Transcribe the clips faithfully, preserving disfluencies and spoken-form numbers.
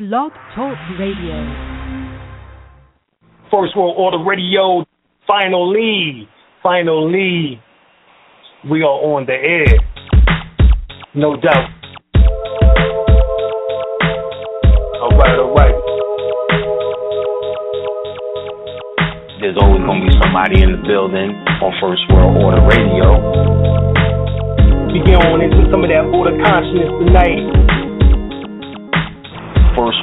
Blog Talk Radio. First World Order Radio, finally, finally, we are on the air, no doubt. All right, all right. There's always going to be somebody in the building on First World Order Radio. We get on into some of that order consciousness tonight. First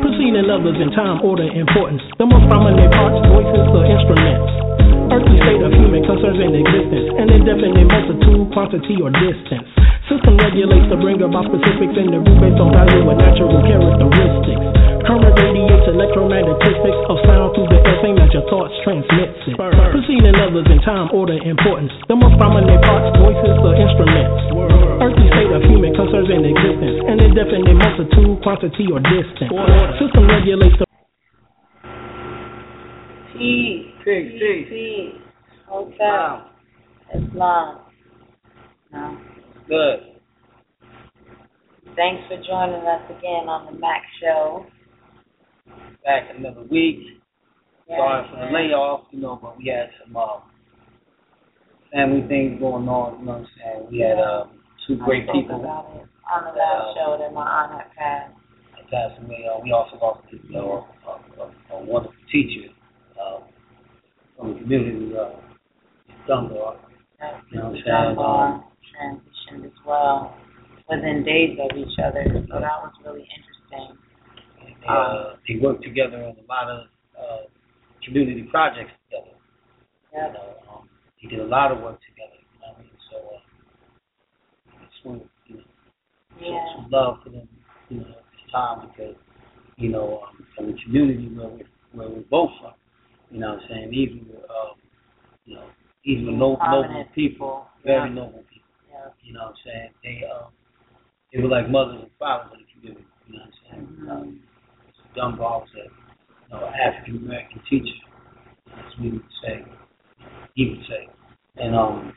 Proceeding levels in time, order, importance. The most prominent parts, voices, or instruments. Earthly state of human concerns and existence. An indefinite multitude, quantity, or distance. System regulates to bring about specifics and the root based on value and natural characteristics. Current radiates electromagnetistics of sound through the air, same as your thoughts transmits it. Proceeding levels in time, order, importance. The most prominent parts, voices, or instruments. Earthly state of human concerns and existence. An indefinite multitude, quantity, or distance. Order. System regulates the peace, peace, peace, peace. Hotel, Islam. No. Good. Thanks for joining us again on the M A C Show. Back another week. Yeah, sorry for the layoff, you know, but we had some uh, family things going on. You know what I'm saying? We had uh, two great people on the last uh, show that my aunt had passed. Passed away. Uh, we also lost a, you know, a, a, a wonderful teacher uh, from the community, uh, Dunbar. You know what I'm saying? Um, transitioned as well. Within days of each other, so that was really interesting. And they, um, uh, they worked together on a lot of uh, community projects together. Yeah. You know, um, they did a lot of work together. You know what I mean? So. Uh, With, you know, yeah. some love for them, you know, at this time because, you know, um, from the community where we're, where we're both from, you know what I'm saying? These were, um, you know, these were noble, noble people, very yeah. noble people, yeah. you know what I'm saying? They, um, they were like mothers and fathers in the community, you know what I'm saying? Mm-hmm. Um, Dunbar was a, you know, African-American teacher, as we would say, he would say, and, um,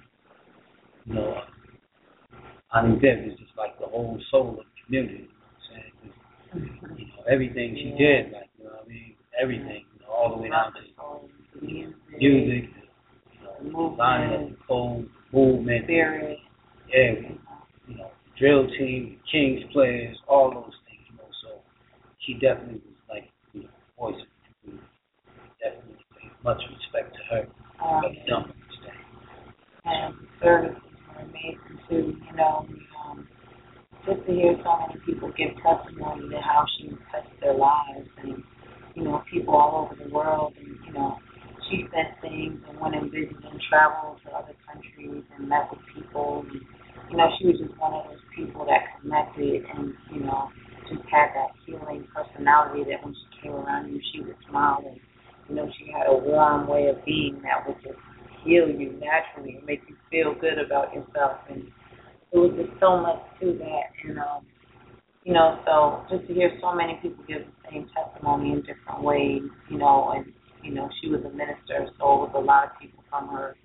you know, I mean, Deb is just like the whole soul of the community, you know what I'm saying? You know, everything she yeah. did, like, you know what I mean? Everything, you know, all the way down to you know, music, you know, design of the clothes, movement, theory. Yeah, you know, drill team, Kings players, all those things, you know, so she definitely was like, you know, the voice of the community. Definitely pay much respect to her. Um, but don't understand. And services were amazing. You know, um, just to hear so many people give testimony to how she touched their lives, and you know, people all over the world, and you know, she sent things and went and visited and traveled to other countries and met with people. And, you know, she was just one of those people that connected, and you know, just had that healing personality that when she came around you, she would smile, and you know, she had a warm way of being that would just heal you naturally and make you feel good about yourself. And it was just so much to that, and, um, you know, so just to hear so many people give the same testimony in different ways, you know, and, you know, she was a minister, so it was a lot of people from her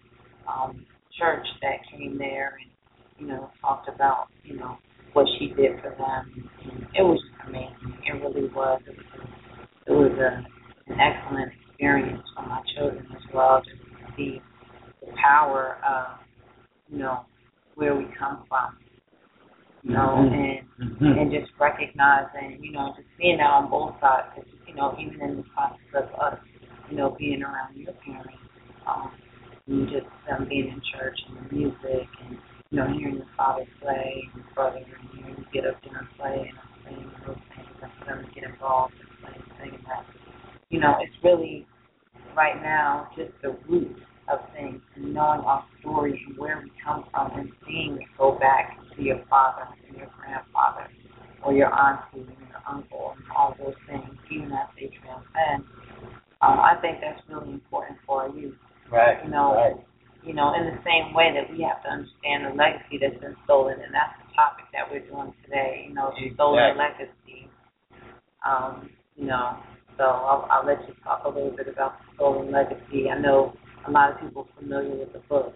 um, church that came there and, you know, talked about, you know, what she did for them. And it was just amazing. It really was. It was, a, it was a, an excellent experience for my children as well, just to see the power of, you know, where we come from, you know, and mm-hmm. and just recognizing, you know, just being out on both sides, cause, you know, even in the process of us, you know, being around your parents, um, and just um, being in church and the music, and you know, hearing your father play and your brother, and hearing you get up there and play, and I'm saying those things, and for them to get involved and playing things that, you know, it's really right now just the root of things and knowing our story and where we come from and seeing it go back to your father and your grandfather or your auntie and your uncle and all those things, even And uh, I think that's really important for our youth. Right. You know, right. You know, in the same way that we have to understand the legacy that's been stolen, and that's the topic that we're doing today. You know, the stolen exactly. legacy. Um, you know, so I'll, I'll let you talk a little bit about the stolen legacy. I know a lot of people are familiar with the book.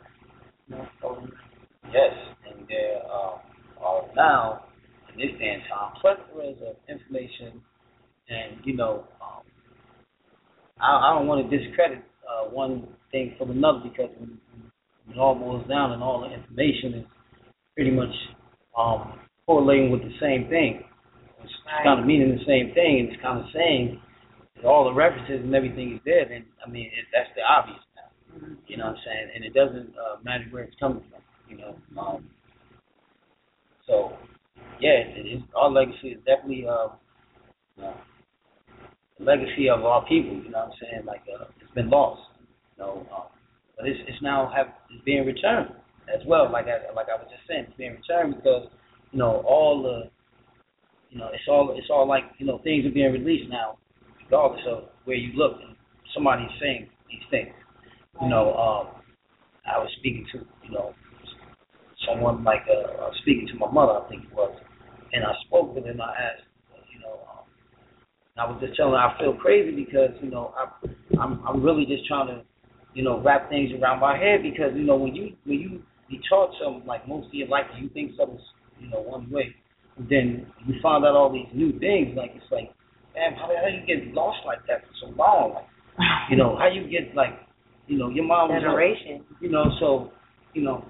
You know, stolen legacy. Yes, and there um, are now in this day and time plethora of information, and you know, um, I, I don't want to discredit uh, one thing from another, because when it all boils down and all the information is pretty much um, correlating with the same thing. It's kind of meaning the same thing, and it's kind of saying that all the references and everything is there, then, I mean, it, that's the obvious now. Mm-hmm. You know what I'm saying? And it doesn't uh, matter where it's coming from, you know. Um, so, yeah, it, it, our legacy is definitely uh, uh, the legacy of our people, you know what I'm saying? Like, uh, it's been lost. So, um, but it's, it's now have, it's being returned as well, like I, like I was just saying, it's being returned because, you know, all the, you know, it's all it's all like, you know, things are being released now, regardless of where you look, and somebody's saying these things. You know, um, I was speaking to, you know, someone like, uh, I was speaking to my mother, I think it was, and I spoke with her and I asked, you know, um, I was just telling her I feel crazy because, you know, I, I'm, I'm really just trying to, you know, wrap things around my head, because, you know, when you when you be taught something like most of your life, you think something's, you know, one way, and then you find out all these new things, like it's like, man, how how you get lost like that for so long? Like, you know, how you get like, you know, your mom was generation, you know, so, you know,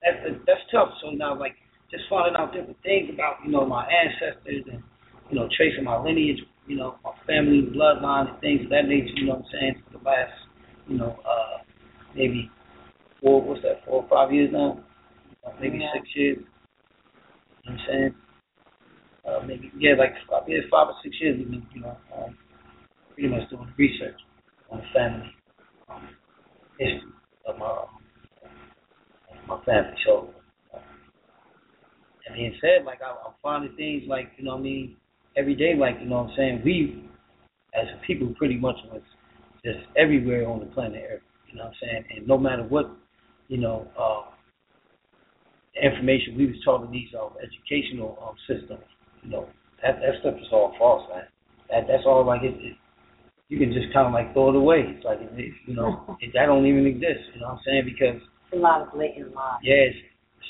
that's that's tough. So now, like, just finding out different things about, you know, my ancestors and, you know, tracing my lineage, you know, my family bloodline and things of that nature. You know what I'm saying? For the last, you know, uh, maybe four, what's that, four or five years now? Uh, maybe yeah. six years. You know what I'm saying? Uh, maybe, yeah, like five, yeah, five or six years we've been, you know, um, pretty much doing research on family um, history of my, of my family. So, uh, and being said, like, I, I'm finding things like, you know what I mean, every day, like, you know what I'm saying, we, as a people, pretty much was just everywhere on the planet Earth, you know what I'm saying? And no matter what, you know, uh, information we was taught in these um, educational um, systems, you know, that, that stuff is all false, man. That, that's all, like, it, it, you can just kind of, like, throw it away. It's like, it, it, you know, it, that don't even exist, you know what I'm saying? Because a lot of blatant lies. Yeah, it's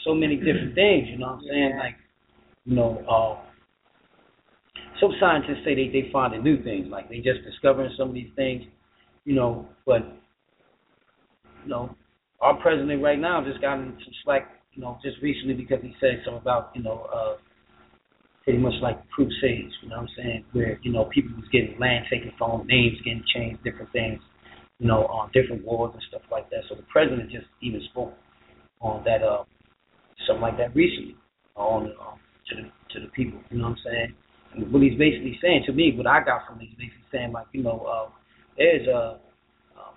so many different things, you know what I'm saying? Yeah. Like, you know, uh, some scientists say they, they finding new things, like they just discovering some of these things. You know, but, you know, our president right now just got in some slack, you know, just recently because he said something about, you know, uh, pretty much like crusades, you know what I'm saying, where, you know, people was getting land taken from, names getting changed, different things, you know, on um, different wars and stuff like that. So the president just even spoke on that, uh, something like that recently on um, to, the, to the people, you know what I'm saying. And what he's basically saying to me, what I got from him, he's basically saying, like, you know, uh, There's uh, um,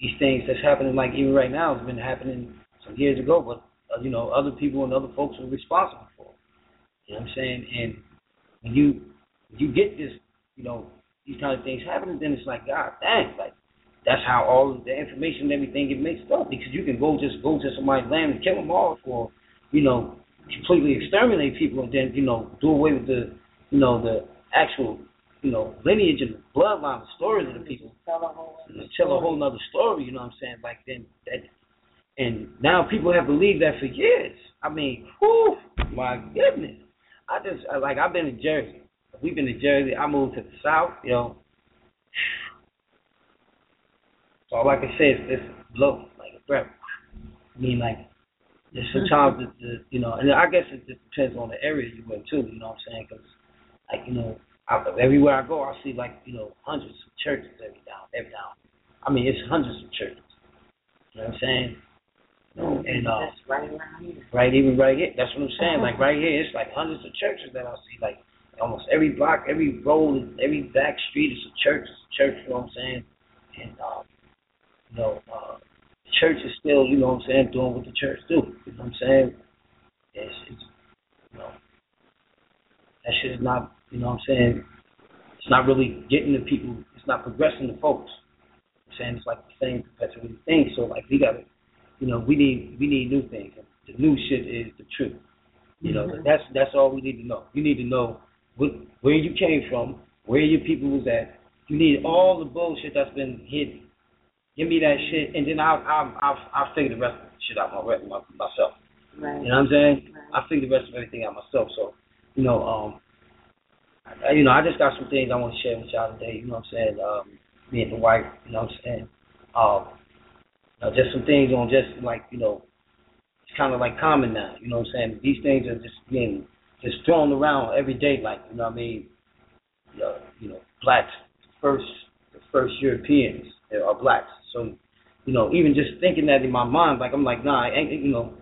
these things that's happening, like even right now, it's been happening some years ago, but, uh, you know, other people and other folks are responsible for it. You know what I'm saying? And when you, when you get this, you know, these kind of things happening, then it's like, God dang, like, that's how all of the information and everything get mixed up, because you can go just go to somebody's land and kill them all, or, you know, completely exterminate people and then, you know, do away with the, you know, the actual, you know, lineage and the bloodline, the stories of the people. Tell a whole, you know, tell a whole other story, you know what I'm saying? Like, then, that, and now people have believed that for years. I mean, whew, my goodness. I just, I, like, I've been in Jersey. We've been in Jersey. I moved to the South, you know. So all I can say is this blow, like a breath. I mean, like, there's sometimes, the, the, you know, and I guess it just depends on the area you went to, you know what I'm saying? Because, like, you know, I, everywhere I go, I see, like, you know, hundreds of churches every now every now. I mean, it's hundreds of churches. You know what I'm saying? You know, and uh, that's right around here. Right, even right here. That's what I'm saying. Like right here, it's like hundreds of churches that I see. Like almost every block, every road, every back street is a church. It's a church. You know what I'm saying? And um, you know, uh, the church is still, you know what I'm saying, doing what the church do. You know what I'm saying? It's, it's you know, that shit is not. You know what I'm saying? It's It's not really getting to people. It's not progressing to folks. I'm saying it's like the same perpetual thing. So like we got to, you know, we need we need new things. The new shit is the truth. You know, mm-hmm. that's that's all we need to know. You need to know what, where you came from, where your people was at. You need all the bullshit that's been hidden. Give me that shit, and then I'll I'll I'll, I'll figure the rest of the shit out my, myself. Right. You know what I'm saying? Right. I figure the rest of everything out myself. So, you know, um, I, you know, I just got some things I want to share with y'all today. You know what I'm saying? Um, me and the wife. You know what I'm saying? Um, you know, just some things on just like you know, it's kind of like common now. You know what I'm saying? These things are just being just thrown around every day. Like you know what I mean? You know, you know blacks first, the first Europeans are blacks. So, you know, even just thinking that in my mind, like I'm like, nah, I ain't, you know,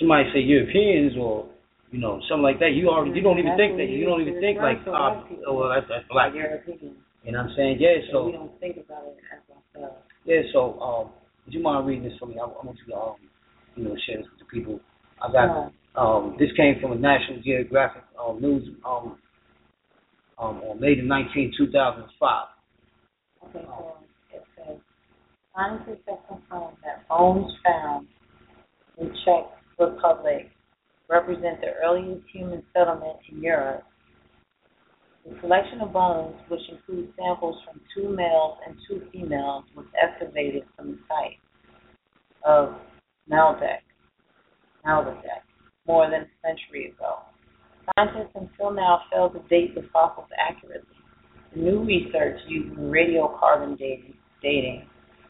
somebody say Europeans or, you know, something like that. You already, you don't even that's think that. You don't even think like, oh, well, that's, that's black. European. You know what I'm saying? Yeah. So we don't think about it as ourselves. Yeah. So, um, would you mind reading this for me? I, I want you to, um, you know, share this with the people. I got yeah. um, this came from a National Geographic um, news um, um, on May the nineteenth, two thousand five. Okay. Um, so it says scientists have confirmed that bones found in Czech Republic represent the earliest human settlement in Europe. The collection of bones, which includes samples from two males and two females, was excavated from the site of Maldek, Maldek more than a century ago. Scientists until now failed to date the fossils accurately. The new research using radiocarbon dating, dating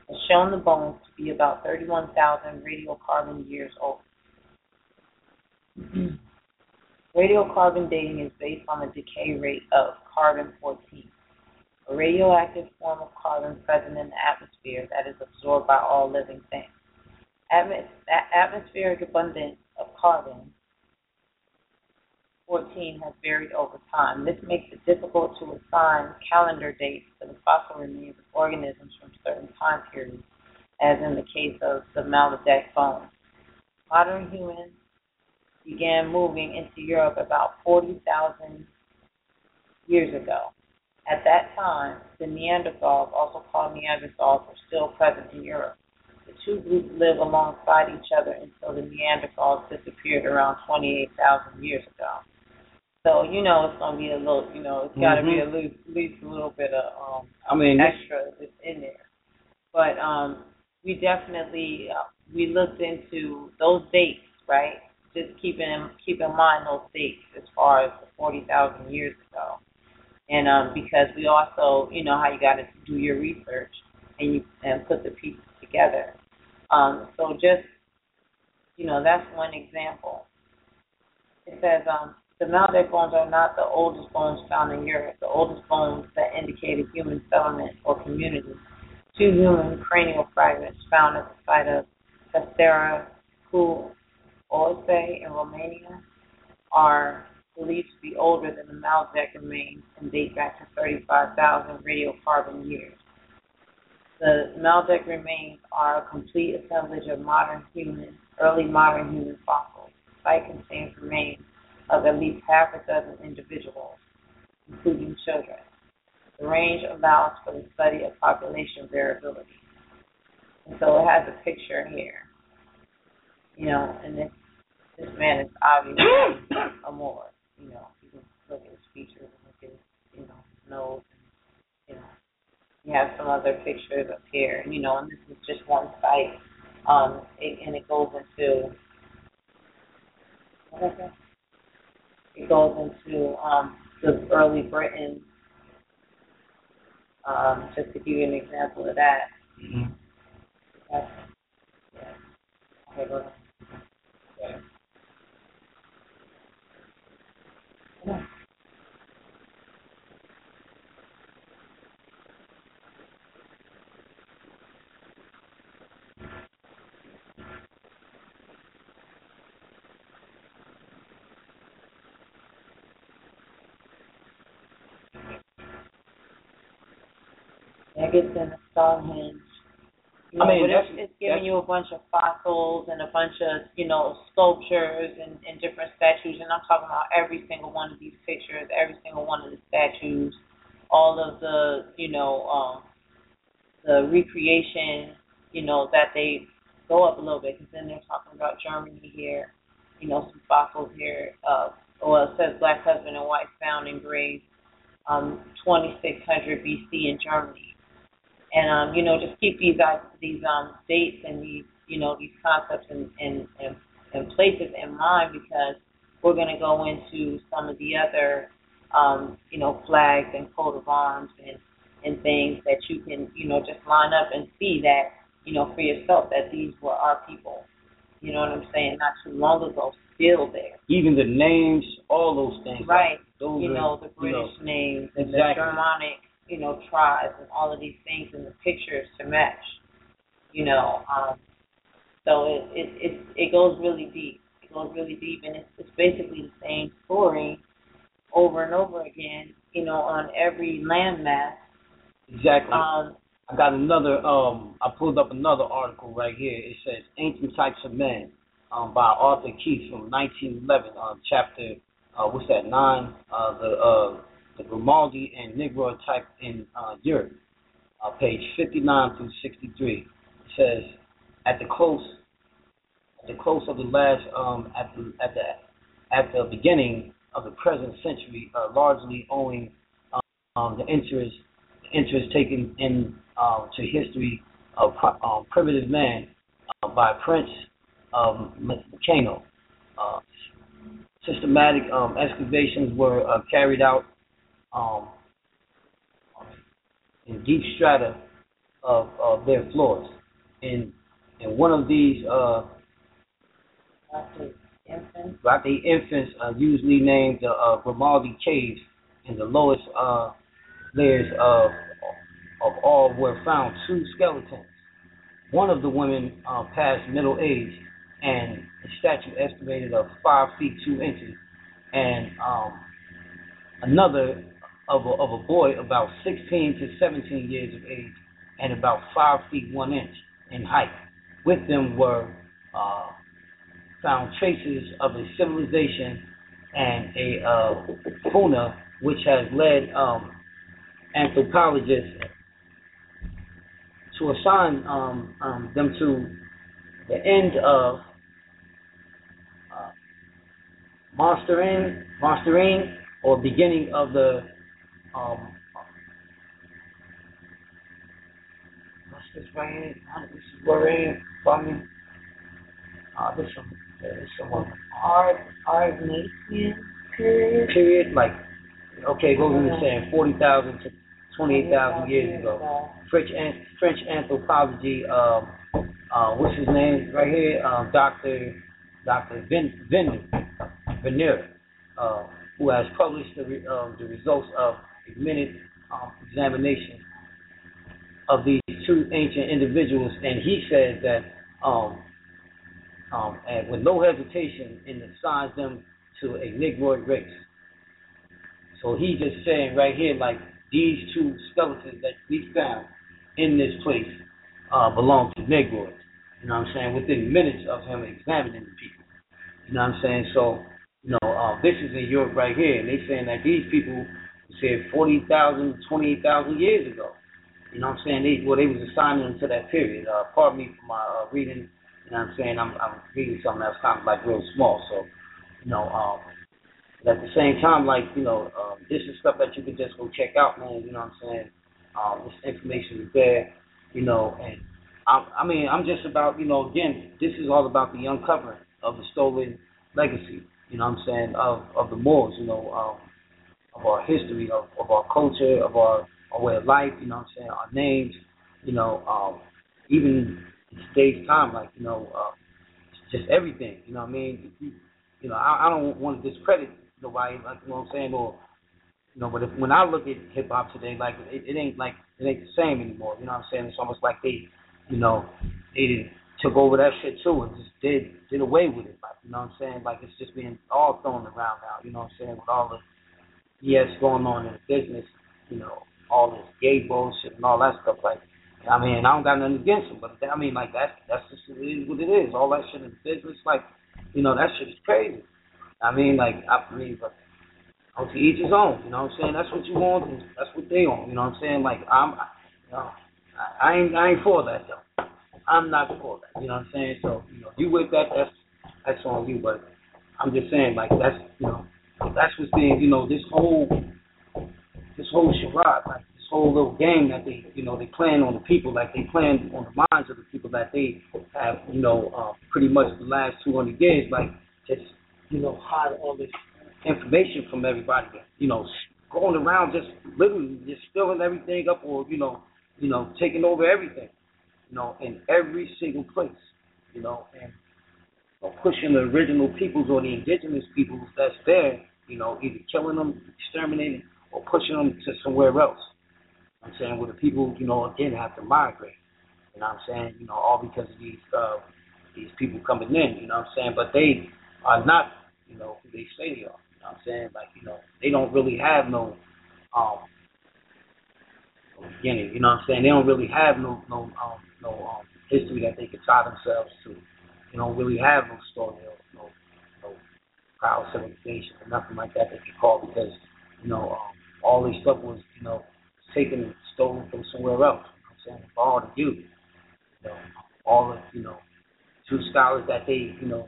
has shown the bones to be about thirty-one thousand radiocarbon years old. Mm-hmm. Radiocarbon dating is based on the decay rate of carbon fourteen, a radioactive form of carbon present in the atmosphere that is absorbed by all living things. Atmos- atmospheric abundance of carbon fourteen has varied over time. This makes it difficult to assign calendar dates to the fossil remains of organisms from certain time periods, as in the case of the Maldek bones. Modern humans began moving into Europe about forty thousand years ago. At that time, the Neanderthals, also called Neanderthals, were still present in Europe. The two groups lived alongside each other until the Neanderthals disappeared around twenty-eight thousand years ago. So, you know, it's going to be a little, you know, it's got to mm-hmm. be at least a little bit of um, I mean, extra that's in there. But um, we definitely, uh, we looked into those dates, right? Just keep in, keep in mind those dates as far as the forty thousand years ago. And um, because we also, you know, how you got to do your research and you and put the pieces together. Um, so just, you know, that's one example. It says, um, the Maldek bones are not the oldest bones found in Europe. The oldest bones that indicate a human settlement or community. Two human cranial fragments found at the site of Pastera, Cu, Oase in Romania are believed to be older than the Maldek remains and date back to thirty-five thousand radiocarbon years. The Maldek remains are a complete assemblage of modern human, early modern human fossils. The site contains remains of at least half a dozen individuals, including children. The range allows for the study of population variability. And so it has a picture here, you know, and this this man is obviously a Moor. You know, you can look at his features and look at his, you know, his nose, and, you know. You have some other pictures up here, you know, and this is just one site, um, it, and it goes into, what is it? It goes into um, the early Britain, um, just to give you an example of that. Mm-hmm. That's, yeah. Okay, go ahead. Yeah. Yeah. It's in a Stonehenge. You know, I mean, that's, it's giving that's, you a bunch of fossils and a bunch of, you know, sculptures and, and different statues. And I'm talking about every single one of these pictures, every single one of the statues, all of the, you know, um, the recreation, you know, that they go up a little bit, because then they're talking about Germany here, you know, some fossils here. Uh, well, it says black husband and wife found in graves um, twenty-six hundred B C in Germany. And, um, you know, just keep these these um, dates and these, you know, these concepts and, and, and, and places in mind, because we're going to go into some of the other, um, you know, flags and coat of arms and, and things that you can, you know, just line up and see that, you know, for yourself, that these were our people. You know what I'm saying? Not too long ago, still there. Even the names, all those things. Right. Like, those you are, know, the British you know, names and exactly. the Germanic, you know, tribes and all of these things and the pictures to match. You know, um, so it it, it it goes really deep. It goes really deep, and it's, it's basically the same story over and over again, you know, on every landmass. Exactly. Um, I got another, um, I pulled up another article right here. It says, Ancient Types of Men, um, by Arthur Keith from nineteen eleven, um, chapter, uh, what's that, nine, uh, the uh, the Grimaldi and Negro Type in uh, Europe, uh, page fifty-nine through sixty-three. It says, at the close, at the close of the last, um, at the, at the, at the beginning of the present century, uh, largely owing um, the interest, interest taken in um, to history of um, primitive man uh, by Prince Monaco. Um, uh, systematic um, excavations were uh, carried out um, in deep strata of, of their floors. And and one of these uh, infants. the infants are usually named the uh, Grimaldi caves in the lowest uh, layers of of all were found two skeletons. One of the women uh, passed middle age, and the statue estimated of five feet two inches, and um, another of a, of a boy about sixteen to seventeen years of age, and about five feet one inch in height. With them were uh, found traces of a civilization and a uh, fauna which has led um, anthropologists to assign um, um, them to the end of uh, monstering, monstering, or beginning of the um, what's this right here? This is worrying for me. Uh, this one, this one, Ar- Arnasian period. Period, like okay, what we were saying, forty thousand to twenty-eight thousand years ago. French French anthropology, um, uh, what's his name right here? Um, Doctor Doctor Vin, Vin, Vinier, uh, who has published the, re, um, the results of a minute um, examination of these two ancient individuals, and he says that um, um, and with no hesitation, and assigns them to a Negroid race. So he just saying right here, like, these two skeletons that we found in this place uh, belong to Negroids. You know what I'm saying? Within minutes of him examining the people. You know what I'm saying? So, you know, uh, this is in Europe right here, and they're saying that these people said forty thousand, twenty-eight thousand years ago. You know what I'm saying? They, well, they was assigning them to that period. Uh, pardon me for my uh, reading. You know what I'm saying? I'm, I'm reading something that's kind of like real small. So, you know, um, at the same time, like, you know, um, this is stuff that you can just go check out, man, you know what I'm saying? Um, this information is there, you know, and I, I mean, I'm just about, you know, again, this is all about the uncovering of the stolen legacy, you know what I'm saying, of, of the Moors, you know, um, of our history, of, of our culture, of our, our way of life, you know what I'm saying, our names, you know, um, even in today's time, like, you know, uh, just everything, you know what I mean? You know, I, I don't want to discredit nobody, like, you know what I'm saying, or, you know, but if, when I look at hip-hop today, like, it, it ain't, like, it ain't the same anymore, you know what I'm saying, it's almost like they, you know, they took over that shit, too, and just did, did away with it, like, you know what I'm saying, like, it's just being all thrown around now, you know what I'm saying, with all the B S going on in the business, you know, all this gay bullshit and all that stuff, like, I mean, I don't got nothing against them, but, I mean, like, that's, that's just what it is, all that shit in the business, like, you know, that shit is crazy. I mean, like, I mean, but know, to each his own, you know what I'm saying? That's what you want, and that's what they want, you know what I'm saying? Like, I'm, you know, I, I, ain't, I ain't for that, though. I'm not for that, you know what I'm saying? So, you know, you with that, that's, that's on you, but I'm just saying, like, that's, you know, that's what's being, you know, this whole, this whole charade, like, this whole little game that they, you know, they playing on the people, like, they playing on the minds of the people that they have, you know, uh, pretty much the last two hundred years, like, just, you know, hide all this information from everybody, you know, going around just literally just filling everything up, or, you know, you know, taking over everything, you know, in every single place, you know, and pushing the original peoples or the indigenous peoples that's there, you know, either killing them, exterminating, or pushing them to somewhere else. I'm saying, where the people, you know, again have to migrate. You know what I'm saying? You know, all because of these uh, these people coming in, you know what I'm saying? But they are not, you know, who they say they are. You know what I'm saying? Like, you know, they don't really have no um beginning, you know what I'm saying? They don't really have no no um no um history that they could tie themselves to. You don't really have no story, no, no, no proud civilization or nothing like that that you call, because, you know, um, all this stuff was, you know, taken and stolen from somewhere else. You know what I'm saying? All the youth, you know, all of, you know, two scholars that they, you know,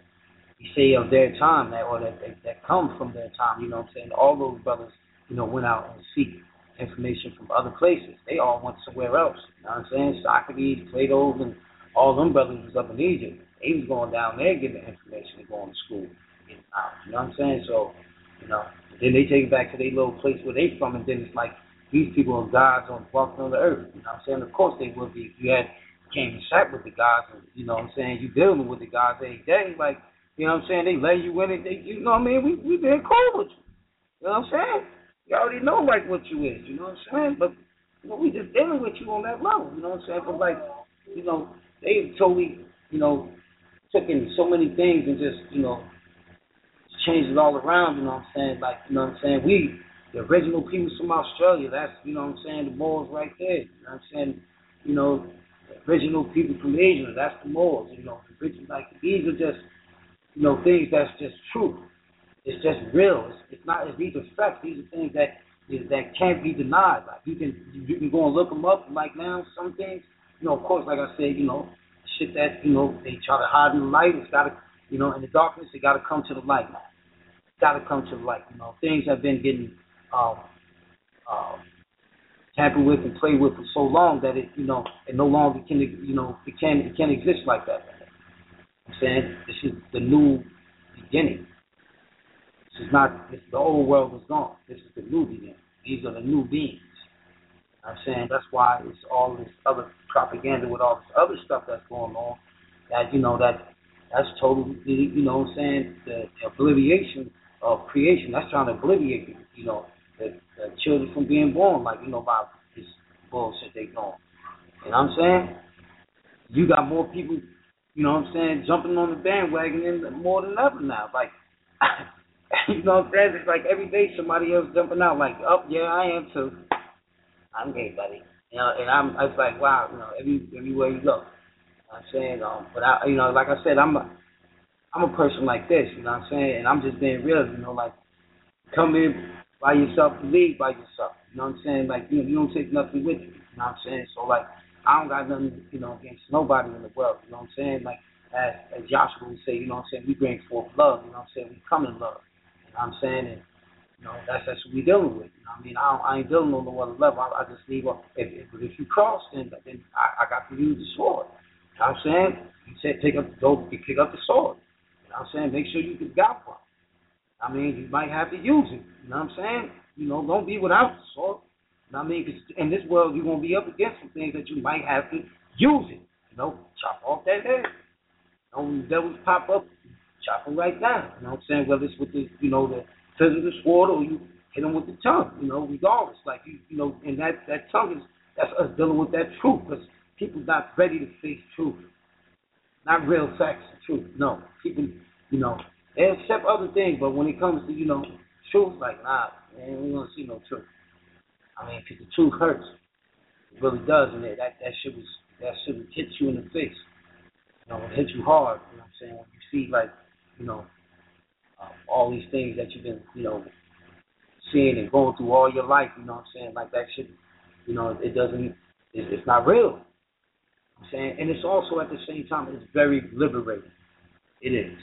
you say of their time, that or that, that that come from their time, you know what I'm saying? All those brothers, you know, went out and seek information from other places. They all went somewhere else. You know what I'm saying? Socrates, Plato, and all them brothers was up in Egypt. They was going down there getting the information and going to school and getting out. You know what I'm saying? So, you know, then they take it back to their little place where they from, and then it's like, these people are gods on walking on the earth. You know what I'm saying? Of course they would be. If you had came and sat with the gods, and, you know what I'm saying, you dealing with the gods every day, like, you know what I'm saying? They let you in and they, you know what I mean? We we been cool with you. You know what I'm saying? You already know, like, what you is. You know what I'm saying? But, you know, we just dealing with you on that level. You know what I'm saying? But, like, you know, they totally, you know, took in so many things and just, you know, changed it all around, you know what I'm saying? Like, you know what I'm saying? We, the original people from Australia, that's, you know what I'm saying, the Moors right there. You know what I'm saying? You know, the original people from Asia, that's the Moors. You know, the original, like, these are just, you know, things that's just true. It's just real. It's, it's not, it's, these are facts. These are things that is, that can't be denied. Like, you can, you can go and look them up. Like, now, some things, you know, of course, like I said, you know, shit that, you know, they try to hide in the light, it's got to, you know, in the darkness, it got to come to the light. It's got to come to the light, you know. Things have been getting um, um, tampered with and played with for so long that it, you know, it no longer can, you know, it can't, it can't exist like that. I'm saying this is the new beginning. This is not, this, the old world is gone. This is the new beginning. These are the new beings. I'm saying that's why it's all this other propaganda with all this other stuff that's going on, that, you know, that that's totally, you know what I'm saying, the, the obliviation of creation. That's trying to obliviate, you know, the, the children from being born, like, you know, by this bullshit they going. You know what I'm saying? You got more people, you know what I'm saying, jumping on the bandwagon in more than ever now. Like, you know what I'm saying? It's like every day somebody else jumping out, like, oh, yeah, I am too. I'm gay, buddy. You know, and I'm, it's like, wow, you know, every, everywhere you go. You know what I'm saying? Um, but, I, you know, like I said, I'm a, I'm a person like this, you know what I'm saying? And I'm just being real, you know, like, come in by yourself, leave by yourself. You know what I'm saying? Like, you know, you don't take nothing with you. You know what I'm saying? So, like, I don't got nothing, you know, against nobody in the world. You know what I'm saying? Like, as, as Joshua would say, you know what I'm saying? We bring forth love. You know what I'm saying? We come in love. You know what I'm saying? And, you know, that's, that's what we're dealing with. You know what I mean? I, don't, I ain't dealing on no other level. I, I just leave up. If, if, if you cross, then, then I, I got to use the sword. You know what I'm saying? You said take up the dope, you pick up the sword. You know what I'm saying? Make sure you got one. I mean, you might have to use it. You know what I'm saying? You know, don't be without the sword. You know what I mean? Because in this world, you're going to be up against some things that you might have to use it. You know, chop off that head. You know, when the devils pop up, chop them right down. You know what I'm saying? Whether it's with the, you know, the physical sword, or you hit them with the tongue, you know, regardless. Like, you, you know, and that, that tongue is, that's us dealing with that truth, because people's not ready to face truth. Not real facts and truth, no. People, you know, they accept other things, but when it comes to, you know, truth, like, nah, man, we don't see no truth. I mean, because the truth hurts. It really does, and that, that shit was, that shit would hit you in the face. You know, it hits you hard, you know what I'm saying? When you see, like, you know, Um, all these things that you've been, you know, seeing and going through all your life, you know what I'm saying? Like that shit, you know, it doesn't, it's, it's not real. I'm saying, and it's also at the same time, it's very liberating. It is.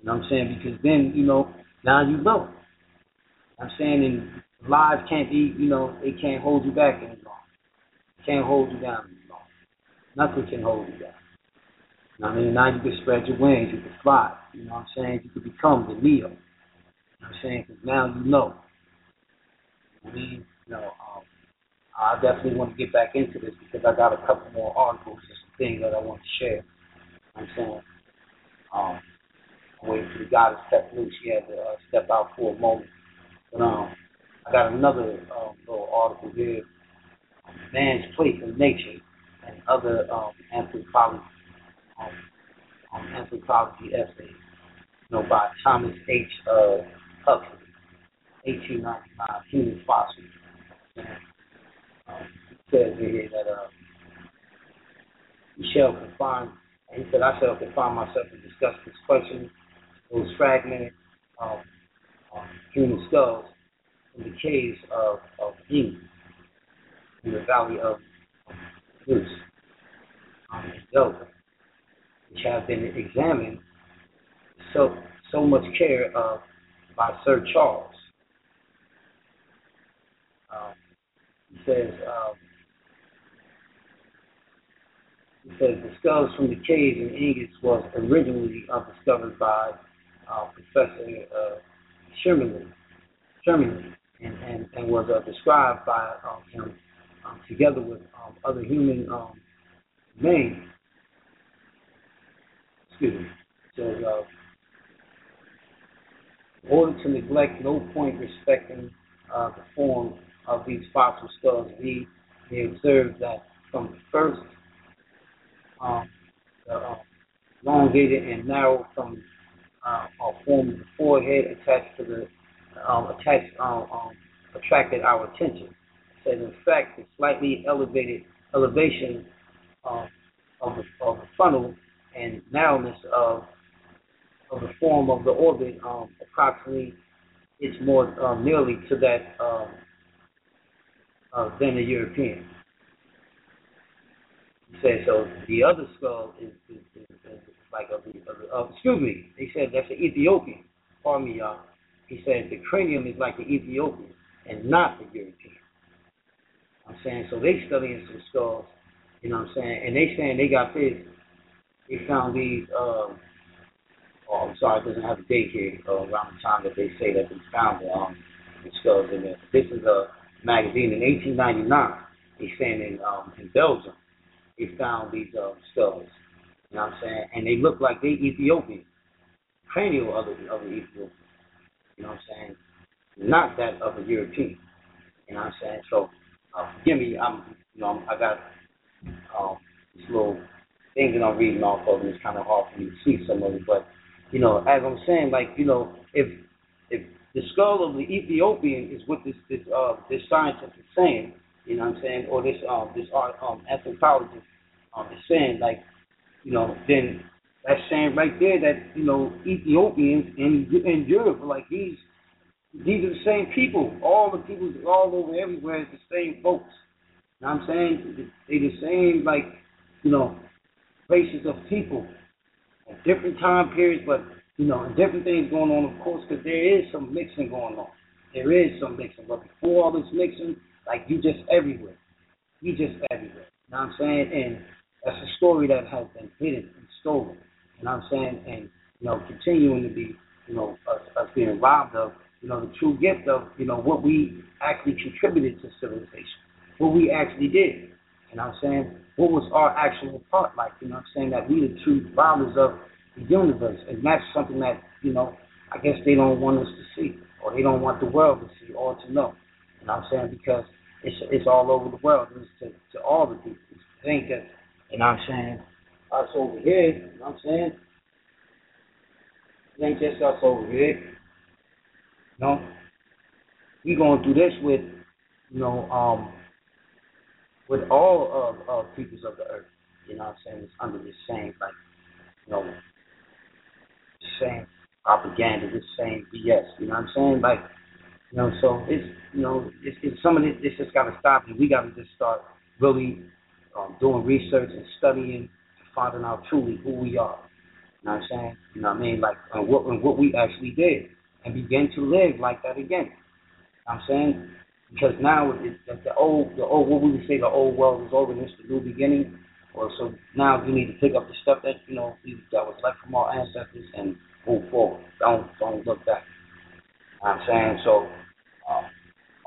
You know what I'm saying? Because then, you know, now you know. I'm saying, and lies can't be, you know, it can't hold you back anymore. It can't hold you down anymore. Nothing can hold you down. You know what I mean? Now you can spread your wings, you can fly. You know what I'm saying? You can become the Neo. You know what I'm saying? Because now you know. I mean, you know, um, I definitely want to get back into this because I got a couple more articles and some things that I want to share. You know what I'm saying? Um, I'm waiting for the goddess to step loose. She had to uh, step out for a moment. But um, I got another um, little article here. Man's place in nature and other um, anthropology, um, um, anthropology essays, you know, by Thomas H. Uh, Huxley, eighteen ninety-nine, Human Fossils. And, um, he says here that uh, Michelle confined, he said, I shall confine myself and discuss this question, those fragmented um, um, human skulls in the caves of, of England, in the valley of Luce, um, and Delta, which have been examined so so much care of by Sir Charles. Um, he says, um, He says the skulls from the caves in Ingots was originally discovered by uh, Professor uh, Sherman Sherman, and, and, and was uh, described by um, him um, together with um, other human um, remains. Excuse me. So, uh, in order to neglect no point respecting uh, the form of these fossil skulls, we they observed that from the first. Um, the um, elongated and narrow from uh, form of the forehead attached to the um, attached um, um, attracted our attention. It says in fact the slightly elevated elevation um, of, the, of the funnel and narrowness of of the form of the orbit um, approximately is more uh, nearly to that um, uh, than the European. Said so. The other skull is, is, is, is like a, a, a, excuse me. They said that's an Ethiopian. Pardon me, y'all. He said the cranium is like the Ethiopian and not the European. I'm saying so. They studying some skulls, you know what I'm saying, and they saying they got this. They found these. Um, oh, I'm sorry, it doesn't have a date here uh, around the time that they say that they found the, um, the skulls in there. This is a magazine in eighteen ninety-nine. They saying in um, in Belgium. They found these uh, skulls, you know what I'm saying? And they look like they Ethiopian, cranial of the, of the Ethiopian, you know what I'm saying? Not that of a European, you know what I'm saying? So, uh, forgive me, I'm, you know, I got um, this little thing that I'm reading off of, and it's kind of hard for me to see some of it, but, you know, as I'm saying, like, you know, if if the skull of the Ethiopian is what this this uh, this scientist is saying, you know what I'm saying, or this um this art um anthropologist um is saying, like, you know, then that's saying right there that, you know, Ethiopians in in Europe are like these these are the same people. All the people all over everywhere is the same folks. You know what I'm saying? They the same, like, you know, races of people at different time periods, but, you know, different things going on, of course, because there is some mixing going on. There is some mixing, but before all this mixing, like, you just everywhere. You just everywhere. You know what I'm saying? And that's a story that has been hidden and stolen. You know what I'm saying? And, you know, continuing to be, you know, us, us being robbed of, you know, the true gift of, you know, what we actually contributed to civilization. What we actually did. You know what I'm saying? What was our actual part like? You know what I'm saying? That we the true fathers of the universe. And that's something that, you know, I guess they don't want us to see. Or they don't want the world to see or to know. You know what I'm saying? Because it's it's all over the world. It's to, to all the people. It's to think that, you know what I'm saying, us over here, you know what I'm saying? It ain't just us over here. You know? We're going through this with, you know, um, with all of, of peoples of the earth. You know what I'm saying? It's under the same, like, you know, same propaganda, the same B S. You know what I'm saying? Like, You know, so it's, you know, it's, it's some of it, it's just got to stop, and we got to just start really um, doing research and studying to finding out truly who we are. You know what I'm saying? You know what I mean? Like, and what, and what we actually did, and begin to live like that again. You know what I'm saying? Because now it's the old, the old, what we would say, the old world is over, and it's the new beginning. Or so now you need to pick up the stuff that, you know, that was left from our ancestors and move forward. Don't don't look back. You know what I'm saying? So um,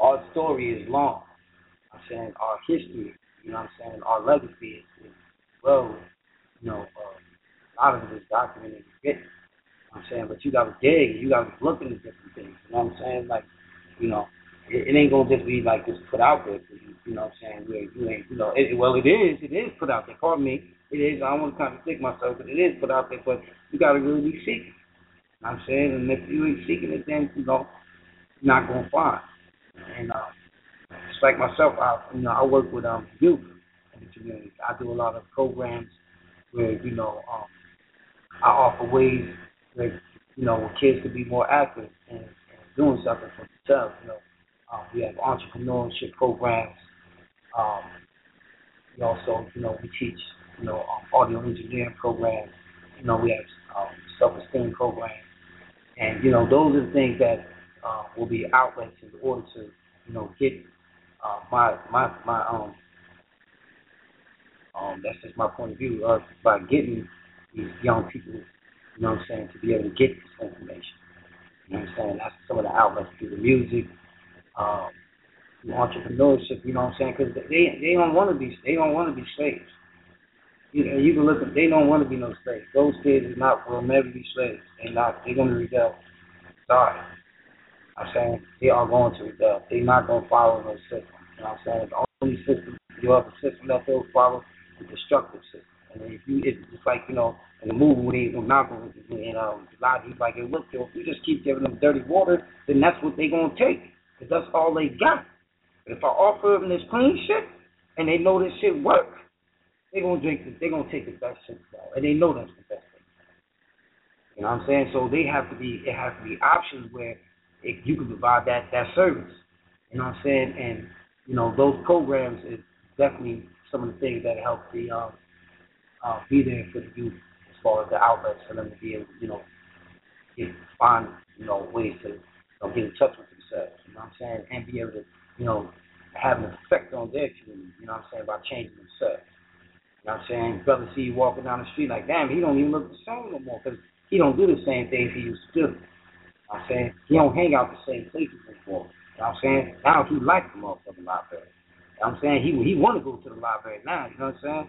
our story is long. You know what I'm saying, our history, you know what I'm saying, our legacy is, is well, you know, uh, a lot of it is documented. You know what I'm saying? But you got to dig. You got to look into different things. You know what I'm saying? Like, you know, it, it ain't going to just be like just put out there for you, you know what I'm saying? You ain't, you ain't, you know, it, well, it is, it is put out there. Pardon me, it is, I don't want to contradict myself, but it is put out there, but you got to really be seeking. You know what I'm saying? And if you ain't seeking it, then, you know, you're not going to find. And uh, just like myself, I, you know, I work with um, youth in the community. I do a lot of programs where, you know, um, I offer ways where, you know, kids could be more active and, and doing something for themselves, you know. Um, we have entrepreneurship programs. Um, we also, you know, we teach, you know, um, audio engineering programs. You know, we have um, self-esteem programs. And, you know, those are the things that uh, will be outlets in order to, you know, get uh, my, my, my, um, um, that's just my point of view, uh, by getting these young people, you know what I'm saying, to be able to get this information. You know what I'm saying? That's some of the outlets through the music. Um, entrepreneurship, you know what I'm saying? Because they they don't want to be they don't want to be slaves. You know, you can look at, they don't want to be no slaves. Those kids is not will never be slaves. They not they're gonna rebel. Sorry, I'm saying they are going to rebel. They're not gonna follow no system. You know what I'm saying? The only system you have a system that they'll follow is the destructive system. And if you it's just like you know in the movie when they when Monaco and um Blog, he's like, hey, look, yo, if you just keep giving them dirty water, then that's what they're gonna take. Because that's all they got. If I offer them this clean shit, and they know this shit work, they're going to drink this. They're going to take the best shit. And they know that's the best thing. You know what I'm saying? So they have to be, it has to be options where if you can provide that, that service. You know what I'm saying? And, you know, those programs is definitely some of the things that help the, um, uh, be there for the youth as far as the outlets for them to be able to, you know, get, find, you know, ways to you know, get in touch with themselves, you know what I'm saying, and be able to, you know, have an effect on their community, you know what I'm saying, by changing themselves. You know what I'm saying? Brother see you walking down the street like, damn, he don't even look the same no more because he don't do the same things he used to do. You know what I'm saying? He don't hang out the same places before. You know what I'm saying? Now he likes the motherfucking library. You know what I'm saying? He he want to go to the library now, you know what I'm saying?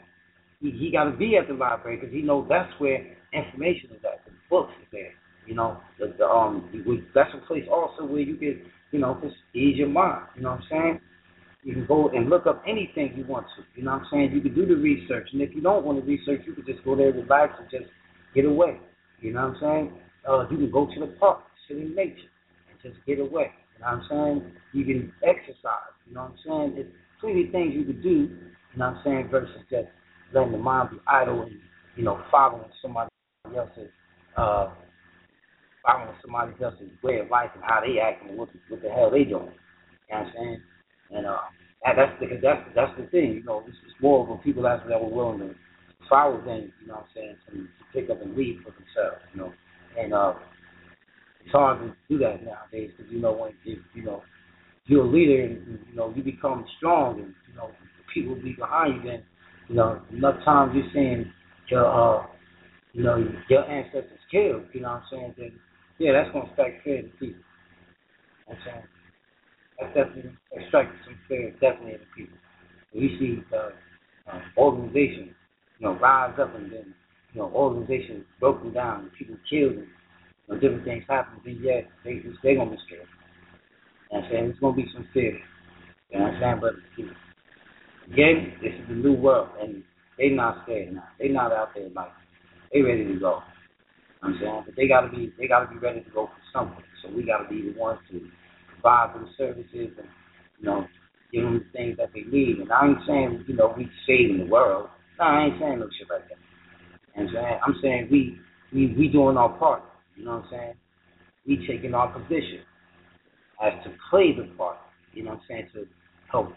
He, he got to be at the library because he knows that's where information is at, the books are there. You know, the, the, um, that's a place also where you can, you know, just ease your mind. You know what I'm saying? You can go and look up anything you want to. You know what I'm saying? You can do the research. And if you don't want to research, you can just go there, relax, and just get away. You know what I'm saying? Uh, you can go to the park, sit in nature, and just get away. You know what I'm saying? You can exercise. You know what I'm saying? There's plenty of things you can do, you know what I'm saying, versus just letting the mind be idle and, you know, following somebody else's, uh, following somebody else's way of life and how they act and what the, what the hell they doing. You know what I'm saying? And uh, that, that's the that's that's the thing. You know, it's, it's more of people that were willing to follow them. You know what I'm saying? To, to pick up and lead for themselves. You know, and uh, it's hard to do that nowadays because you know when if, you know you're a leader and you know you become strong and you know the people be behind you. Then you know enough times you're seeing your uh, you know your ancestors killed. You know what I'm saying? Then, yeah, that's going to strike fear in people. You know what I'm saying? That's definitely going to strike some fear definitely in people. When you see the uh, organizations, you know, rise up and then, you know, organizations broken down and people killed and, you know, different things happen, then, yeah, they, they're going to be scared. You know what I'm saying? There's going to be some fear. You know what I'm saying? But, you know, again, this is the new world, and they're not scared now. They're not out there like, they're ready to go. You know what I'm saying? But they gotta be they gotta be ready to go for something. So we gotta be the ones to provide them services and, you know, give them the things that they need. And I ain't saying, you know, we saving the world. No, I ain't saying no shit like that. You know what I'm saying? I'm saying we we we doing our part. You know what I'm saying? We taking our position. as to play the part, you know what I'm saying, to help,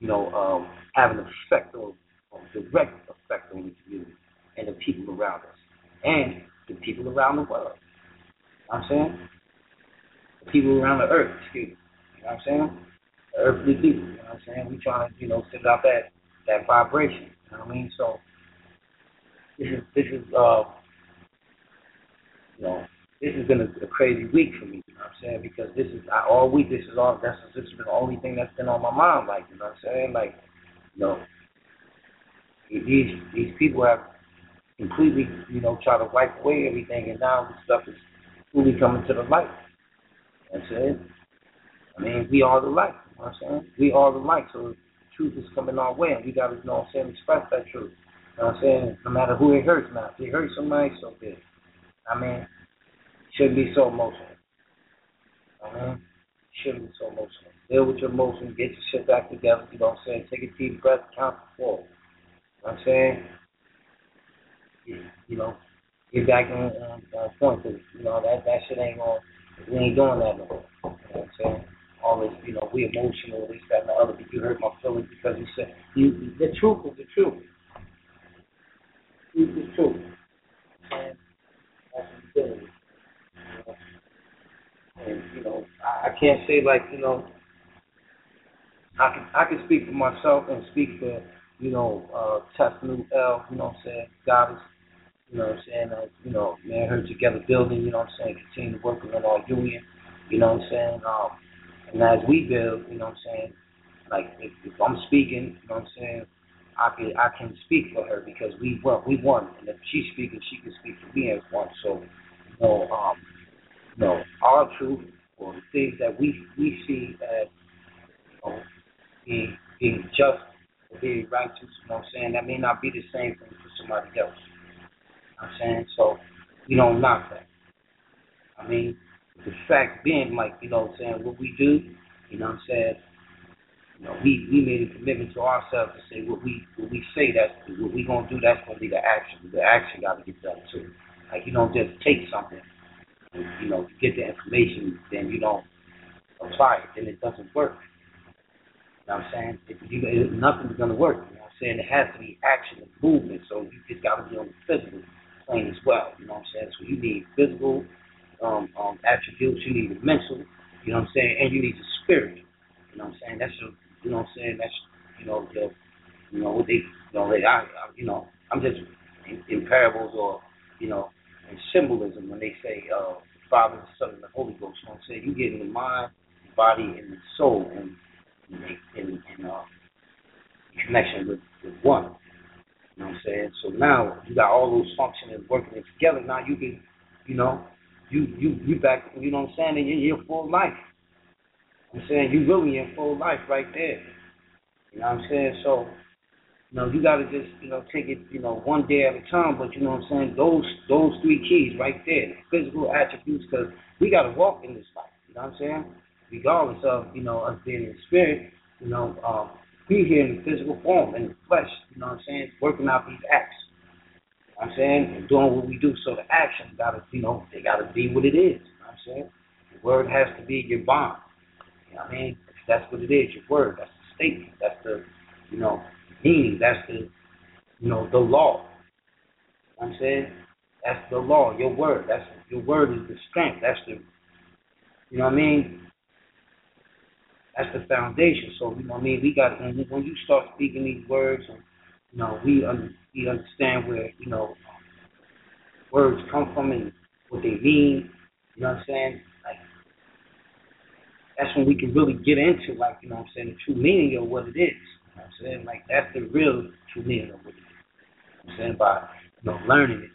you know, um, have an effect or a direct effect on the community and the people around us and the people around the world. You know what I'm saying? The people around the earth, excuse me. You know what I'm saying? The earthly people, you know what I'm saying? We trying to, you know, send out that, that vibration, you know what I mean? So this is, this is, uh, you know, this has been a, a crazy week for me, you know what I'm saying? Because this is, I, all week, this is all, that's, this has been the only thing that's been on my mind, like, you know what I'm saying? Like, you know, these, these people have completely, you know, tried to wipe away everything, and now this stuff is fully coming to the light. You know what I'm saying? I mean, we are the light, you know what I'm saying? We are the light, so the truth is coming our way, and we got to, you know what I'm saying, express that truth. You know what I'm saying? No matter who it hurts now, if it hurts somebody, so good. I mean, shouldn't be so emotional. I mean, shouldn't be so emotional. Deal with your emotions, get your shit back together, you know what I'm saying? Take a deep breath, count to four. You know what I'm saying? You, you know, get back on, on, on point, because, you know, that, that shit ain't going, we ain't doing that no more. You know what I'm saying? All this, you know, we emotional, this, that, and the other, but you hurt my feelings because you said, you, the truth is the truth. The truth is the truth. And that's the thing. And, you know, I, I can't say, like, you know, I can, I can speak for myself and speak for, you know, uh, Tesla L, you know what I'm saying, Goddess, you know what I'm saying, uh, you know, man, her together building, you know what I'm saying, continue working on our union, you know what I'm saying, um, and as we build, you know what I'm saying, like, if, if I'm speaking, you know what I'm saying, I can, I can speak for her because we won, we won, and if she's speaking, she can speak for me as one, so, you know, um, you know, our truth or the things that we we see as, you know, being, being just or being righteous, you know what I'm saying? That may not be the same thing for somebody else. You know what I'm saying? So we don't knock that. I mean, the fact being, like, you know what I'm saying, what we do, you know what I'm saying, you know, we, we made a commitment to ourselves to say what we what we say that's what we gonna do, that's gonna be the action. The action gotta get done too. Like, you don't just take something. You know, you get the information, then you don't apply it, then it doesn't work. You know what I'm saying? If you, it, nothing's going to work. You know what I'm saying? It has to be action and movement, so you just got to be on the physical plane as well. You know what I'm saying? So you need physical um, um, attributes, you need the mental, you know what I'm saying, and you need the spirit. You know what I'm saying? That's your, you know what I'm saying? That's, you know, your, you know, what they, you know, they, I, I, you know, I'm just in, in parables or, you know, and symbolism when they say uh, Father, the Son, and the Holy Ghost. You know what I'm saying? You get in the mind, the body, and the soul and in uh, connection with, with one. You know what I'm saying? So now you got all those functions working together. Now you can, you know, you you you back, you know what I'm saying? And you're in full life. You know I'm saying? You really in full life right there. You know what I'm saying? So, you know, you gotta just, you know, take it, you know, one day at a time. But you know what I'm saying? Those those three keys right there, physical attributes, because we gotta walk in this life. You know what I'm saying? Regardless of, you know, us being in spirit, you know, um, we here in the physical form, in the flesh. You know what I'm saying? Working out these acts. You know what I'm saying? And doing what we do. So the action gotta, you know, they gotta be what it is. You know what I'm saying? The word has to be your bond. You know what I mean? That's what it is. Your word. That's the statement. That's the, you know, meaning, that's the, you know, the law. You know what I'm saying? That's the law, your word. That's your word is the strength. That's the, you know what I mean? That's the foundation. So, you know what I mean? We got, when, when you start speaking these words, and, you know, we, un, we understand where, you know, words come from and what they mean. You know what I'm saying? Like, that's when we can really get into, like, you know what I'm saying, the true meaning of what it is. You know what I'm saying? Like, that's the real true meaning of what it is. You know what I'm saying? By, you know, learning it,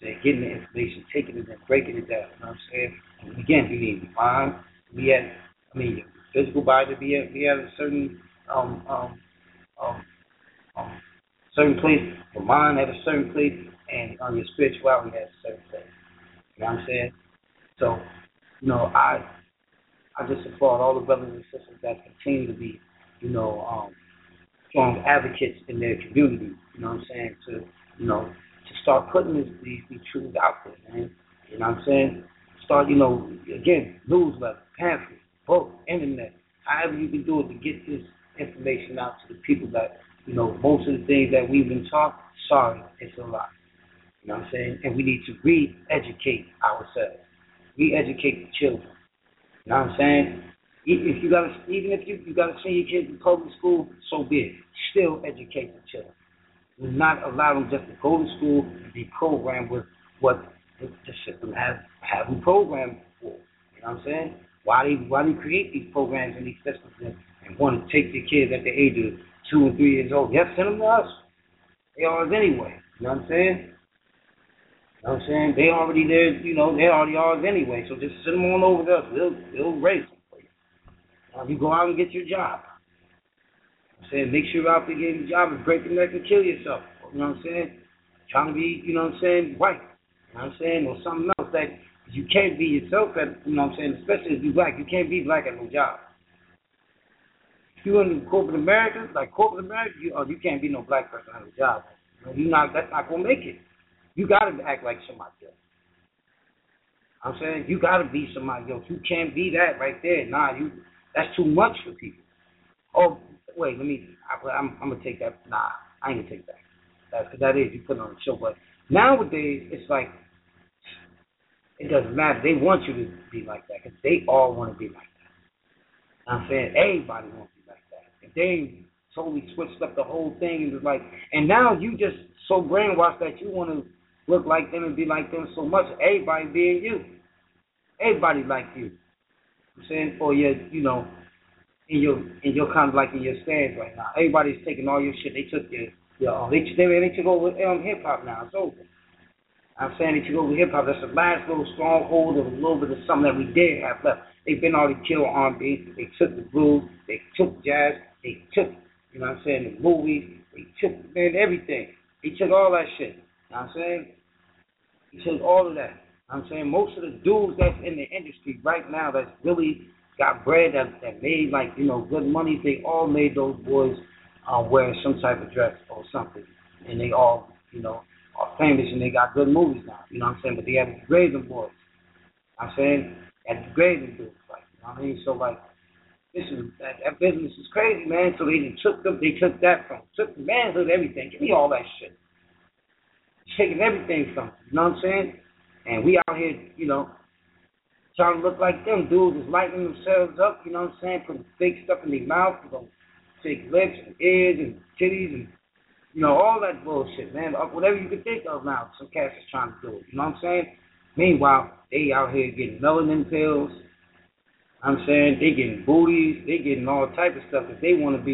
you know, getting the information, taking it and breaking it down. You know what I'm saying? And again, you need your mind to be at, I mean, your physical body to be at, be at a certain, um, um, um, um, certain place, your mind at a certain place, and um, your spirituality at a certain place. You know what I'm saying? So, you know, I, I just applaud all the brothers and sisters that continue to be, you know, um, strong advocates in their community, you know what I'm saying, to, you know, to start putting this, these, these truths out there, man. You know what I'm saying? Start, you know, again, newsletter, pamphlet, both internet, however you can do it to get this information out to the people that, you know, most of the things that we've been taught, sorry, it's a lie. You know what I'm saying? And we need to re-educate ourselves. Re-educate the children. You know what I'm saying? If you gotta, even if you, you got to send your kids to public school, so be it. Still educate the children. Do not allow them just to go to school and be programmed with what the system has have them programmed for. You know what I'm saying? Why do why do you create these programs and these systems and, and want to take the kids at the age of two and three years old? Yes, send them to us. They are anyway. You know what I'm saying? You know what I'm saying? They already there, you know, they already are anyway. So just send them on over to us. They'll, they'll raise them for you. Now, you go out and get your job. I'm saying, make sure you're out there getting a job and break your neck and kill yourself. You know what I'm saying? Trying to be, you know what I'm saying, white. You know what I'm saying? Or something else that you can't be yourself at, you know what I'm saying? Especially if you're black. You can't be black at no job. If you're in corporate America, like corporate America, you, oh, you can't be no black person at no job. You know, you're not, that's not going to make it. You got to act like somebody else. I'm saying you got to be somebody else. You can't be that right there. Nah, you that's too much for people. Oh, wait, let me, I, I'm, I'm going to take that. Nah, I ain't going to take that. That's because that is, you put it on the show. But nowadays, it's like, it doesn't matter. They want you to be like that because they all want to be like that. I'm saying everybody wants to be like that. If they ain't totally switched up the whole thing, and it's like, and now you just so brainwashed that you want to look like them and be like them so much. Everybody being you. Everybody like you. I'm saying, or your, you know, in your in your kind of like in your stands right now. Everybody's taking all your shit. They took your, your they, they, they took over um, hip hop now. It's over. I'm saying they took over hip hop. That's the last little stronghold of a little bit of something that we did have left. They've been already killed R and B. They took the blues. They took jazz. They took, you know what I'm saying, the movies. They took, man, everything. They took all that shit. You know what I'm saying? He says all of that. I'm saying most of the dudes that's in the industry right now that's really got bread, that, that made, like, you know, good money, they all made those boys uh, wear some type of dress or something. And they all, you know, are famous and they got good movies now. You know what I'm saying? But they have degrades them boys. I'm saying that degrades them dudes. Like, you know what I mean? So, like, this is, that, that business is crazy, man. So they just took them, they took that from took the manhood, everything. Give me all that shit. Taking everything from them, you know what I'm saying? And we out here, you know, trying to look like them dudes is lighting themselves up, you know what I'm saying? Putting fake stuff in their mouth, you know, fake lips and ears and titties and, you know, all that bullshit, man. Whatever you can think of now, some cats is trying to do it, you know what I'm saying? Meanwhile, they out here getting melanin pills, I'm saying, they getting booties, they getting all type of stuff that they want to be,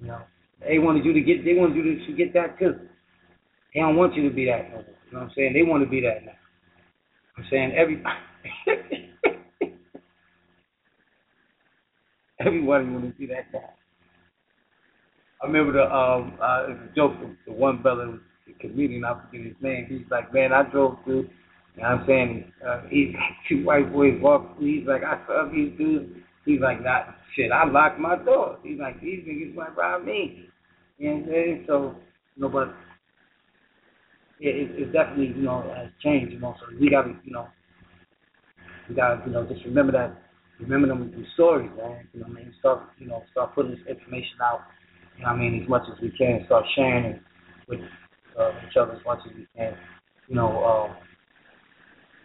you know, they wanted you to get, they wanted you to get that too. They don't want you to be that no more. You know what I'm saying? They want to be that now. I'm saying everybody. Everybody want to be that guy. I remember the um, uh, it was a joke from the one brother, the comedian, I forget his name. He's like, man, I drove through, you know what I'm saying? Uh, he's like, two white boys walk through. He's like, I saw these dudes. He's like, nah, shit, I locked my door. He's like, these niggas went by me. You know what I'm saying? So, you know, but Yeah, it, it definitely, you know, has changed, you know, so we got to, you know, we got to, you know, just remember that, remember them, them stories, man, you know what I mean, start, you know, start putting this information out, you know what I mean, as much as we can, start sharing it with uh, each other as much as we can, you know, uh,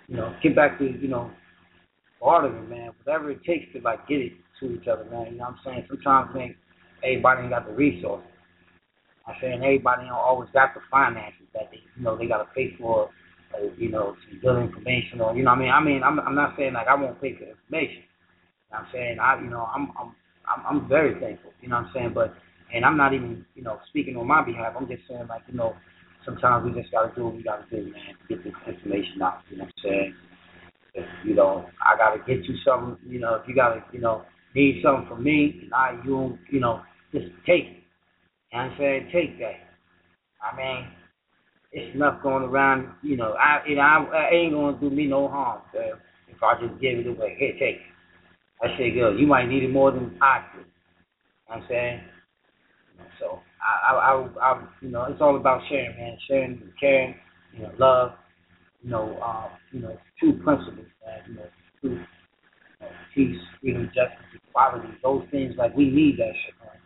you know, get back to, you know, part of it, man, whatever it takes to, like, get it to each other, man, you know what I'm saying, sometimes, man, everybody ain't got the resources. I'm saying everybody don't always got the finances that they, you know, they gotta pay for, uh, you know, some good information or, you know what I mean? I mean, I'm I'm not saying like I won't pay for information. You know what I'm saying I, you know, I'm I'm I'm, I'm very thankful. You know what I'm saying, but and I'm not even, you know, speaking on my behalf. I'm just saying like, you know, sometimes we just gotta do what we gotta do, man, to get this information out. You know what I'm saying? If, you know, I gotta get you something. You know, if you gotta, you know, need something from me, and I, you, you know, just take it. I'm saying, take that. I mean, it's enough going around, you know, I, it, I, I ain't going to do me no harm, sir, if I just give it away. Here, take it. I say, girl, you might need it more than I do. I'm saying? So, I, I, I, I, you know, it's all about sharing, man. Sharing and caring, you know, love, you know, um, you know, true principles, man, you know, true, and peace, freedom, justice, equality, those things. Like, we need that shit, man.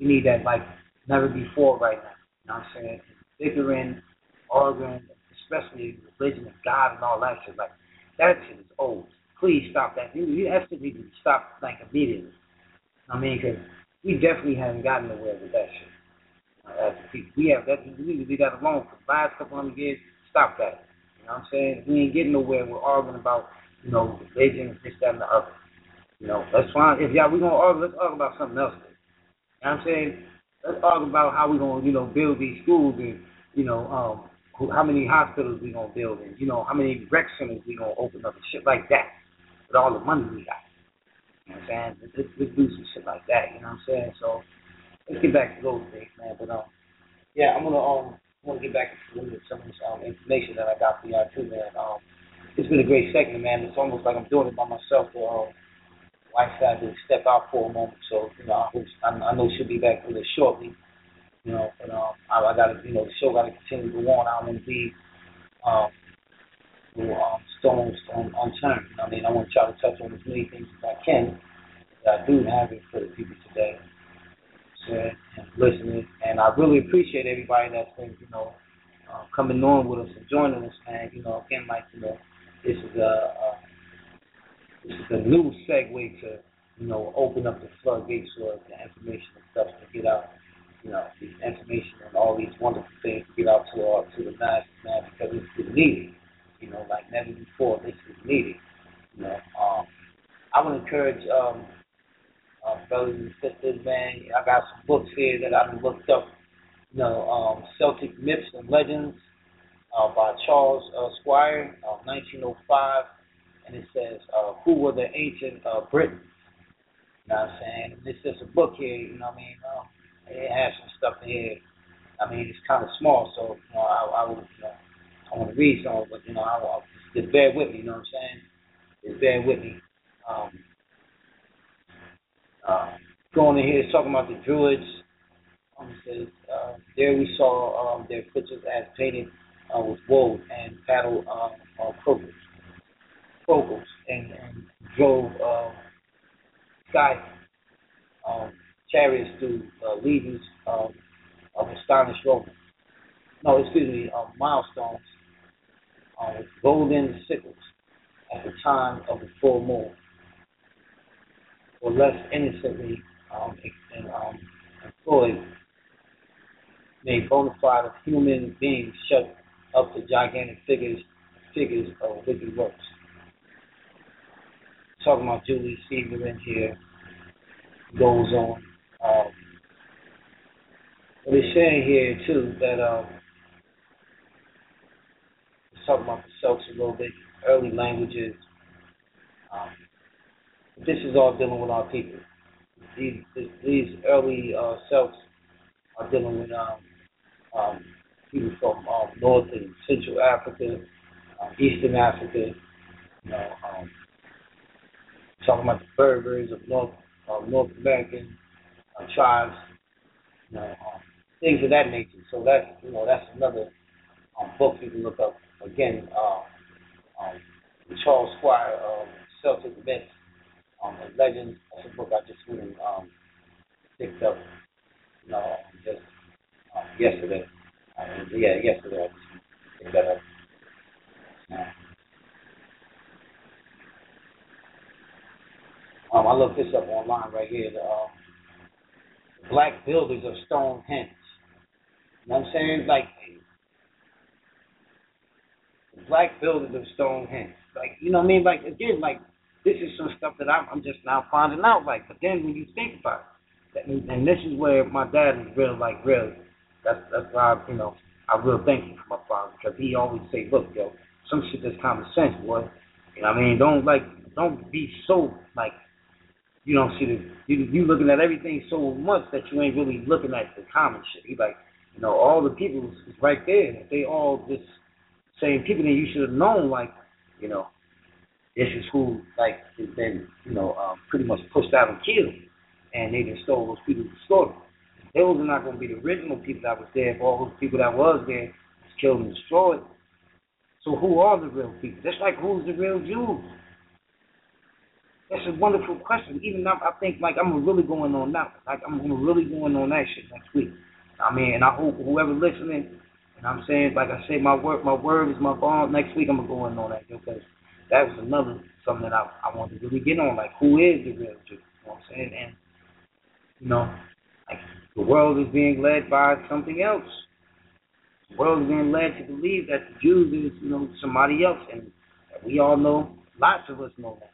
We need that like never before right now. You know what I'm saying? Bickering, arguing, especially religion and God and all that shit. Like, that shit is old. Please stop that. You, you have to be stopped, like, immediately. I mean, because we definitely haven't gotten nowhere with that shit. As a people, we have that. We need to leave that alone for the last couple hundred years. Stop that. You know what I'm saying? We ain't getting nowhere. We're arguing about, you know, religion, this, that, and the other. You know, let's find, if y'all, we're going to argue, let's argue about something else. You know what I'm saying? Let's argue about how we're going to, you know, build these schools and, you know, um, who, how many hospitals we're going to build and, you know, how many rec centers we're going to open up and shit like that with all the money we got. You know what I'm saying? Let's, let's do some shit like that. You know what I'm saying? So, let's get back to those things, man. But, um, yeah, I'm going to, um, I want to get back to some of this um, information that I got for y'all too, man. Um, it's been a great segment, man. It's almost like I'm doing it by myself. Or, um, wife had to step out for a moment, so you know, I, hope, I, I know she'll be back with us shortly. You know, but um, I, I got to, you know, the show got to continue to go on. I don't want to be um, um, stone stone unturned. You know what I mean, I want to try to touch on as many things as I can that I do have it for the people today. And listening, and I really appreciate everybody that's been, you know, uh, coming on with us and joining us, man. You know, again, like, you know, this is a uh, this is a new segue to, you know, open up the floodgates for the information and stuff to get out, you know, the information and all these wonderful things to get out to our to the masses, man, because this is needed, you know, like never before. This is needed, you know. Um, I would encourage. Um, Uh, brothers and sisters, man, I got some books here that I've looked up, you know, um, Celtic Myths and Legends uh, by Charles uh, Squire, uh, nineteen oh five, and it says, uh, who were the ancient uh, Britons? You know what I'm saying? And it's just a book here, you know what I mean? Um, it has some stuff in here. I mean, it's kind of small, so, you know, I, I would, you know, I want to read some, but, you know, I, I, just bear with me, you know what I'm saying? Just bear with me. Um, Uh, going in here, talking about the Druids. Um, says, uh, there we saw um, their pictures as painted uh, with wool and paddle um, uh, crocus, crocus, and, and drove uh, sky um, chariots through uh, legions um, of astonished Romans. No, excuse me, uh, milestones uh, with golden sickles at the time of the full moon. Or less innocently um, and, um, employed, made bona fide of human beings shut up to gigantic figures, figures of wicked works. Talking about Julius Caesar in here, goes on. Um, they're saying here too that um, talking about the Celts a little bit, early languages. Um, This is all dealing with our people. These, these early uh, Celts are dealing with um, um, people from um, North and Central Africa, uh, Eastern Africa, you know, um, talking about the Berbers of North uh, North American uh, tribes, you know, um, things of that nature. So that's, you know, that's another um, book you can look up. Again, uh, um, Charles Squire, um, Celtic Myths. Um, and Legends, that's a book I just really um, picked up, you know, just um, yesterday. I mean, yeah, yesterday I just picked that up. Um, I looked this up online right here. The um, Black Builders of Stonehenge. You know what I'm saying? Like, the Black Builders of Stonehenge. Like, you know what I mean? Like, again, like, this is some stuff that I'm, I'm just now finding out, like, but then when you think about it, and, and this is where my dad is real, like, real, that's, that's why, I, you know, I'm real thankful for my father, because he always say, look, yo, some shit that's common sense, boy, you know what I mean, don't, like, don't be so, like, you don't see the, you, you looking at everything so much that you ain't really looking at the common shit. He like, you know, all the people is right there, and if they all just saying people that you should have known, like, you know, this is who, like, has been, you know, um, pretty much pushed out and killed. And they just stole those people to slaughter. Those are not going to be the original people that was there. If all those people that was there was killed and destroyed. So who are the real people? That's like, who's the real Jews? That's a wonderful question. Even now, I think like I'm really going on now. Like I'm really going on that shit next week. I mean, and I hope whoever listening, and I'm saying, like I said, my word, my word is my bond. Next week I'm going on that because that was another something that I I wanted to really get on. Like, who is the real Jew? You know what I'm saying? And you know, like the world is being led by something else. The world is being led to believe that the Jews is, you know, somebody else, and we all know. Lots of us know that.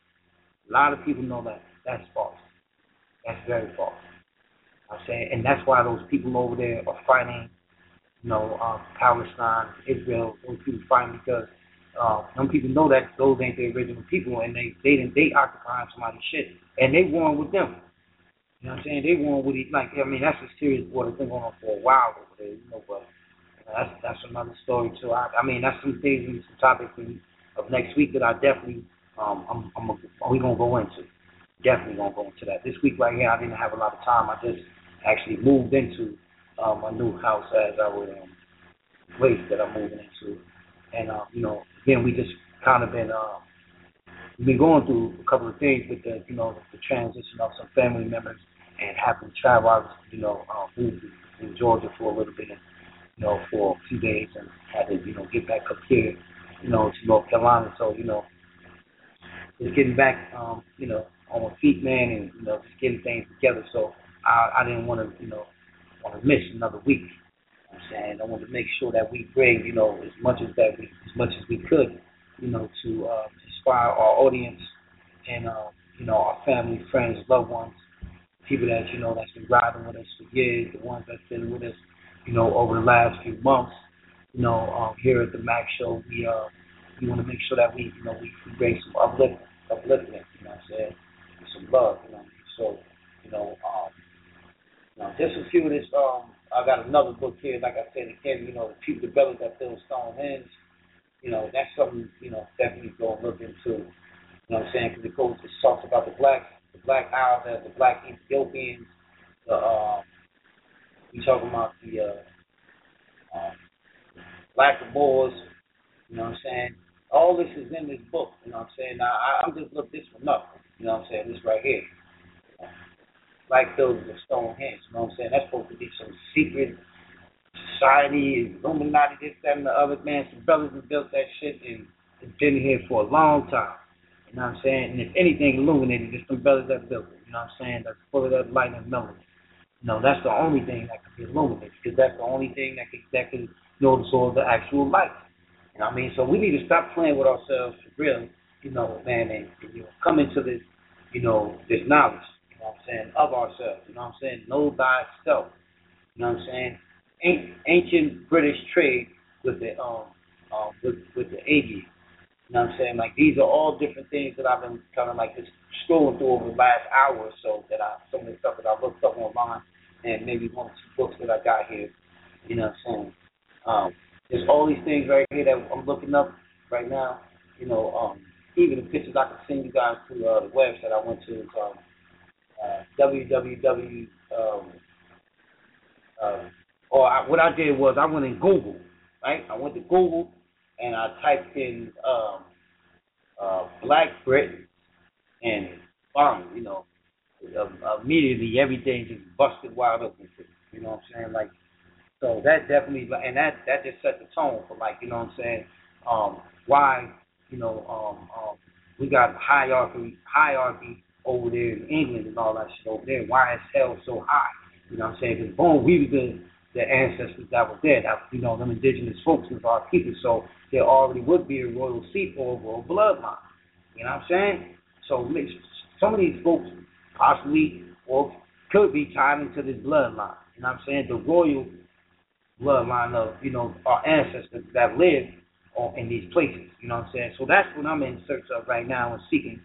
A lot of people know that. That's false. That's very false. I'm saying, and that's why those people over there are fighting, you know, um, Palestine, Israel. Those people fighting because uh, some people know that those ain't the original people, and they they they occupying somebody's shit, and they warring with them. You know what I'm saying? They warring with it. Like, I mean, that's a serious war that's been going on for a while over there. You know, but you know, that's that's another story too. I, I mean, that's some things and some topics and. Of next week that I definitely um I'm, I'm a, we gonna go into definitely gonna go into that. This week right here I didn't have a lot of time. I just actually moved into um, my new house as I would um, place that I'm moving into, and uh, you know again we just kind of been uh, we've been going through a couple of things with the you know the transition of some family members and having to travel. I was you know uh, moved in Georgia for a little bit, and, you know for a few days, and had to you know get back up here. You know, to North Carolina, so, you know, just getting back, um, you know, on my feet, man, and, you know, just getting things together, so I, I didn't want to, you know, want to miss another week, you know what I'm saying, I wanted to make sure that we bring, you know, as much as that we, as much as we could, you know, to uh, inspire our audience and, uh, you know, our family, friends, loved ones, people that, you know, that's been riding with us for years, the ones that's been with us, you know, over the last few months. You know, um, here at the M A C Show, we uh, we want to make sure that we, you know, we, we bring some uplift, upliftment, you know what I'm saying, and some love, you know what I mean? So, you know, um, you know, just a few of this, um, I got another book here, like I said again, you know, the people, the brothers that build Stonehenge, you know, that's something, you know, definitely go and look into, you know what I'm saying, because it goes, it talks about the black, the black Islanders, the black Ethiopians, the, um, we talking about the, uh, um, Black of Moors, you know what I'm saying? All this is in this book, you know what I'm saying? Now, I, I'm just looking this one up, you know what I'm saying? This right here. Black buildings of Stonehenge, you know what I'm saying? That's supposed to be some secret society, Illuminati, this, that, and the other, man. Some brothers have built that shit and it's been here for a long time, you know what I'm saying? And if anything illuminated, it's some brothers that built it, you know what I'm saying? That's full of that light and melody. You know, that's the only thing that could be illuminated because that's the only thing that could, that could notice all the actual life. You know what I mean? So we need to stop playing with ourselves for real, you know, man, and, and you know, come into this, you know, this knowledge, you know what I'm saying, of ourselves, you know what I'm saying? Know thyself, you know what I'm saying? An- ancient British trade with the, um, um, with, with the Oase, you know what I'm saying? Like, these are all different things that I've been kind of like just scrolling through over the last hour or so that I, some of the stuff that I looked up online and maybe one or two books that I got here, you know what I'm saying? Um, there's all these things right here that I'm looking up right now. You know, um, even the pictures I can send you guys to uh, the website I went to is um, uh, www. Um, uh, or I, what I did was I went in Google, right? I went to Google and I typed in um, uh, Black Britain and bombing. You know, immediately everything just busted wide open. You know what I'm saying? Like. So that definitely, and that, that just set the tone for, like, you know what I'm saying, um, why, you know, um, um, we got hierarchy hierarchy over there in England and all that shit over there. Why is hell so high? You know what I'm saying? Because, boom, we were the, the ancestors that were there. That, you know, them indigenous folks was our people. So there already would be a royal seat or a royal bloodline. You know what I'm saying? So some of these folks possibly or could be tied into this bloodline. You know what I'm saying? The royal bloodline of, you know, our ancestors that lived on, in these places, you know what I'm saying? So that's what I'm in search of right now and seeking,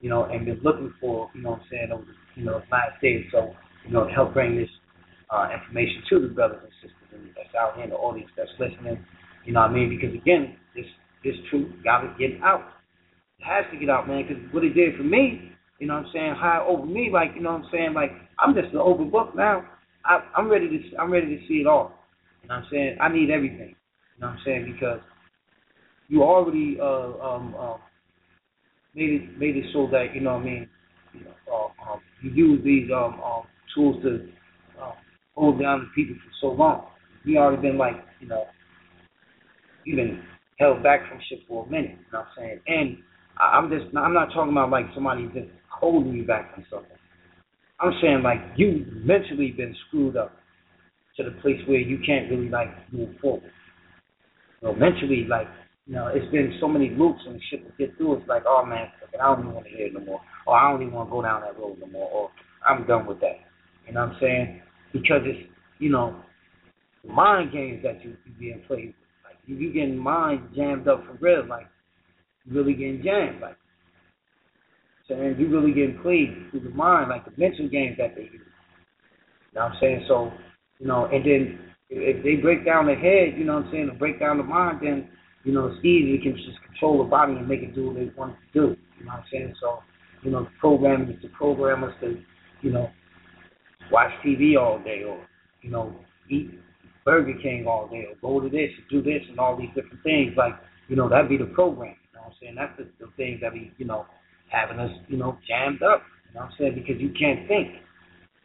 you know, and been looking for, you know what I'm saying, over, you know, last days. So, you know, to help bring this uh, information to the brothers and sisters and that's out here in the audience that's listening, you know what I mean? Because, again, this, this truth got to get out. It has to get out, man, because what it did for me, you know what I'm saying, high over me, like, you know what I'm saying, like, I'm just an open book now. I, I'm ready to, I'm ready to see it all. You know what I'm saying? I need everything. You know what I'm saying? Because you already uh, um, uh, made it made it so that, you know what I mean, uh, um, you use these um, um, tools to uh, hold down the people for so long. We already been like, you know, you've been held back from shit for a minute. You know what I'm saying? And I, I'm just, I'm not talking about like somebody just holding you back from something. I'm saying like you mentally been screwed up to the place where you can't really like move forward. So mentally, like, you know, it's been so many loops and shit to get through. It's like, oh man, I don't even want to hear it no more, or I don't even want to go down that road no more, or I'm done with that. You know what I'm saying? Because it's, you know, the mind games that you you being played with. Like you, you getting mind jammed up for real. Like you really getting jammed. Like saying you really getting played through the mind, like the mental games that they use. You know what I'm saying? So, you know, and then if they break down the head, you know what I'm saying, to break down the mind, then, you know, it's easy. They can just control the body and make it do what they want it to do. You know what I'm saying? So, you know, the program is to program us to, you know, watch T V all day, or, you know, eat Burger King all day, or go to this, or do this, and all these different things. Like, you know, that'd be the program. You know what I'm saying? That's the, the thing that be, you know, having us, you know, jammed up. You know what I'm saying? Because you can't think.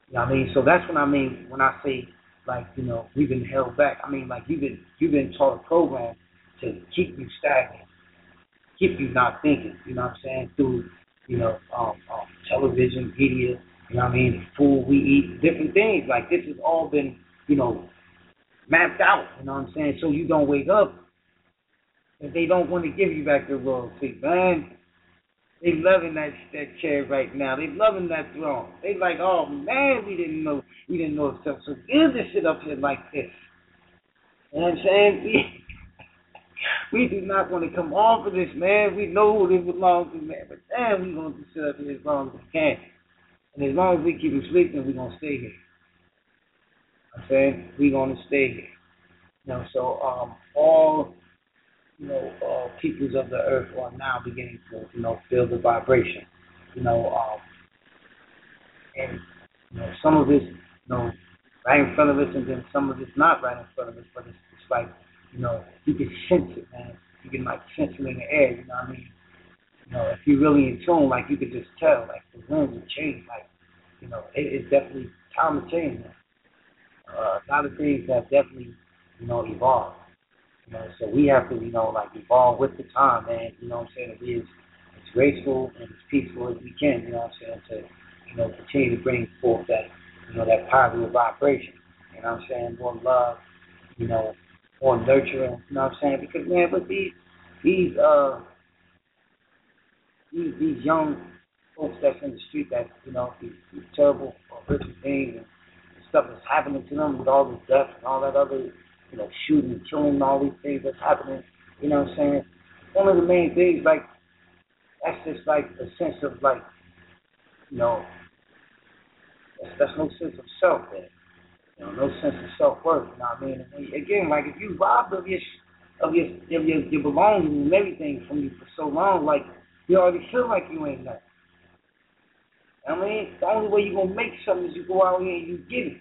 You know what I mean? So that's what I mean when I say, like, you know, we've been held back. I mean, like, you've been, you've been taught a program to keep you stagnant, keep you not thinking, you know what I'm saying, through, you know, um, um, television, media, you know what I mean, food we eat, different things. Like, this has all been, you know, mapped out, you know what I'm saying, so you don't wake up. If they don't want to give you back your royalty, man, they loving that that chair right now. They loving that throne. They like, oh man, we didn't know we didn't know stuff. So give this shit up here like this. You know what I'm saying? We, we do not want to come off of this, man. We know who this belongs to, man. But damn, we gonna sit up here as long as we can. And as long as we keep sleeping, we gonna stay here. I'm saying we gonna stay here. You know, so um all. You know, uh, peoples of the earth are now beginning to, you know, feel the vibration. You know, um, and you know, some of it's, you know, right in front of us, and then some of it's not right in front of us. But it's, it's like, you know, you can sense it, man. You can like sense it in the air. You know what I mean? You know, if you're really in tune, like you can just tell, like the winds will change. Like, you know, it, it's definitely time to change. Man. Uh, a lot of things have definitely, you know, evolved. You know, so we have to, you know, like evolve with the time, man. You know what I'm saying? To be as, as graceful and as peaceful as we can. You know what I'm saying? To, you know, continue to bring forth that, you know, that positive vibration. You know what I'm saying? More love. You know, more nurturing. You know what I'm saying? Because man, but these these uh these these young folks that's in the street, that you know, these, these terrible, horrific things and stuff that's happening to them with all the death and all that other. You know, shooting, killing, all these things that's happening, you know what I'm saying? One of the main things, like, that's just like a sense of, like, you know, that's, that's no sense of self there. You know, no sense of self-worth, you know what I mean? And again, like, if you robbed of your, of your, of your, your belongings and everything from you for so long, like, you already feel like you ain't nothing. I mean, the only way you're going to make something is you go out here and you get it.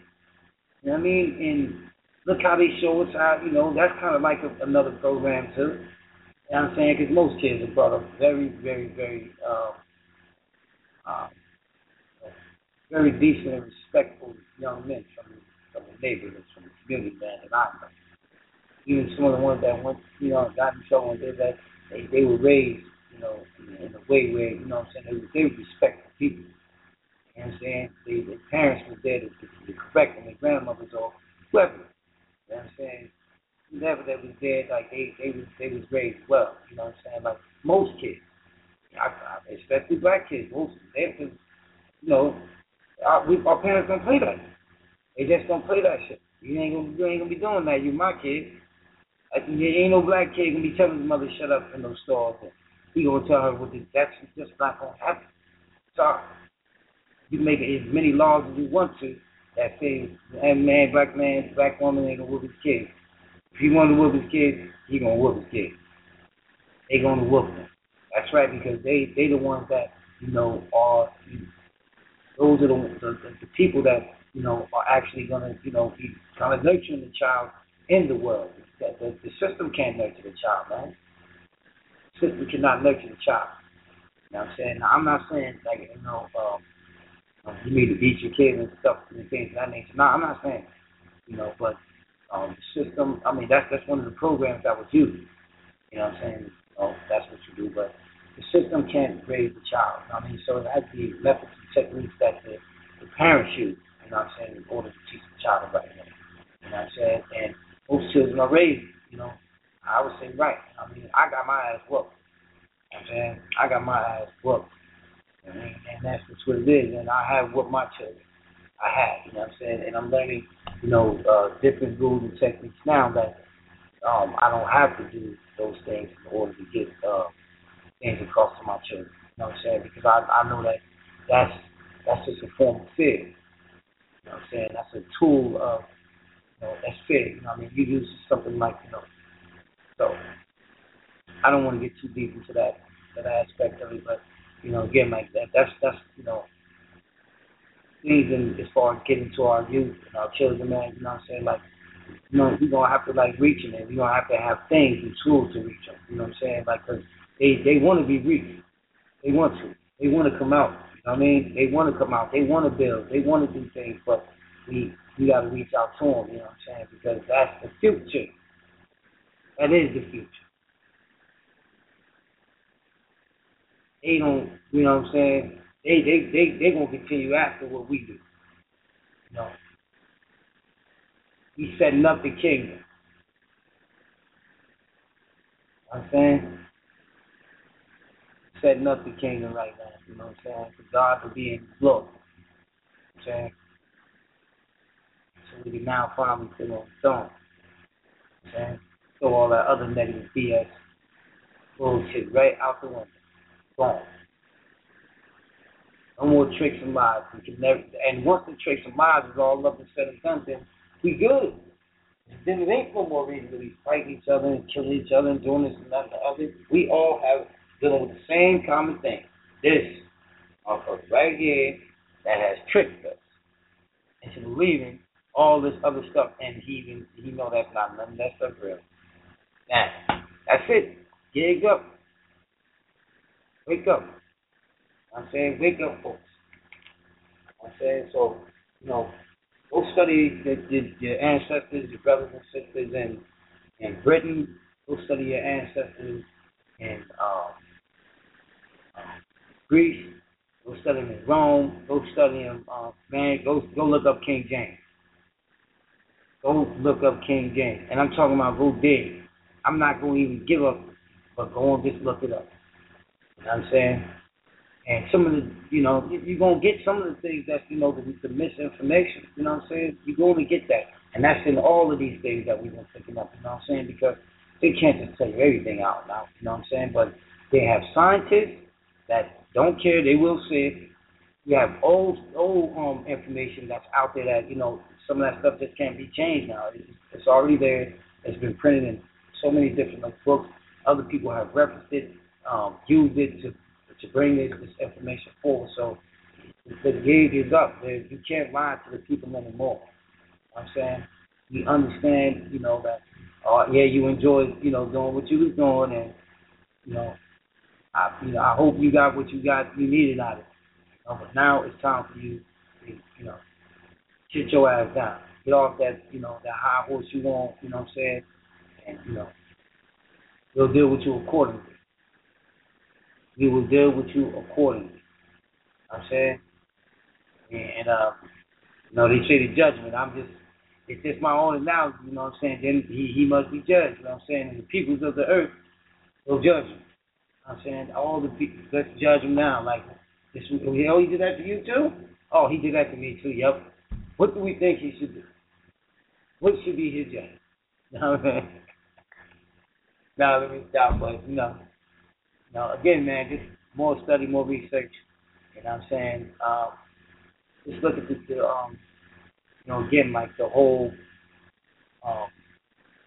You know what I mean? And look how they show us how, you know, that's kind of like a, another program, too. You know what I'm saying? Because most kids are brought up very, very, very, um, um, very decent and respectful young men from, from the neighborhoods, from the community, man, and I know. Even some of the ones that went, you know, got in trouble and did that, they, they were raised, you know, in, in a way where, you know what I'm saying, they, they respected people. You know what I'm saying? They, their parents were there to, to, to correct them, their grandmothers or whoever. You know what I'm saying? Whoever that was there, like, they, they, was, they was raised well. You know what I'm saying? Like, most kids, I, I, especially black kids, most of them, you know, our, we, our parents don't play that. They just don't play that shit. You ain't gonna, you ain't gonna be doing that. You my kid. Like, you ain't no black kid gonna be telling his mother, shut up in those stores. He gonna tell her, well, that's just not gonna happen. Sorry. You make as many laws as you want to. That says, man, black man, black woman ain't gonna whoop his kid. If he wanna whoop his kid, he gonna whoop his kid. They gonna whoop him. That's right, because they, they the ones that, you know, are, you know, those are the, the, the people that, you know, are actually gonna, you know, be kind of nurturing the child in the world. The, the, the system can't nurture the child, man. The system cannot nurture the child. You know what I'm saying? Now, I'm not saying, like, you know, um, you need to beat your kid and stuff and things of that nature. No, I'm not saying that, you know, but um, the system, I mean, that's, that's one of the programs that was used. You know what I'm saying? Oh, that's what you do, but the system can't raise the child. You know what I mean? So it has to be methods and techniques that the, the parents use, you know what I'm saying, in order to teach the child the right thing. You know what I'm saying? And most children are raised, you know, I would say right. I mean, I got my ass whooped. You know what I'm saying? I got my ass whooped. You know what I mean? And that's just what it is. And I have whooped my children. I have, you know what I'm saying? And I'm learning, you know, uh, different rules and techniques now that um, I don't have to do those things in order to get uh, things across to my children. You know what I'm saying? Because I, I know that that's, that's just a form of fear. You know what I'm saying? That's a tool of, you know, that's fear. You know what I mean? You use something like, you know, so I don't want to get too deep into that that aspect of it, but you know, again, like that, that's that's you know, even as far as getting to our youth and our children, man, you know what I'm saying? Like, you know, we're gonna have to like reach them, and we're gonna have to have things and tools to reach them. You know what I'm saying? Like, cause they they want to be reached, they want to, they want to come out. You know what I mean? They want to come out, they want to build, they want to do things, but we we gotta reach out to them. You know what I'm saying? Because that's the future. That is the future. They don't, you know what I'm saying? They they they they gonna continue after what we do. You know, we setting up the kingdom. You know what I'm saying? Setting up the kingdom right now. You know what I'm saying? For God to be in His glory. You know what I'm saying? So we can now finally sit on the throne. You know what I'm saying? Throw all that other negative B S bullshit right out the window. Boom. No more tricks and lies. We can never, and once the tricks and lies is all up and said and done, then we good. Then it ain't no more reason to be fighting each other and killing each other and doing this and that and the other. We all have dealing with the same common thing. This motherfucker right here that has tricked us into believing all this other stuff, and he even he know that's not nothing. That stuff real. Now that's it. Gig up. Wake up. I'm saying, wake up, folks. I'm saying, so, you know, go study the, the, your ancestors, your brothers and sisters in, in Britain. Go study your ancestors in um, um, Greece. Go study them in Rome. Go study them, uh, man. Go, go look up King James. Go look up King James. And I'm talking about go dig. I'm not going to even give up, but go and just look it up. You know what I'm saying? And some of the, you know, you're going to get some of the things that, you know, the, the misinformation, you know what I'm saying? You're going to get that. And that's in all of these things that we've been picking up, you know what I'm saying? Because they can't just tell you everything out now, you know what I'm saying? But they have scientists that don't care, they will say it. You have old, old um, information that's out there that, you know, some of that stuff just can't be changed now. It's, it's already there. It's been printed in so many different like, books. Other people have referenced it. Um, use it to to bring this, this information forward. So the gauge is up. You can't lie to the people anymore. You know what I'm saying? You understand, you know, that, uh, yeah, you enjoy, you know, doing what you was doing, and, you know, I, you know, I hope you got what you got, you needed out of it. You know, but now it's time for you to, you know, sit your ass down. Get off that, you know, that high horse you want, you know what I'm saying? And, you know, we'll deal with you accordingly. We will deal with you accordingly. I'm saying, and uh, you know, they say the judgment. I'm just, it's just my own analogy. You know what I'm saying? Then he he must be judged. You know what I'm saying? And the peoples of the earth will judge him. I'm saying all the people, let's judge him now. Like this, oh, he did that to you too. Oh, he did that to me too. Yep. What do we think he should do? What should be his judgment? You know what I mean? Now let me stop, but you know. Now, again, man, just more study, more research, you know what I'm saying? Um, just look at the, the um, you know, again, like the whole um,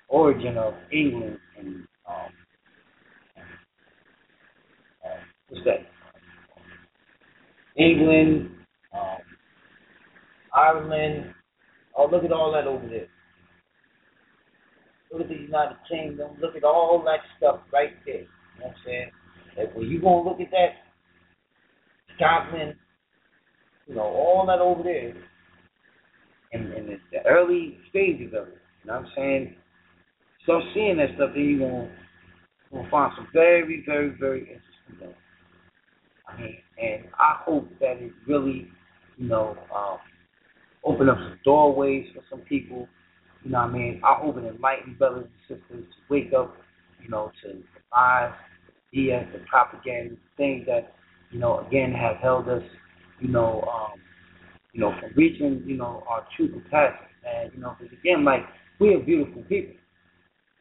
origin of England and, um, uh, what's that? England, um, Ireland, oh, look at all that over there. Look at the United Kingdom, look at all that stuff right there, you know what I'm saying? Like, well, you gonna look at that? Scotland, you know, all that over there, and in, in the early stages of it. You know what I'm saying? Start seeing that stuff, then you're going to find some very, very, very interesting things. I mean, and I hope that it really, you know, um, open up some doorways for some people. You know what I mean? I hope it enlightens brothers and sisters to wake up, you know, to the lies, the B S, the propaganda, things that, you know, again, have held us, you know, um, you know, from reaching, you know, our true capacity. And, you know, because again, like, we are beautiful people.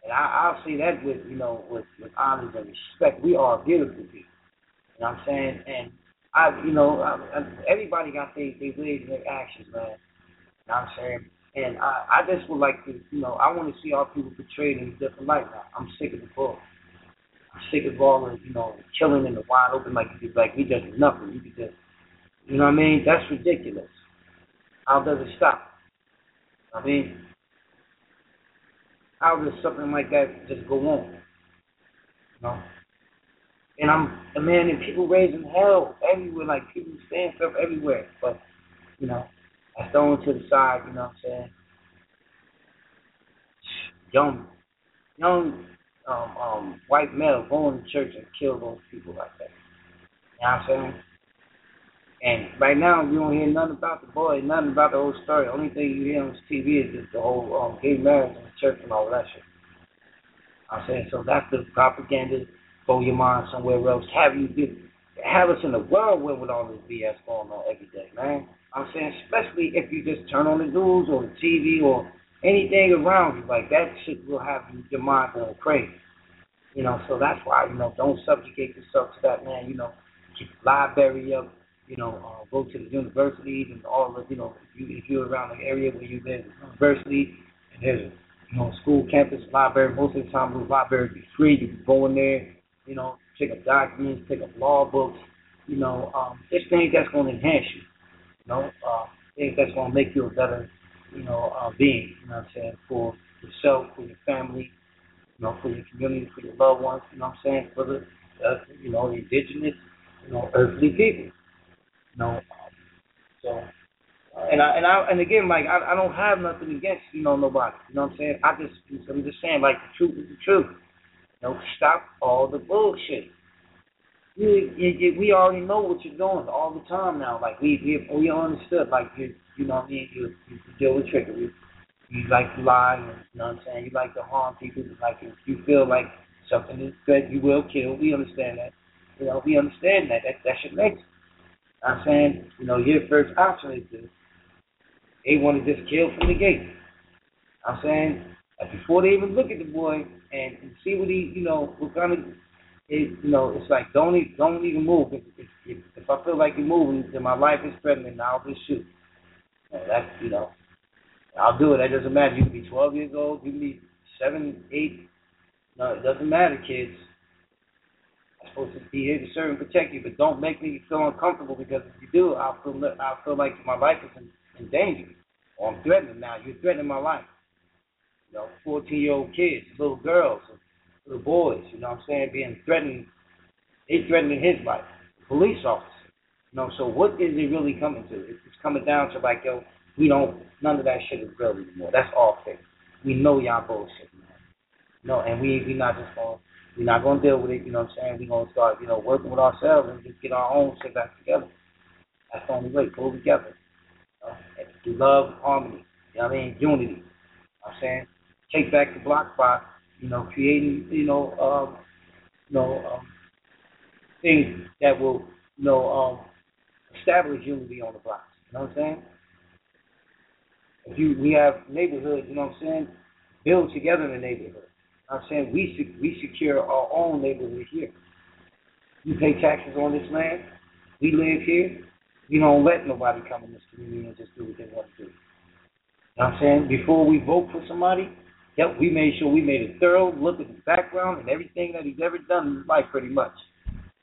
And I, I'll say that with, you know, with, with honor and respect. We are beautiful people. You know what I'm saying? And, I, you know, I, I, everybody got their ways and their actions, man. You know what I'm saying? And I, I just would like to, you know, I want to see our people portrayed in a different light now. I'm sick of the bull. I'm sick of all of, you know, killing in the wide open like you like we just nothing. You could just, you know what I mean? That's ridiculous. How does it stop? I mean, how does something like that just go on? You know? And I'm a man, and people raising hell everywhere, like people saying stuff everywhere. But, you know, I throw it to the side, you know what I'm saying? Young, young um, um, white male going to church and kill those people like that. You know what I'm saying? And right now, you don't hear nothing about the boy, nothing about the whole story. Only thing you hear on T V is just the whole um, gay marriage and the church and all that shit. I'm saying, so that's the propaganda. Throw your mind somewhere else. Have you do, have us in the whirlwind with all this B S going on every day, man. I'm saying, especially if you just turn on the news or the T V or anything around you, like that shit will have your mind going crazy. You know, so that's why, you know, don't subjugate yourself to that, man. You know, keep the library up, you know, uh, go to the universities and all the, you know, if, you, if you're around the area where you live, university, and there's a, you know, school campus, library, most of the time the library be free, you can go in there, you know, pick up documents, pick up law books, you know, um, just things that's going to enhance you. You know, uh, things that's going to make you a better, you know, uh, being, you know what I'm saying, for yourself, for your family, you know, for your community, for your loved ones, you know what I'm saying, for the, uh, you know, the indigenous, you know, earthly people, you know. Um, so, uh, and I, and I, and again, like, I, I don't have nothing against, you know, nobody, you know what I'm saying, I just, I'm just saying, like, the truth is the truth. You know, stop all the bullshit. You, you, you, we already know what you're doing all the time now. Like, we we, we understood. Like, you you know what I mean? You, you, you deal with trickery. You like to lie. You know what I'm saying? You like to harm people. Like, if you feel like something is good, you will kill. We understand that. You know, we understand that. That, that should make sense. I'm saying, you know, your first option is to, they want to just kill from the gate. I'm saying, before they even look at the boy and, and see what he, you know, we're gonna, it, you know, it's like don't even, don't even move. If, if, if I feel like you're moving, then my life is threatening. I'll just shoot. You know, that's, you know, I'll do it. That doesn't matter. You can be twelve years old. You can be seven, eight. No, it doesn't matter, kids. I'm supposed to be here to serve and protect you, but don't make me feel uncomfortable because if you do, I'll feel, I'll feel like my life is in, in danger or I'm threatening now. You're threatening my life. You know, fourteen-year-old kids, little girls, little boys, you know what I'm saying, being threatened, they threatening his life, police officer. You know, so what is it really coming to? It's coming down to like, yo, we don't, none of that shit is real anymore. That's all fake. We know y'all bullshit, man. You know, and we we not just going, we're not going to deal with it, you know what I'm saying? We're going to start, you know, working with ourselves and just get our own shit back together. That's the only way, pull together. You know? Love, harmony, you know what I mean, unity, you know what I'm saying? Take back the block by, you know, creating, you know, um, you know, um, things that will, you know, um, establish unity on the blocks. You know what I'm saying? If you, we have neighborhoods. You know what I'm saying? Build together in the neighborhood. You know what I'm saying, we we secure our own neighborhood here. You pay taxes on this land. We live here. We don't let nobody come in this community and just do what they want to do. You know what I'm saying? Before we vote for somebody. Yep, we made sure we made a thorough look at his background and everything that he's ever done in his life, pretty much.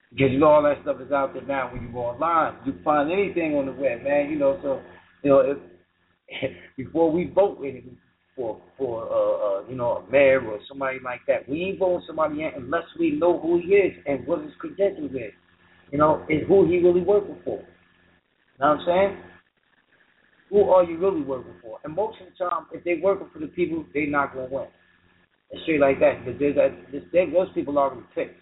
Because, you know, all that stuff is out there now when you go online. You can find anything on the web, man, you know. So, you know, if, if, before we vote for, for uh, uh, you know, a mayor or somebody like that, we ain't voting somebody in unless we know who he is and what his credentials is. you know, is who he really working for. You know what I'm saying? Who are you really working for? And most of the time, if they're working for the people, they're not going to win. It's straight like that. Because there's a, there's, there, those people are already picked.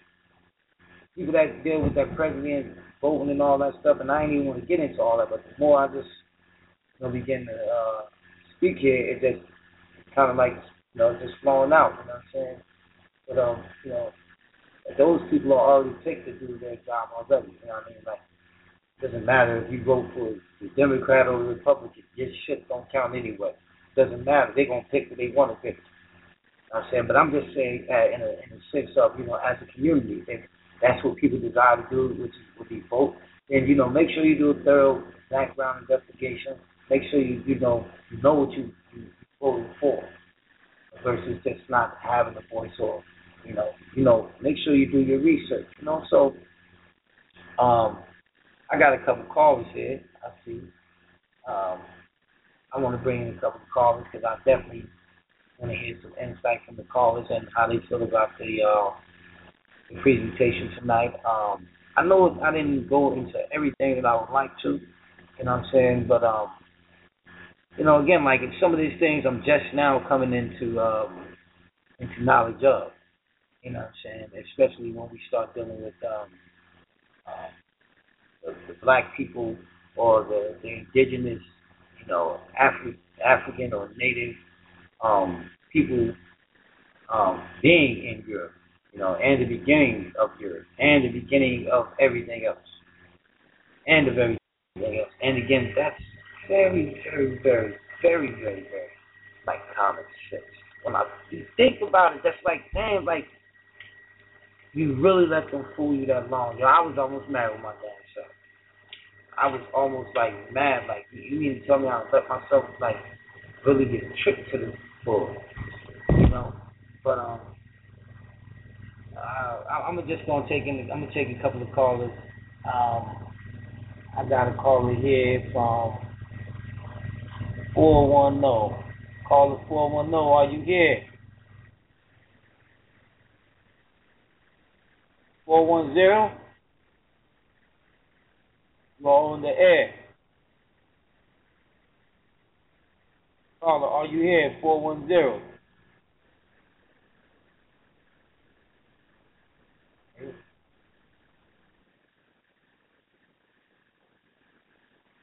People that deal with that president voting and all that stuff, and I ain't even want to get into all that, but the more I just you know, begin to uh, speak here, it just kind of like, you know, just flowing out, you know what I'm saying? But, um, you know, those people are already picked to do their job already, you know what I mean? Like, it doesn't matter if you vote for the Democrat or the Republican, your shit don't count anyway. It doesn't matter. They're going to pick what they want to pick. You know what I'm saying? But I'm just saying uh, in, a, in a sense of, you know, as a community, if that's what people desire to do, which is would be vote, then, you know, make sure you do a thorough background investigation. Make sure you, you know, you know what you, you voted for versus just not having a voice or, you know, you know, make sure you do your research, you know. So, um, I got a couple callers here, I see. Um, I want to bring in a couple of callers because I definitely want to hear some insight from the callers and how they feel about the, uh, the presentation tonight. Um, I know I didn't go into everything that I would like to, you know what I'm saying, but, um, you know, again, like, if some of these things I'm just now coming into, um, into knowledge of, you know what I'm saying, especially when we start dealing with um, uh, the, the black people or the, the indigenous, you know, Afri- African or native um, people um, being in Europe, you know, and the beginning of Europe, and the beginning of everything else, and of everything else. And again, that's very, very, very, very, very, very, like common sense. When I you think about it, that's like, damn, like, you really let them fool you that long. Yo, I was almost mad with my damn self. I was almost, like, mad. Like, you mean to tell me I let myself, like, really get tricked to the full, you know? But, um, uh, I'm just going to take in, I'm going to take a couple of callers. Um, I got a caller here from four one zero. Caller four one zero, are you here? four one zero? You are on the air. Caller, are you here? four one zero.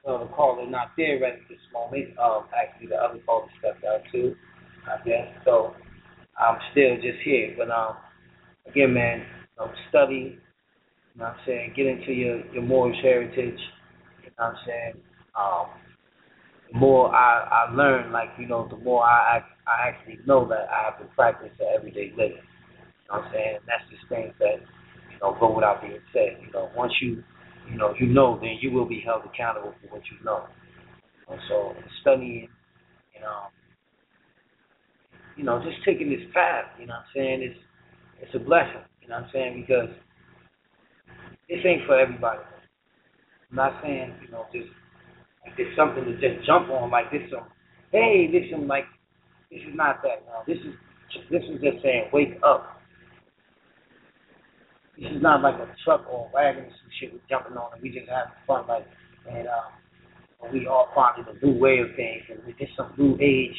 So the caller not there right at this moment. Um, actually, the other caller stepped out too, I guess. So I'm still just here. But um, again, man, um, study. You know what I'm saying? Get into your, your Moorish heritage. You know what I'm saying? Um, the more I, I learn, like, you know, the more I, I I actually know that I have to practice the everyday living. You know what I'm saying? And that's just things that, you know, go without being said. You know, once you, you know, you know, then you will be held accountable for what you know. And so studying, you know, you know, just taking this path, you know what I'm saying, it's, it's a blessing, you know what I'm saying, because this ain't for everybody. I'm not saying, you know, just like there's something to just jump on, like this some, hey, this some, like, this is not that, no. This is, this is just saying, wake up. This is not like a truck or a wagon or some shit we're jumping on and we just having fun, like, and um, we all finding a new way of things and this some new age,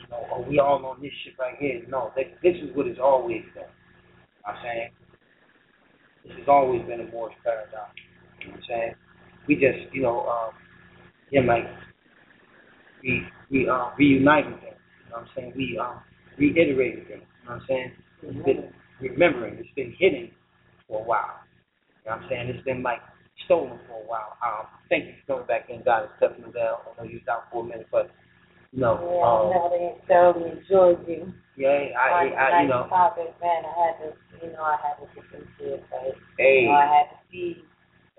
you know, or we all on this shit right here. No, this, this is what it's always been. You know what I'm saying? This has always been a Moorish paradigm. You know what I'm saying? We just, you know, um, yeah, like, we, we uh, reuniting things. You know what I'm saying? We um, reiterating things. You know what I'm saying? It's been remembering. It's been hidden for a while. You know what I'm saying? It's been like stolen for a while. Um, thank you for coming back in, Doctor Stephanie Bell. I know you're down for a minute, but you know. Yeah, um, I know they thoroughly enjoyed you. Yeah, I, I, I, I you know. Topic, man, I had to, you know, I had to get into it, right? Hey. You know, I had to be.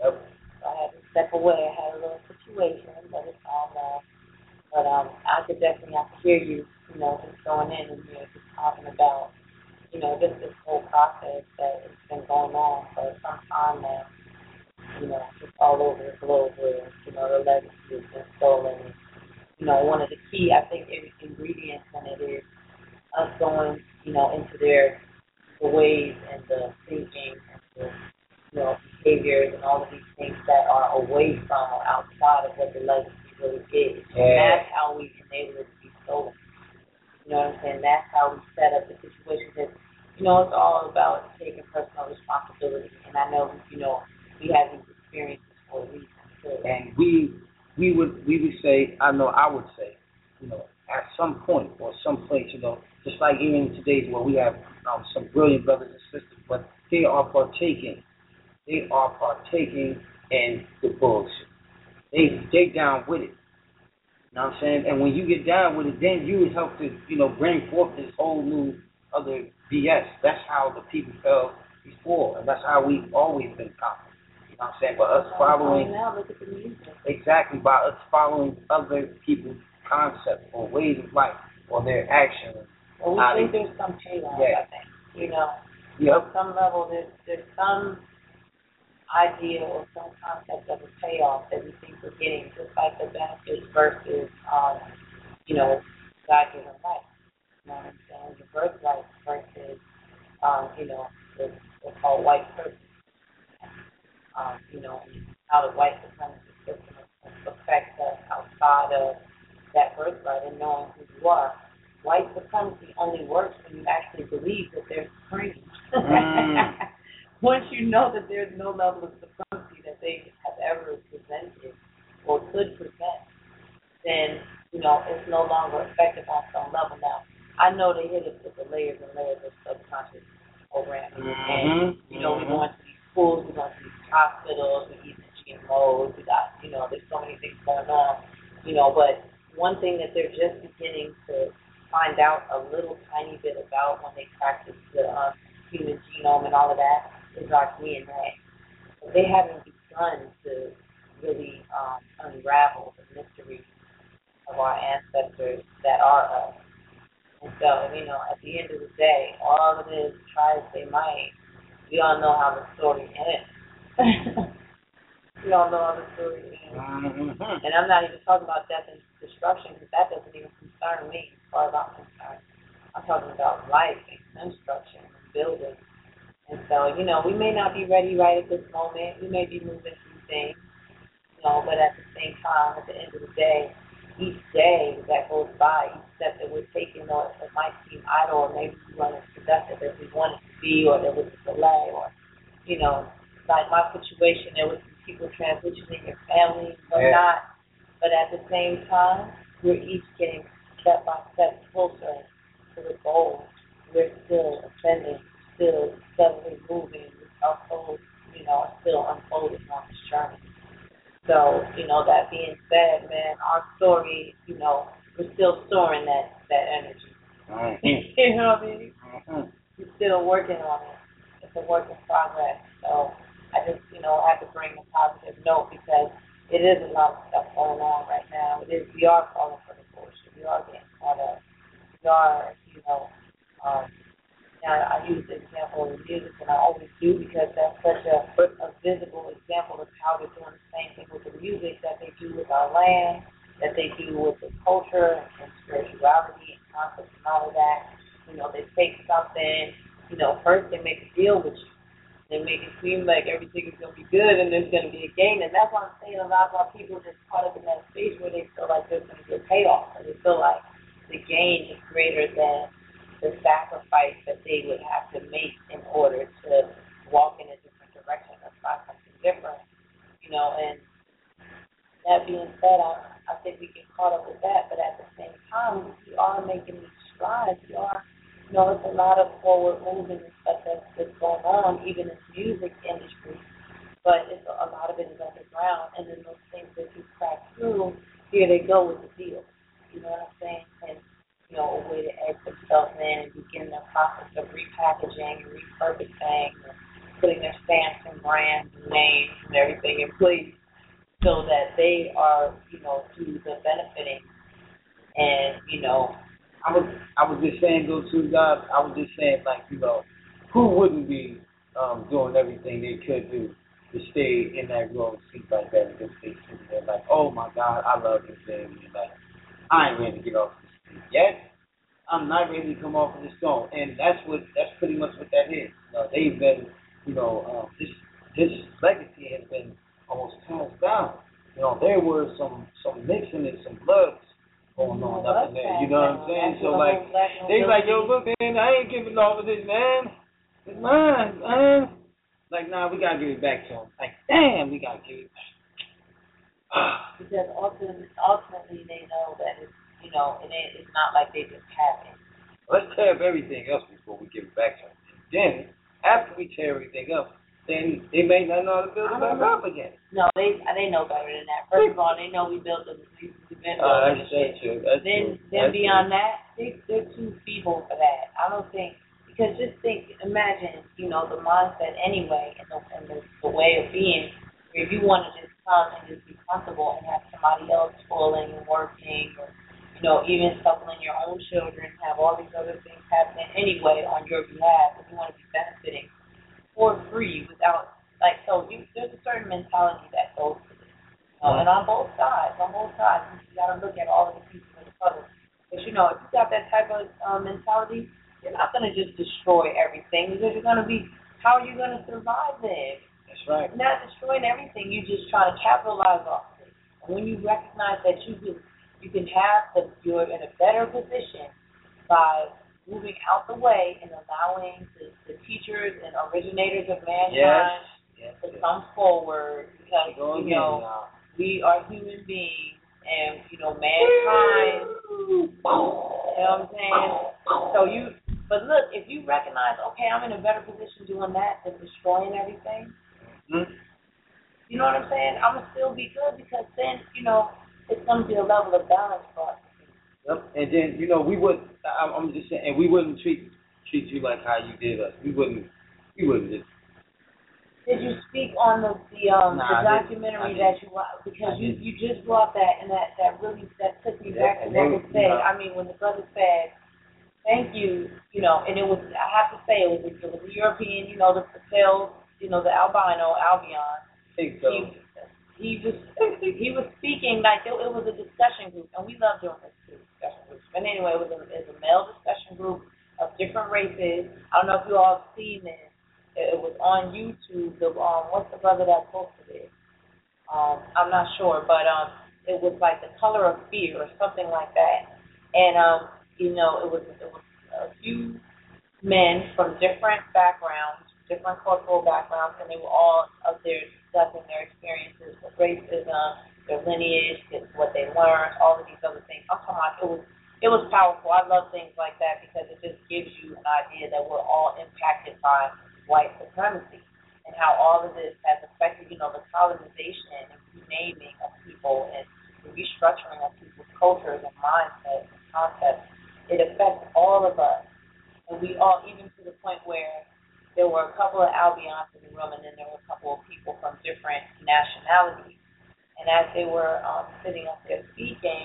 Yep. So I had to step away. I had a little situation, but it's all love. But um, I could definitely, I could hear you, you know, just going in and you're just talking about, you know, just this whole process that has been going on for some time now, you know, just all over the globe where, you know, the legacy has been stolen. You know, one of the key, I think, ingredients in it is us going, you know, into their the ways and the thinking and the you know, behaviors and all of these things that are away from or outside of what the legacy really is. And that's how we've enabled it to be stolen. You know what I'm saying? That's how we set up the situation. That, you know, it's all about taking personal responsibility. And I know, you know, we have these experiences for a reason. And we, we would, we would say, I know, I would say, you know, at some point or some place, you know, just like even today where we have um, some brilliant brothers and sisters, but they are partaking. They are partaking in the bullshit. They they down with it. You know what I'm saying? And when you get down with it, then you help to, you know, bring forth this whole new other B S. That's how the people fell before, and that's how we've always been copied. You know what I'm saying? By us following, now, look at the music. Exactly, by us following other people's concepts or ways of life or their actions. Well, we think there's some trade-off, yeah. I think. You know, yep. At some level, there's there's some idea or some concept of a payoff that we think we're getting, just like the benefits versus, um, you know, God-given life. You know what I'm saying? Your birthright versus, um, you know, the what's called white person. Um, you know, how the white supremacy system affects us outside of that birthright and knowing who you are. White supremacy only works when you actually believe that they're supreme. Mm. Once you know that there's no level of supremacy that they have ever presented or could present, then, you know, it's no longer effective on some level. Now, I know they hit us with the layers and layers of subconscious programming. Mm-hmm. And, you know, mm-hmm. we go into these schools, we go into these hospitals, we eat the G M Os, we got, you know, there's so many things going on, you know, but one thing that they're just beginning to find out a little tiny bit about when they practice the um, human genome and all of that, is our D N A. But they haven't begun to really um, unravel the mysteries of our ancestors that are us. And so, you know, at the end of the day, all it is, try as they might, we all know how the story ends. We all know how the story ends. And I'm not even talking about death and destruction, because that doesn't even concern me as far as I'm concerned. I'm talking about life and construction and building. And so, you know, we may not be ready right at this moment. We may be moving through things, you know, but at the same time, at the end of the day, each day that goes by, each step that we're taking, though it might seem idle or maybe we weren't as productive as we wanted to be, or there was a delay, or, you know, like my situation, there was people transitioning your family and whatnot. Yeah. But at the same time, we're each getting step by step closer to the goal. We're still ascending. Still steadily moving, our souls, you know, still unfolding on this journey. So, you know, that being said, man, our story, you know, we're still storing that, that energy. Mm-hmm. You know what I mean? Mm-hmm. We're still working on it. It's a work in progress. So I just, you know, have to bring a positive note because it is a lot of stuff going on right now. It is, we are calling for the bullshit. We are getting caught up. We are, you know, um, Now, I use the example of the music, and I always do, because that's such a, a visible example of how they're doing the same thing with the music that they do with our land, that they do with the culture and spirituality and concepts and all of that. You know, they take something, you know, first they make a deal with you. They make it seem like everything is going to be good and there's going to be a gain. And that's why I'm saying a lot of our people are just caught up in that stage where they feel like there's going to be a payoff, or they feel like the gain is greater than the sacrifice that they would have to make in order to walk in a different direction or try something different, you know. And that being said, I, I think we get caught up with that, but at the same time, we are making these strides. We are, you know, it's a lot of forward movement and stuff that's, that's going on, even in the music industry, but it's a lot of it is underground, and then those things that you crack through, here they go with the deal, you know what I'm saying? And you know, a way to edge themselves in and begin the process of repackaging and repurposing and putting their stamps and brands and names and everything in place so that they are, you know, to the benefiting. And, you know, I was I was just saying those two guys, I was just saying, like, you know, who wouldn't be um, doing everything they could do to stay in that row and seat like that, because they sit there like, oh my God, I love this thing, and like, I ain't ready to get off. Yes, I'm not ready to come off of this song, and that's what that's pretty much what that is. You know, they've been, you know, um, this this legacy has been almost passed down. You know, there were some, some mixing and some bloods going on up in there. You know what I'm saying? So, like, they like, yo, look, man, I ain't giving all of this, man. It's mine, man. Like, nah, we got to give it back to him. Like, damn, we got to give it back. Because ultimately, ultimately they know that it's, you know, it ain't, it's not like they just have it. Let's tear up everything else before we give it back to them. And then, after we tear everything up, then they may not know how to build it back up again. No, they they know better than that. First of all, they know we built them. We've been uh, that's true. That's then, true. Then that's beyond true. That, they, they're too feeble for that. I don't think, because just think, imagine, you know, the mindset anyway, and the, and the, the way of being, where you want to just come and just be comfortable and have somebody else toiling and working, or, you know, even suckling your own children, have all these other things happening anyway on your behalf, and you want to be benefiting for free without, like, so you, there's a certain mentality that goes to this. You know, and on both sides, on both sides, you got to look at all of the pieces of the puzzle. But, you know, if you got that type of uh, mentality, you're not going to just destroy everything, because you're going to be, how are you going to survive then? That's right. You're not destroying everything, you just try to capitalize off of it. And when you recognize that you can, you can have the, you're in a better position by moving out the way and allowing the, the teachers and originators of mankind yes. Yes, to yes. come forward, because you know now. we are human beings, and you know mankind. You know what I'm saying? So you, but look, if you recognize, okay, I'm in a better position doing that than destroying everything. Mm-hmm. You know what I'm saying? I'm gonna still be good, because then you know it's gonna be a level of balance for us. Yep. And then you know we would. I'm just saying, and we wouldn't treat treat you like how you did us. We wouldn't. We wouldn't just. Did you speak on the the, um, nah, the documentary that you watched? Because you, you just brought that, and that, that really that took me yeah, back to what was said. I mean, when the brother said, "Thank you," you know, and it was, I have to say, it was it was a European, you know, the Patel, you know, the albino Albion. I think so. He, He was he was speaking like it, it was a discussion group, and we love doing this too, discussion groups. But anyway, it was a, it was a male discussion group of different races. I don't know if you all have seen this. It, it was on YouTube. The um, what's the brother that posted it? Um, I'm not sure, but um, it was like The Color of Fear or something like that. And um, you know, it was it was a few men from different backgrounds, different cultural backgrounds, and they were all up there discussing their experiences with racism, their lineage, what they learned, all of these other things. I'm talking about it was it was powerful. I love things like that, because it just gives you an idea that we're all impacted by white supremacy and how all of this has affected, you know, the colonization and renaming of people and the restructuring of people's cultures and mindsets and concepts. It affects all of us, and we all, even to the point where there were a couple of Albions in the room, and then there were a couple of people from different nationalities. And as they were um, sitting up there speaking,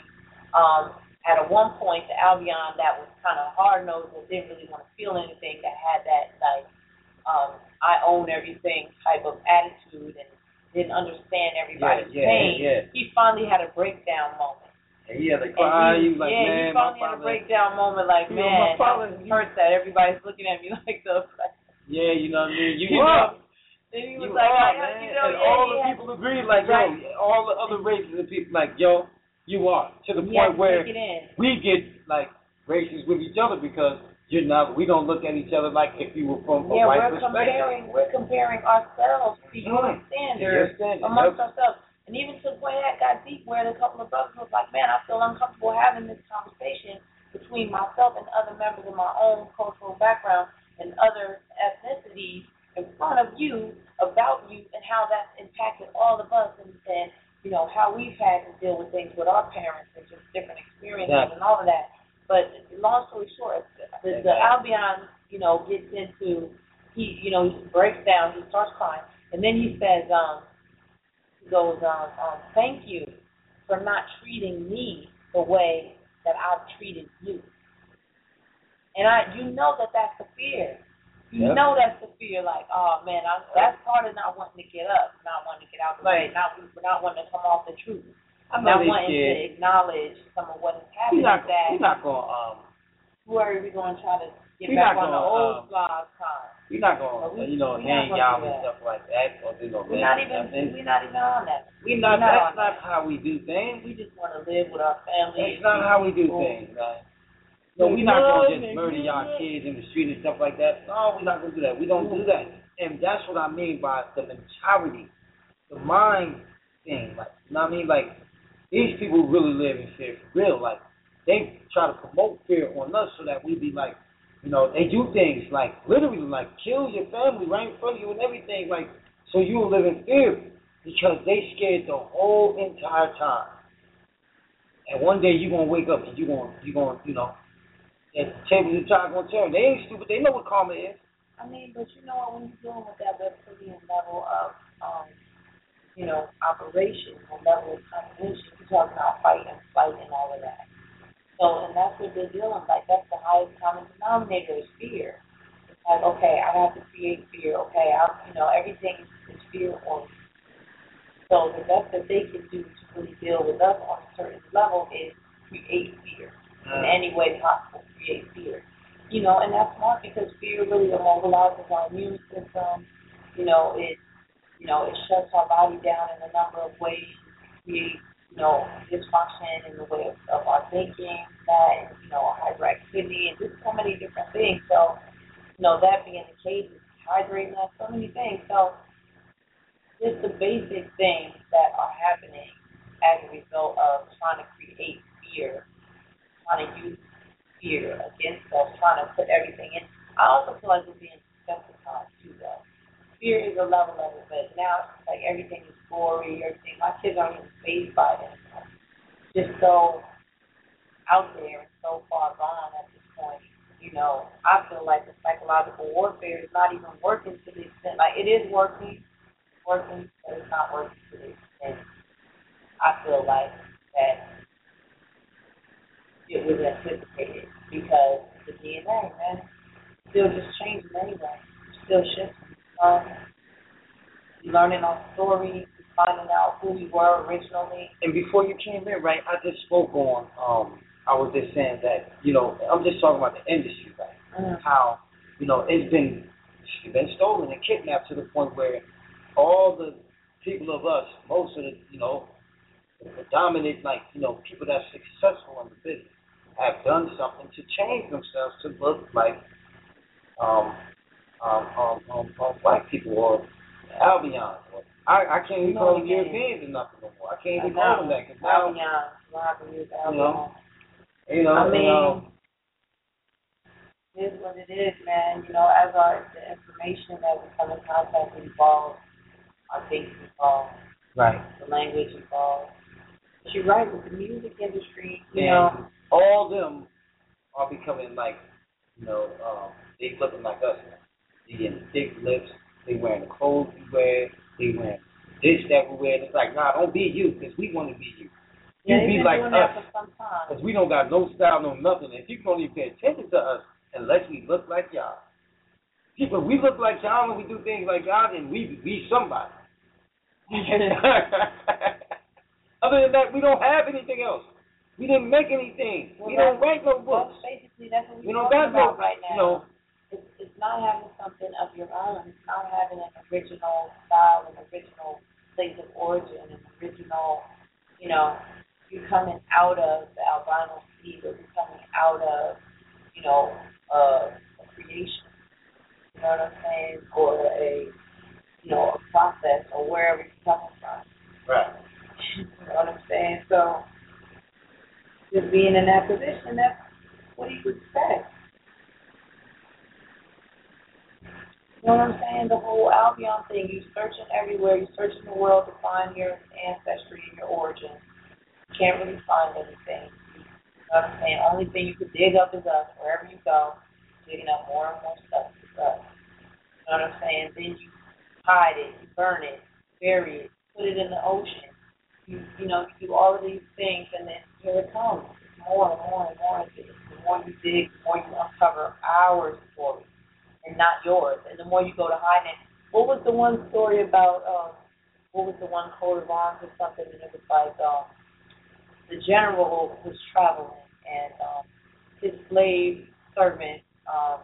um, at a one point, the Albion that was kind of hard-nosed, that didn't really want to feel anything, that had that, like, um, I own everything type of attitude and didn't understand everybody's yeah, yeah, pain, yeah. he finally had a breakdown moment. And he had a cry, he, he was like, yeah, man, he finally my had father, a breakdown moment, like, you know, man, father, that hurts that everybody's looking at me like the... Like, yeah, you know what I mean? You, you up. Then he was you like, up, man. You know, and yeah, all the people to... agreed, like, right. yo, all the other races of people, like, yo, you are. To the you point where we get, like, racist with each other, because you're not, we don't look at each other like if you were from a yeah, white we're perspective. Comparing, we're comparing ourselves to your standards amongst yep. ourselves. And even to the point that got deep, where a couple of brothers was like, man, I feel uncomfortable having this conversation between myself and other members of my own cultural background and other ethnicities in front of you, about you, and how that's impacted all of us, and, and you know, how we've had to deal with things with our parents and just different experiences yeah. and all of that. But long story short, the, the Albion, you know, gets into, he, you know, he breaks down, he starts crying, and then he says, um, he goes, um, um, thank you for not treating me the way that I've treated you. And I, you know that that's the fear. You yep. know that's the fear. Like, oh man, I, that's part of not wanting to get up, not wanting to get out of the way, not not wanting to come off the truth, I'm not wanting kid. to acknowledge some of what is happening. Not, that. We're not going. Um, Where are we going to try to get back on gonna, the old um, blog time? We're not going to, you know, name y'all and stuff like that. Or do no we're, not even, we're not even on that. We're not, we're not that's not that. How we do things. We just want to live with our family. That's not how we do oh. things, man. So we're not going to just murder y'all kids in the street and stuff like that. No, we're not going to do that. We don't do that. And that's what I mean by the mentality, the mind thing. Like, you know what I mean? Like, these people really live in fear for real. Like, they try to promote fear on us so that we be like, you know, they do things like literally like kill your family right in front of you and everything, like so you will live in fear because they scared the whole entire time. And one day you're gonna wake up and you're gonna you gonna you know and tables and tide gonna turn. They ain't stupid, they know what karma is. I mean, but you know what, when you're dealing with that reptilian level of um, you know, operation, the level of cognition, you're talking about fight and flight and all of that. So, and that's what they're dealing with. Like, that's the highest common denominator is fear. It's like, okay, I have to create fear. Okay, I'm, you know, everything is fear on me. So the best that they can do to really deal with us on a certain level is create fear. Mm. In any way possible, create fear. You know, and that's not because fear really immobilizes our immune system. You know, it, you know, it shuts our body down in a number of ways. It creates, you know, dysfunction in the way of, of our thinking, that, you know, hyperactivity, and just so many different things. So, you know, that being the case, hydrating, that, so many things. So, just the basic things that are happening as a result of trying to create fear, trying to use fear against us, trying to put everything in. I also feel like we're being desensitized too, though. Fear is a level of it, but now it's like everything is gory, everything. My kids aren't even fazed by it. It's just so out there and so far gone at this point. You know, I feel like the psychological warfare is not even working to the extent. Like, it is working, working, but it's not working to the extent. I feel like that it was anticipated because the D N A, man, still just changing anyway. Still shifting. Um, learning our stories, finding out who we were originally. And before you came in, right, I just spoke on, um, I was just saying that, you know, I'm just talking about the industry, right, mm. how, you know, it's been, it's been stolen and kidnapped to the point where all the people of us, most of the, you know, the dominant, like, you know, people that's successful in the business have done something to change themselves to look like, um, Um, um, um, um, black people or Albions. Or, I, I can't even call them Europeans or nothing no more. I can't even call them that. Albions. Albions. You know, you know, I mean, you know, it is what it is, man. You know, as our the information that we come in contact with evolves, our things evolve, right? The language evolves. But you're right with the music industry. You and know, all them are becoming like, you know, um, they looking like us now. They getting thick lips. They wearing the clothes we wear. They wearing this that we wear. It's like, nah, don't be you, because we want to be you. You yeah, be like us, because we don't got no style, no nothing. And people don't even pay attention to us unless we look like y'all. People, we look like y'all and we do things like y'all, then we be somebody. Other than that, we don't have anything else. We didn't make anything. Well, we don't write no books. Well, basically, that's what we don't got no, right now. You know, It's, it's not having something of your own. It's not having an original style, an original place of origin, an original, you know, you're coming out of the albino seed, or you're coming out of, you know, uh, a creation. You know what I'm saying? Or a, you know, a process, or wherever you're coming from. Right. You know what I'm saying? So, just being in that position, that's what do you expect? You know what I'm saying? The whole Albion thing, you're searching everywhere. You're searching the world to find your ancestry and your origin. You can't really find anything. You know what I'm saying? Only thing you can dig up is us. Wherever you go, digging up more and more stuff is us. You know what I'm saying? Then you hide it, you burn it, bury it, put it in the ocean. You, you know, you do all of these things, and then here it comes. More and more and more. The more you dig, the more you uncover our story. And not yours. And the more you go to hide it. What was the one story about? Um, what was the one coat of arms or something? And it was like um, the general was traveling, and um, his slave servant um,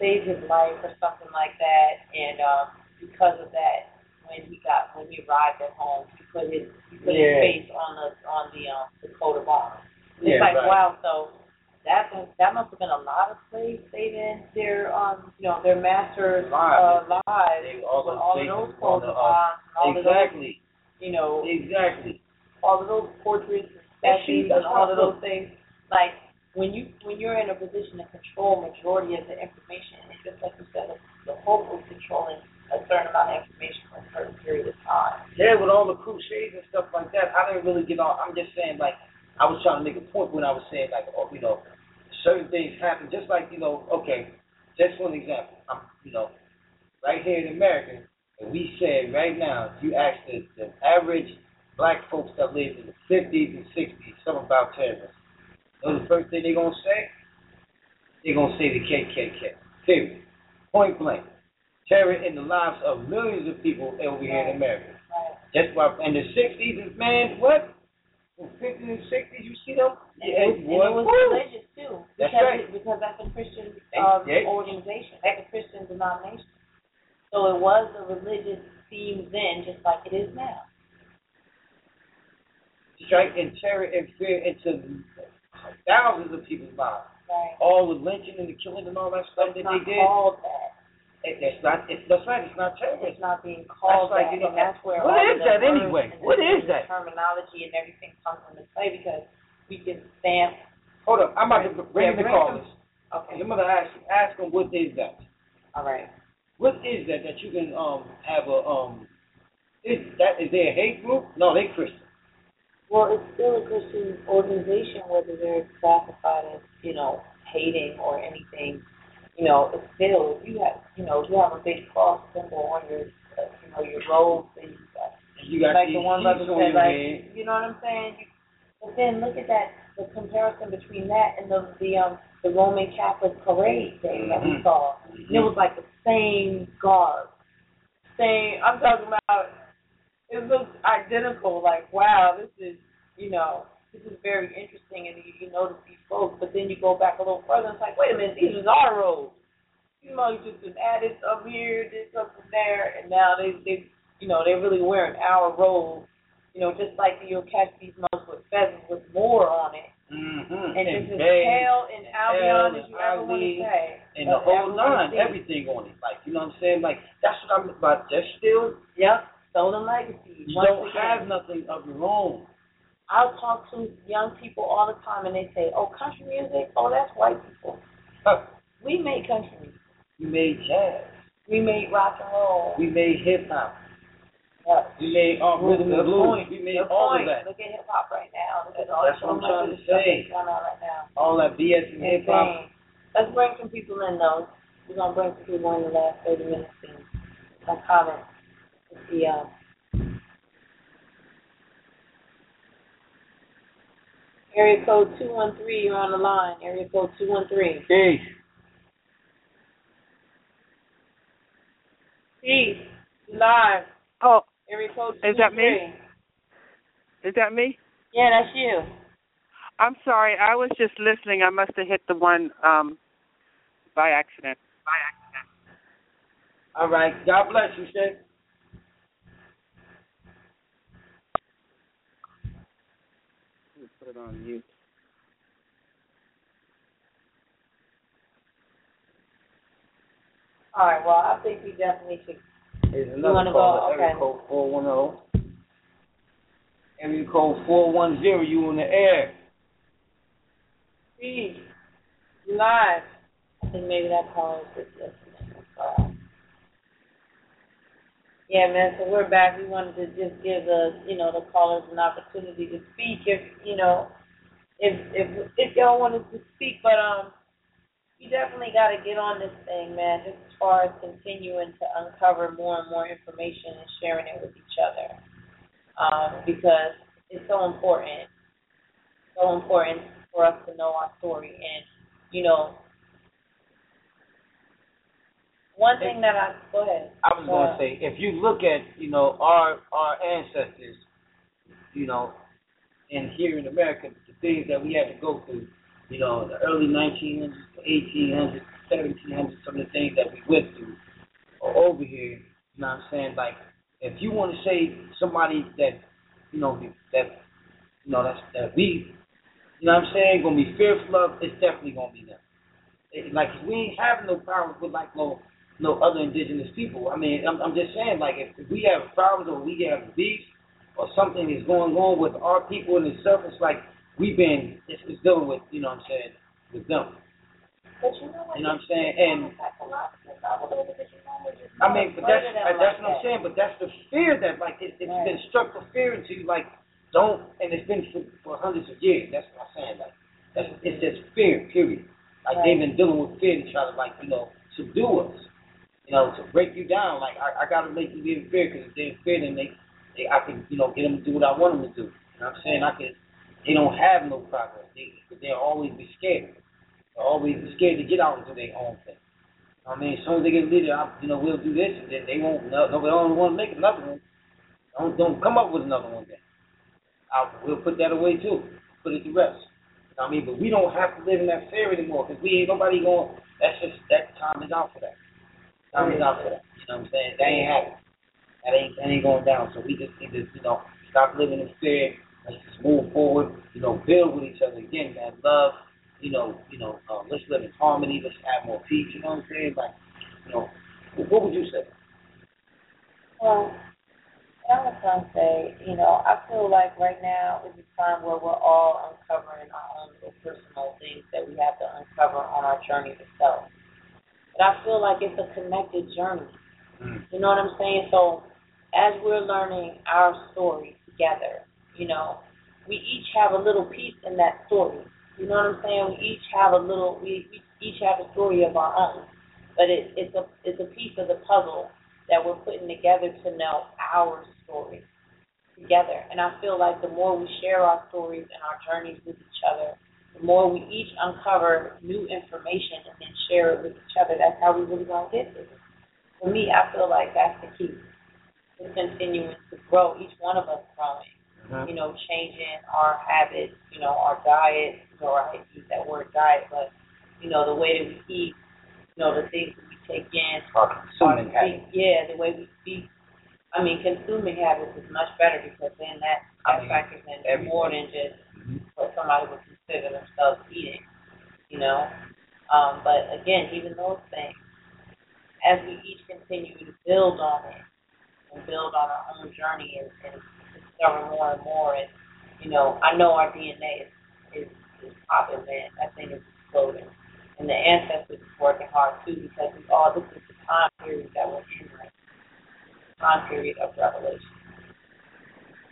stage of life or something like that, and um, because of that, when he got when he arrived at home, he put his he put yeah. his face on the on the um, the coat of arms. It's yeah, like right. wow, so that was, that must have been a lot of slaves stayed in their um you know their masters' lives, uh, lives they, all with all of those coats of arms, and all exactly. of those, you know, exactly all of those portraits and statues and all of those things like. When you when you're in a position to control majority of the information, it's just like you said, the hope of controlling a certain amount of information for a certain period of time. Yeah, with all the crusades and stuff like that, I didn't really get on. I'm just saying, like, I was trying to make a point when I was saying, like, oh, you know, certain things happen. Just like, you know, okay, just one example. I'm, you know, right here in America, and we said right now, if you ask the, the average black folks that lived in the fifties and sixties, something about terrorism. You know the first thing they're going to say? They're going to say the K K K. Period. Point blank. Terror in the lives of millions of people over here in America. That's why in the sixties, man, what? In the fifties and sixties, you see them? Yeah, and it was religious, too. That's because right. It, because that's a Christian um, yeah. organization. That's a Christian denomination. So it was a religious theme then, just like it is now. Strike and terror and fear into... thousands of people's lives, right. all with lynching and the killing and all that stuff that they did. It's not called that. It, it's not. It's, that's right. It's not terrorism. It's not being called that's that. Like, you know, that's where what is that anyway? What is that? Terminology and everything comes into play because we can stamp. Hold up. I'm about to bring yeah, the callers. Okay. Your mother asked ask them what is that. All right. What is that that you can um have a um is that is there a hate group? No, they Christian. Well, it's still a Christian organization, whether they're classified as, you know, hating or anything. You know, it's still, you have, you know, you have a big cross symbol on your, uh, you know, your robe, and you got, you got like the one brother said, like, you know what I'm saying? You, but then look at that, the comparison between that and the the um the Roman Catholic parade thing that we saw. And it was like the same garb, same. I'm talking about. It looks identical, like, wow, this is, you know, this is very interesting, and you, you notice these folks, but then you go back a little further, and it's like, wait a minute, these are our roles. You know, you just been added up here, this up from there, and now they, they, you know, they're really wearing our roles. You know, just like you'll catch these mugs with feathers with more on it. Mm-hmm. And it's as pale and Albion as you ever want to say. And the whole nine, everything on it. Like, you know what I'm saying? Like, that's what I'm about. That's still, yeah. Stolen legacy. You don't have nothing of your own. I'll talk to young people all the time, and they say, oh, country music? Oh, that's white people. Huh. We made country music. We made jazz. We made rock and roll. We made hip-hop. Yes. We made all rhythm and blues. We made all of that. Look at hip-hop right now. Look at all that's what I'm trying to say. Going on right now. All that B S and hip-hop. Let's bring some people in, though. We're going to bring some people in the last thirty minutes and some comments. Yeah. Area code two one three, you're on the line. Area code two one three. Peace. Peace. Live. Oh. Area code two one three. Is that me? Is that me? Yeah, that's you. I'm sorry, I was just listening. I must have hit the one um, by accident. By accident. All right. God bless you, sir. Put it on mute. All right, well, I think we definitely should. There's another call. Area code four one zero. Area code four one zero, you on the air. Please. You live. I think maybe that call is just listening. Sorry. Yeah, man, so we're back. We wanted to just give the, you know, the callers an opportunity to speak if, you know, if if if y'all wanted to speak. But um, you definitely got to get on this thing, man, just as far as continuing to uncover more and more information and sharing it with each other um, because it's so important, so important for us to know our story. And, you know, one thing that I go ahead. I was going to say, if you look at, you know, our our ancestors, you know, and here in America, the things that we had to go through, you know, the early nineteen hundreds, the eighteen hundreds, seventeen hundred some of the things that we went through are over here, you know what I'm saying? Like, if you want to say somebody that, you know, that, you know, that's, that we, you know what I'm saying, going to be fearful of, it's definitely going to be them. It, like, we ain't having no problems with, like, no no other indigenous people. I mean, I'm, I'm just saying, like, if, if we have problems or we have beef or something is going on with our people and itself, it's like we've been, it's, it's dealing with, you know what I'm saying, with them. But you know what, you know what I'm saying? And I mean, but that's, that's what I'm saying, but that's the fear that, like, it, it's been struck the fear into you, like, don't, and it's been for, for hundreds of years. That's what I'm saying. Like, that's, it's just fear, period. Like, right. They've been dealing with fear to try to, like, you know, subdue us, you know, to break you down. Like, I, I got to make you live in fear, because if they're in fear, then they, they, I can, you know, get them to do what I want them to do. You know what I'm saying? I can, they don't have no progress. They, they'll always be scared. They'll always be scared to get out and do their own thing. I mean, as soon as they get leader, I, you know, we'll do this, and then they won't, no, they don't want to make another one. Don't, don't come up with another one then. I, we'll put that away too. Put it to rest. I mean, but we don't have to live in that fear anymore, because we ain't nobody going. That's just, that time is out for that. Time is out for that. You know what I'm saying? That ain't happening. That ain't that ain't going down. So we just need to, you know, stop living in fear. Let's just move forward. You know, build with each other again, man. Love. You know, you know. Uh, let's live in harmony. Let's have more peace. You know what I'm saying? Like, you know, what would you say? Well, I was going to say, you know, I feel like right now is a time where we're all uncovering our own little personal things that we have to uncover on our journey to self. But I feel like it's a connected journey. Mm. You know what I'm saying? So as we're learning our story together, you know, we each have a little piece in that story. You know what I'm saying? We each have a little, we, we each have a story of our own. But it, it's a it's a piece of the puzzle that we're putting together to know our story together. And I feel like the more we share our stories and our journeys with each other, the more we each uncover new information and then share it with each other. That's how we really gonna get this. For me, I feel like that's the key. We're continuing to grow, each one of us growing. Mm-hmm. You know, changing our habits, you know, our diet, you know, I hate to use that word diet, but, you know, the way that we eat, you know, the things that we take in. Our consuming habits. Yeah, the way we speak. I mean, consuming habits is much better, because then that, that I mean, factors in everything. More than just mm-hmm. what somebody would consider themselves eating, you know. Um, but again, even those things, as we each continue to build on it and build on our own journey and, and discover more and more, and you know, I know our D N A is, is, is popping, man. That thing is exploding, and the ancestors is working hard too, because we all, this is the time period that we're in right now. Time period of revelation.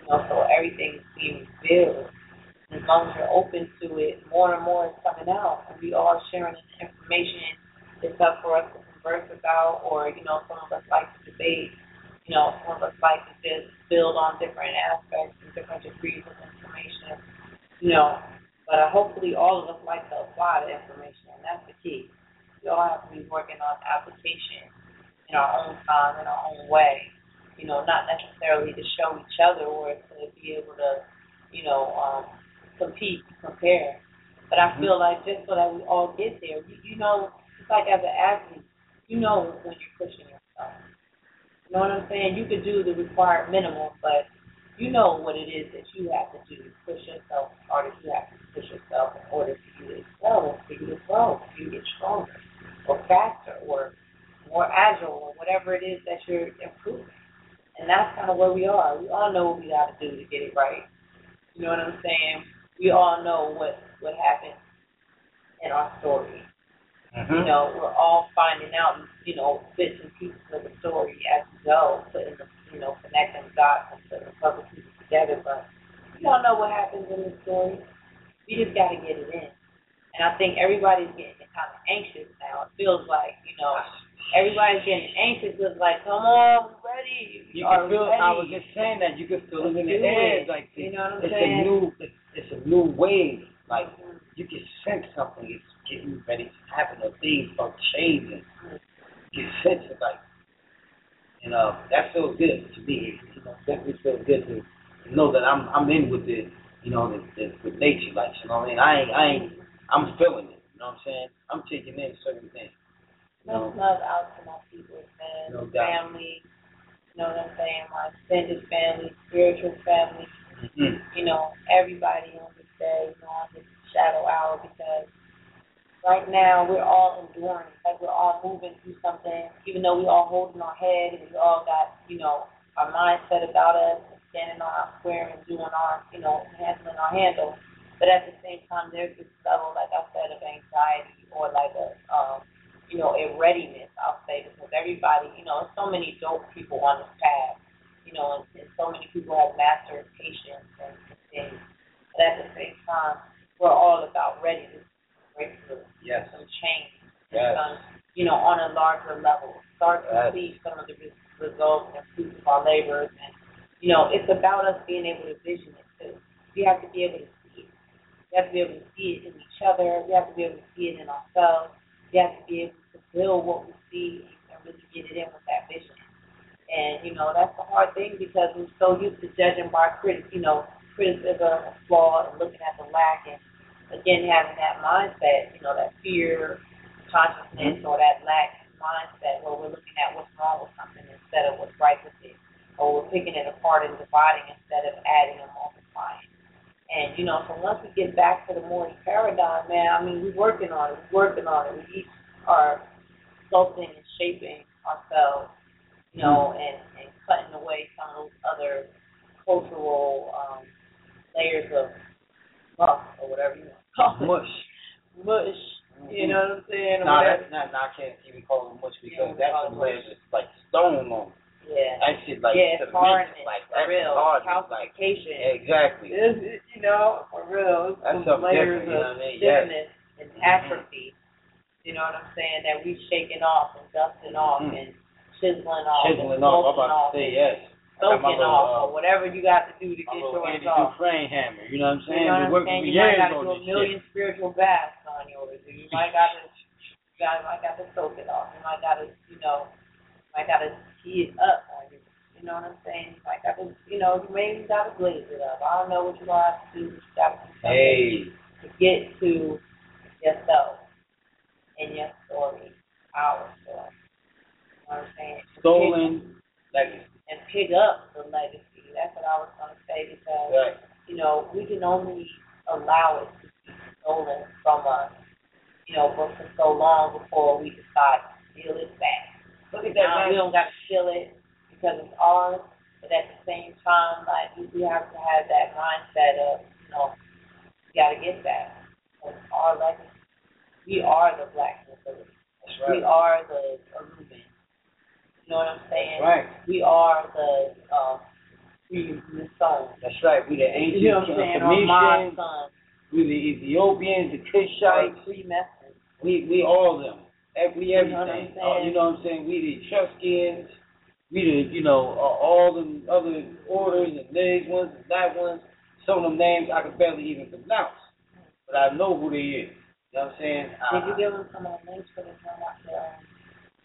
You know, so everything is being revealed. As long as you're open to it, more and more is coming out. And we all sharing this information. It's up for us to converse about, or, you know, some of us like to debate. You know, some of us like to just build on different aspects and different degrees of information. You know, but uh, hopefully all of us like to apply the information, and that's the key. We all have to be working on application in our own time, in our own way. You know, not necessarily to show each other or to be able to, you know, um, compete, compare. But I feel like just so that we all get there, you, you know, it's like as an athlete, you know when you're pushing yourself. You know what I'm saying? You could do the required minimum, but you know what it is that you have to do to push yourself, or that you have to push yourself in order for you to excel, for you to grow, for you to get stronger, or faster, or more agile, or whatever it is that you're improving. And that's kind of where we are. We all know what we got to do to get it right. You know what I'm saying? We all know what, what happened in our story. Mm-hmm. You know, we're all finding out, you know, bits and pieces of the story as we go, putting the, you know, connecting the dots and putting the puzzle pieces together. But we all know what happens in the story. We just got to get it in. And I think everybody's getting kind of anxious now. It feels like, you know, everybody's getting anxious. It's like, come on, we're ready. You can feel, ready. I was just saying that you can feel it in the air. Like, you know what I'm it's saying? A new, it's, it's a new wave. Like, mm-hmm. you can sense something. It's getting ready to happen. Or things are changing. Mm-hmm. You can sense it. Like, you know, that feels good to me. You know, definitely feels good to, to know that I'm I'm in with it. You know, the, the, with nature. Like, you know what I mean? I ain't I ain't. I'm feeling it, you know what I'm saying? I'm taking in certain things. No love out to my people, man. No doubt. Family. You know what I'm saying? My extended family, spiritual family. Mm-hmm. You know, everybody on this day, you know, on this shadow hour, because right now we're all enduring. Like, we're all moving through something, even though we're all holding our head and we all got, you know, our mindset about us and standing on our square and doing our, you know, handling our handle. But at the same time, there's this level, like I said, of anxiety or like a, um, you know, a readiness, I'll say, because everybody, you know, so many dope people on this path, you know, and, and so many people have mastered patience and things. But at the same time, we're all about readiness, breakthrough, yes, some change, yes, some, you know, on a larger level, start to yes. see some of the re- results and fruits of our labors, and you know, it's about us being able to vision it too. We have to be able to. We have to be able to see it in each other. We have to be able to see it in ourselves. We have to be able to build what we see and really get it in with that vision. And, you know, that's the hard thing, because we're so used to judging by critics, you know, criticism and flaw and looking at the lack, and, again, having that mindset, you know, that fear consciousness or that lack mindset where we're looking at what's wrong with something instead of what's right with it, or we're picking it apart and dividing instead of adding and multiplying. And, you know, so once we get back to the Moorish paradigm, man, I mean, we're working on it. We're working on it. We each are sculpting and shaping ourselves, you know, and, and cutting away some of those other cultural um, layers of muck or whatever you want to call it. Mush. Mush. Mm-hmm. You know what I'm saying? No, that's not, no, I can't even call it mush, because yeah, that's a layer that's like stone on it. Yeah. That shit, like, yeah, it's hard. Like, that's real. Calcification. Like, exactly. It's, it, you know, for real. It's that's some layers of, you know what I mean? Stiffness, yes, and atrophy. Mm-hmm. You know what I'm saying? That we shaking off and dusting off, mm-hmm, and chiseling off. Chiseling and off. I'm about off to say, yes. Soaking little, off, uh, or whatever you got to do to get your ass off. Frame hammer. You know what I'm saying? You know what I'm saying? You might got to do a million shit. Spiritual baths on yours. You might got to, you might got to soak it off. You might got to, you know. I gotta tee it up on you. You know what I'm saying? Like, I gotta, you know, you maybe gotta blaze it up. I don't know what you gotta do. You gotta do something hey. to get to yourself and your story, our story. You know what I'm saying? Stolen legacy. And pick up the legacy. That's what I was gonna say, because right. you know, we can only allow it to be stolen from us, you know, for so long before we decide to steal it back. Look at that. Now, we don't got to kill it because it's ours, but at the same time, like, we have to have that mindset of, you know, we got to get that. It's our legacy. We are the Black Mobility. Right. We are the Aruban. You know what I'm saying? Right. We are the um, we the sun. That's right. We the ancient, you know what I'm saying? We the Ethiopians, the Kishites. We Mexicans. We we all them. We everything, oh, you know what I'm saying? We the Etruscans, we the, you know, uh, all the other orders and these ones and that ones. Some of them names I can barely even pronounce, but I know who they is. You know what I'm saying? Did uh, you give them some of the names for the time out there?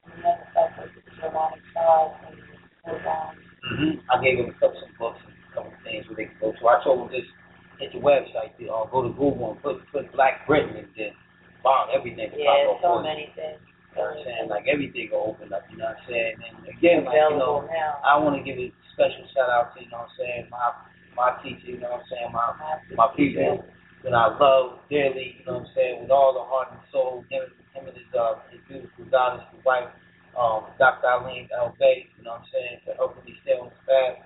And the other stuff like the Germanic tribes and the Islam. Mm-hmm. I gave them a couple of books and a couple of things where they can go to. I told them just hit the website, you know, go to Google and put put Black Britain and then. Wow, everything can yeah, pop up. Yeah, so forward. Many things. You know what I'm saying? Like, everything will open up, you know what I'm saying? And again, like, you know, now. I want to give a special shout-out to, you know what I'm saying, my my teacher, you know what I'm saying, my my people that I love dearly, you know what I'm saying, with all the heart and soul, him, him and his, uh, his beautiful daughter, his wife, um, Doctor Eileen L. Bay, you know what I'm saying, for helping me stay on the path,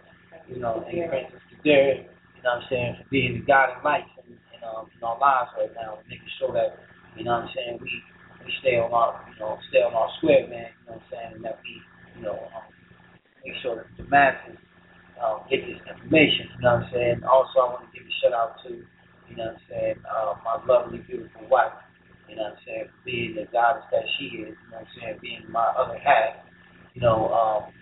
you know, and Francis Cadarean, you know what I'm saying, for being the guiding light in, in, um, in our lives right now, making sure that, you know what I'm saying, we, we stay on our, you know, stay on our square, man, you know what I'm saying, and that we, you know, um, make sure that the masses um, get this information, you know what I'm saying. Also, I want to give a shout-out to, you know what I'm saying, uh, my lovely, beautiful wife, you know what I'm saying, for being the goddess that she is, you know what I'm saying, being my other half, you know, um,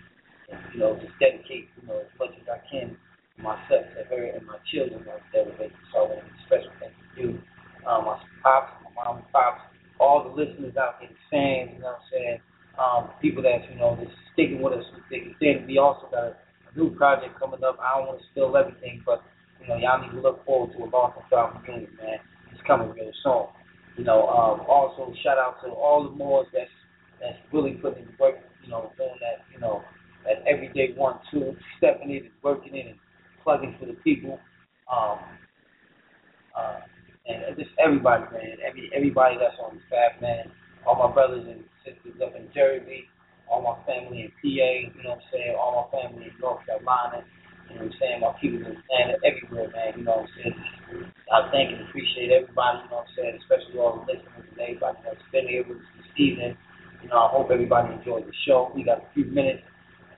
and, you know, just dedicate, you know, as much as I can to myself, to her, and my children, I dedicate, so I want to give a special thank you to um, my pops, Mom, Pops, all the listeners out there, the fans, you know what I'm saying, um, people that, you know, that's sticking with us, sticking thin. We also got a, a new project coming up. I don't want to spill everything, but, you know, y'all need to look forward to a Lost and Found reunion, man. It's coming real soon. You know, um, also shout out to all the Moors that's that's really putting in work, you know, doing that, you know, that everyday one, two, stepping in and working in and plugging for the people. Um, uh, and just everybody, man, every everybody that's on the staff, man, all my brothers and sisters up in Jersey, all my family in P A, you know what I'm saying, all my family in North Carolina, you know what I'm saying, my people in Atlanta, everywhere, man, you know what I'm saying. I thank and appreciate everybody, you know what I'm saying, especially all the listeners and everybody that's been here with us this evening. You know, I hope everybody enjoyed the show. We got a few minutes,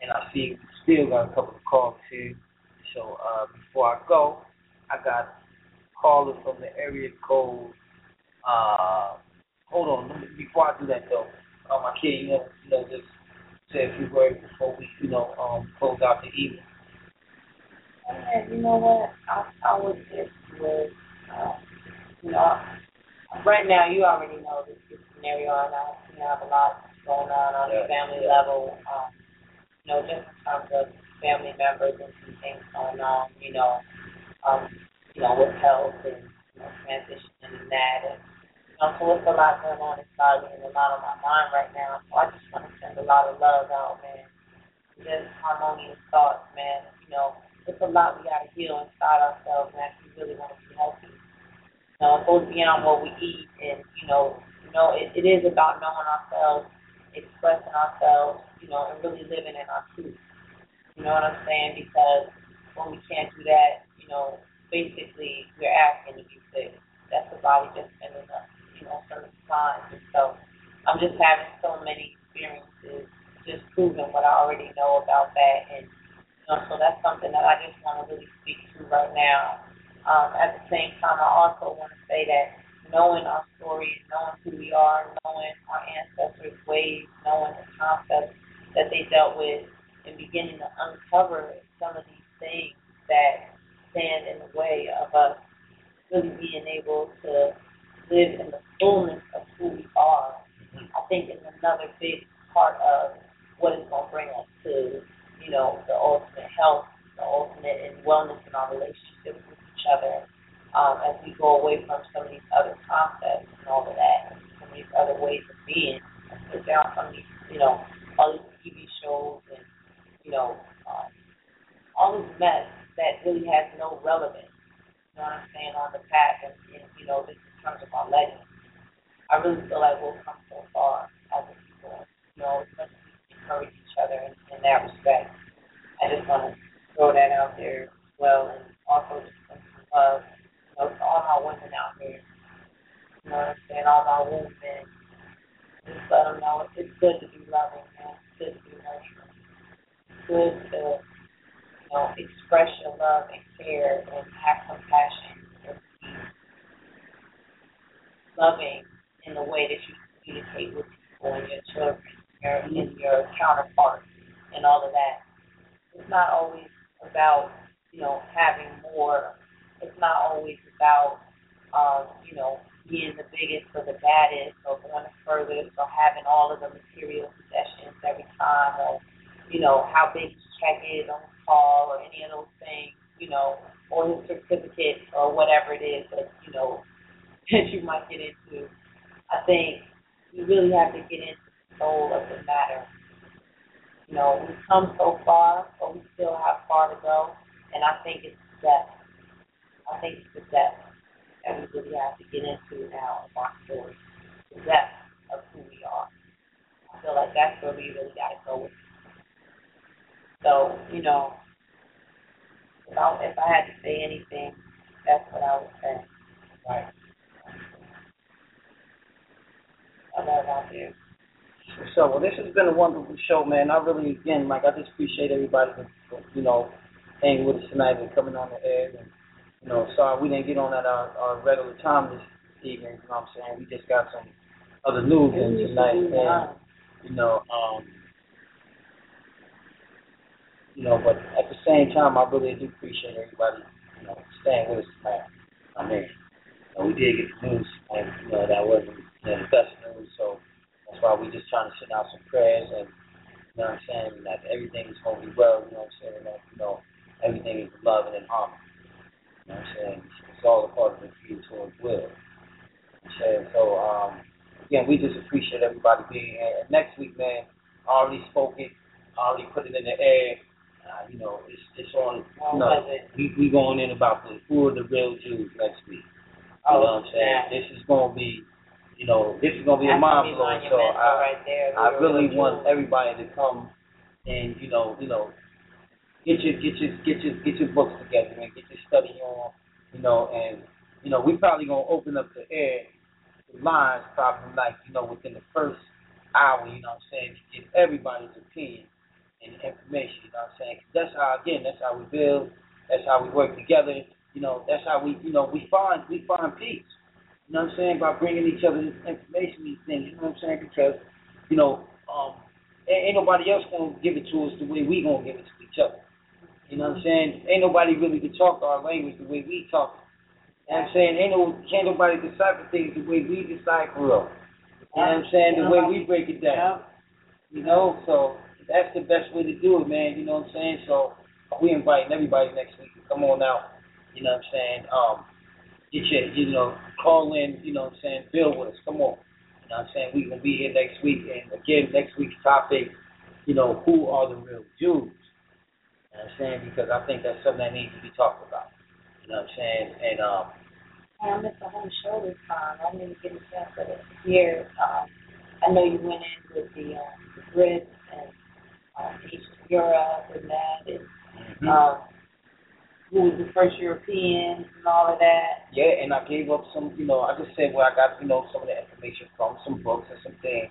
and I see we still got a couple of calls here. So uh, before I go, I got callers from the area code. Uh, hold on, let me, before I do that, though, uh, my kid, you know, you know, just say a few words before we, you know, um, close out the evening. And you know what? I, I would just with, uh, you know, right now you already know this, this scenario, and I, you know, have a lot going on on the family level. Um, you know, just in terms of family members and some things going on. You know, um, you know, with health and, you know, transitioning and that, and you know, so it's a lot going on inside me and a lot on my mind right now. So I just want to send a lot of love out, man. Just harmonious thoughts, man. You know. It's a lot we got to heal inside ourselves and actually really want to be healthy. You know, it goes beyond what we eat, and, you know, you know, it, it is about knowing ourselves, expressing ourselves, you know, and really living in our truth. You know what I'm saying? Because when we can't do that, you know, basically we're asking to be sick. That's the body just spending up, you know, certain times. And so I'm just having so many experiences just proving what I already know about that, and so that's something that I just want to really speak to right now. Um, at the same time, I also want to say that knowing our stories, knowing who we are, knowing our ancestors' ways, knowing the concepts that they dealt with, and beginning to uncover some of these things that stand in the way of us really being able to live in the fullness of who we are, I think is another big part of what it's going to bring us to, you know, the ultimate health, the ultimate and wellness in our relationships with each other, um, as we go away from some of these other concepts and all of that, and some of these other ways of being. It's down from these, you know, all these T V shows and, you know, um, all this mess that really has no relevance, you know what I'm saying, on the path and, and you know, just in terms of our legends. I really feel like we'll come so far as a people, you know, as much as we encourage each other in, in that respect. I just want to throw that out there as well, and also just send some love, you know, to all my women out there, you know what I'm saying, all my women, just let them know it's good to be loving, man. It's good to be nurturing. It's good to, you know, express your love and care and have compassion and be loving in the way that you communicate with people and your children. Your, and your counterparts and all of that. It's not always about, you know, having more. It's not always about, um, you know, being the biggest or the baddest or going the furthest or having all of the material possessions every time or, you know, how big his check is on the call or any of those things, you know, or his certificate or whatever it is that, you know, that you might get into. I think you really have to get into soul of the matter. You know, we've come so far, but we still have far to go, and I think it's the depth. I think it's the depth that we really have to get into now in our story, the depth of who we are. I feel like that's where we really got to go with it. So, you know, if I, if I had to say anything, that's what I would say. Right. I love out there. So, well, this has been a wonderful show, man. I really, again, like, I just appreciate everybody, for, you know, hanging with us tonight and coming on the air. And, you know, sorry we didn't get on at our, our regular time this evening, you know what I'm saying? We just got some other news in tonight. And, you know, um, you know, but at the same time, I really do appreciate everybody, you know, staying with us tonight. I mean, you know, we did get the news, and, you know, that wasn't, you know, the best news, so. That's why we're just trying to send out some prayers and, you know what I'm saying, that everything is going to be well, you know what I'm saying, that, you know, everything is love and in harmony, you know what I'm saying. It's all a part of the free towards will, you know what I'm saying. So, um, again, we just appreciate everybody being here. And next week, man, I already spoke it, I already put it in the air. Uh, you know, it's, it's on. You know, we we going in about the who are the real Jews next week. You oh, know what I'm saying? Yeah. This is gonna be, you know, this is gonna be a mind blowing. So I, right there, I really want Jews. Everybody to come and you know, you know, get your get your get your get your books together and get your study on. You know, and you know, we probably gonna open up the air, the lines probably like you know within the first hour. You know what I'm saying? To get everybody's opinion and information, you know what I'm saying? Cause that's how, again, that's how we build, that's how we work together, you know, that's how we, you know, we find, we find peace, you know what I'm saying, by bringing each other this information, these things, you know what I'm saying, because, you know, um, ain't nobody else gonna give it to us the way we gonna give it to each other, you know what I'm saying, ain't nobody really can talk our language the way we talk, you know what I'm saying, ain't no, can't nobody decipher things the way we decipher, you know what I'm saying, the way we break it down, you know, so, that's the best way to do it, man, you know what I'm saying? So we inviting everybody next week to come on out, you know what I'm saying? Um, get your, you know, call in, you know what I'm saying, build with us, come on. You know what I'm saying? We're going to be here next week, and again, next week's topic, you know, who are the real Jews? You know what I'm saying? Because I think that's something that needs to be talked about, you know what I'm saying? And um, I missed the whole show this time. I didn't get a chance to hear. Um, I know you went in with the, um, the Brits and Eastern Europe and that, and mm-hmm. um, who was the first Europeans and all of that. Yeah, and I gave up some, you know, I just said where well, I got, you know, some of the information from, some books and some things,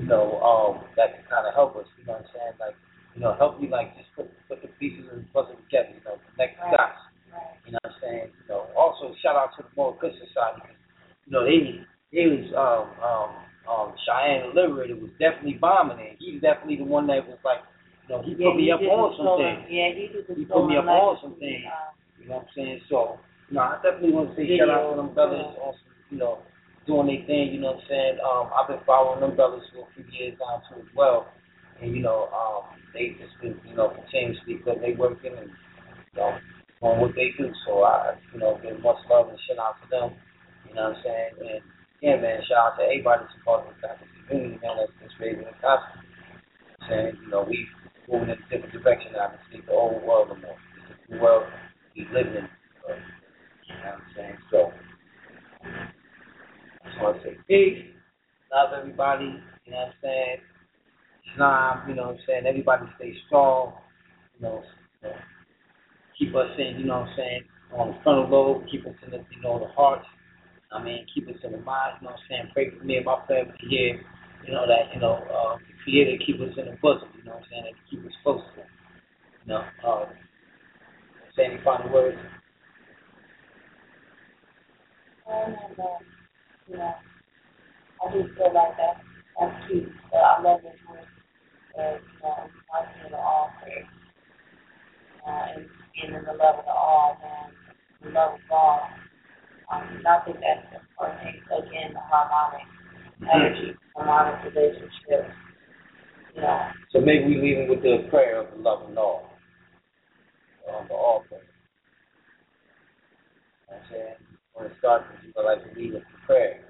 you know, um, that could kind of help us, you know what I'm saying? Like, you know, help me, like, just put, put the pieces of the puzzle together, you know, connect the dots. Right. You know what I'm saying? You know, also, shout out to the Moor Good Society. You know, they, they was, um, um, Um, Cheyenne the Liberator was definitely bombing it. He's definitely the one that was like, you know, he yeah, put me he up on some things. Yeah, he did He put me up like on some things. Uh, you know what I'm saying? So, you know, I definitely want to say shout out to them brothers on some, you know, doing their thing, you know what I'm saying? Um, I've been following them brothers for a few years now too as well. And, you know, um, they just been, you know, continuously putting they working and, you know, on what they do. So I, you know, give much love and shout out to them. You know what I'm saying? And yeah, man, shout out to everybody that's part of the community, man, that's just raising the gospel. Saying, you know, we moving in a different direction now. It's like the old world no more. It's the new world we live in. So, you know what I'm saying? So, I just want to say peace. Love everybody. You know what I'm saying? Islam, you know what I'm saying? Everybody stay strong. You know, you know, keep us in, you know what I'm saying, on the frontal lobe. Keep us in the, you know, the hearts. I mean, keep us in the mind, you know what I'm saying? Pray for me and my family here, you know, that, you know, uh, the Creator keep us in the bosom, you know what I'm saying? And keep us close to Him, you know. Uh, say any final words? Oh, no, no. You know, I do feel like that. That's cute. So I love this word. And, you know, I'm in the all prayer. Uh, and being in the love of the all, man. The love of God. Um, I think that's important. Again, the harmonic energy, harmonic relationship. Yeah. So maybe we leave it with the prayer of the love and all, um, the all prayer. You know what I'm saying, when it starts, you would like to leave with the prayer.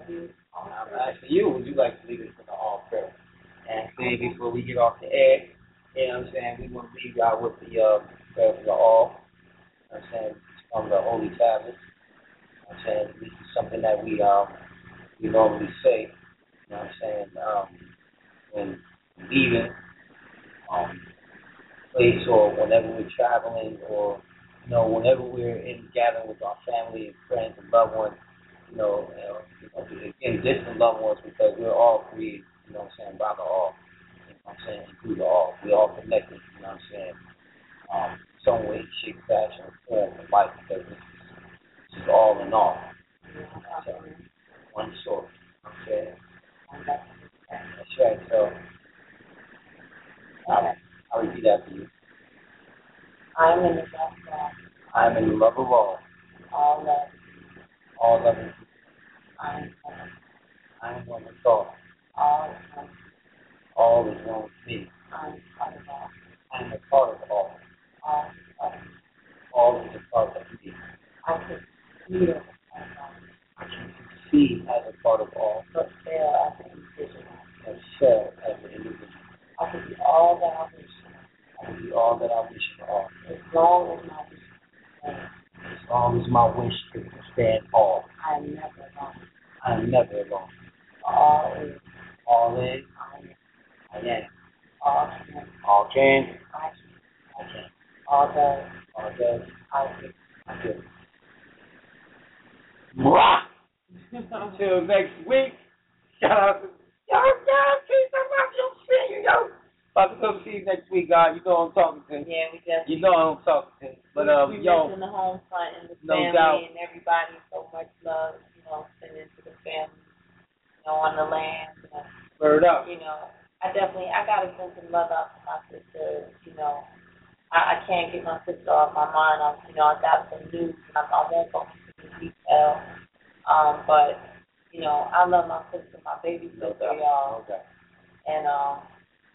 Mm-hmm. I'm asking you, would you like to leave it with the all prayer? And see, before we get off the air, you know what I'm saying, we want to leave y'all with the uh, prayer for the all. I'm saying from the Holy Tablets. I'm saying this is something that we um we normally say. You know what I'm saying? Um, when leaving um place or whenever we're traveling or you know whenever we're in gathering with our family and friends and loved ones. You know, you know again distant loved ones because we're all created. You know what I'm saying? By the all. You know what I'm saying? Through the all. We're all connected. You know what I'm saying? Um, some way, shape, fashion, form, and life, because this is all in all. So, one source. Okay? That's right. So, I'll, I'll repeat that to you. I am in the love of all. I am in the love of all. All love. All love. I am one. I am one with God. All is one. All is one with me. I am part of all. I am a part of all. All of all of the parts of me. I can feel. I can be as a part of all, but fail as an individual. But fail as an individual. I will be all that I wish for. I will be all that I wish for all. As long as my wish is As long as my wish is to stand all. I am never alone. I am never alone. All is. All is. I am. I am. All can. All can. I can. I can. All does. All does. I can. I can. Mwah! Until next week, shout out to yo, God, peace, I love you, see you, yo. About to go see you next week, God. You know I'm talking to. Yeah, we definitely. You know I'm talking to. But um, we yo, in the home front and the no family doubt. And everybody, so much love, you know, sending to the family, you know, on the land. You know, word up. You know, I definitely, I gotta send some love out to my sisters. You know, I, I can't get my sister off my mind. I'm, you know, I got some news, and I, I won't go into detail. Um, but, you know, I love my sister, my baby sister, y'all. Okay. And, um,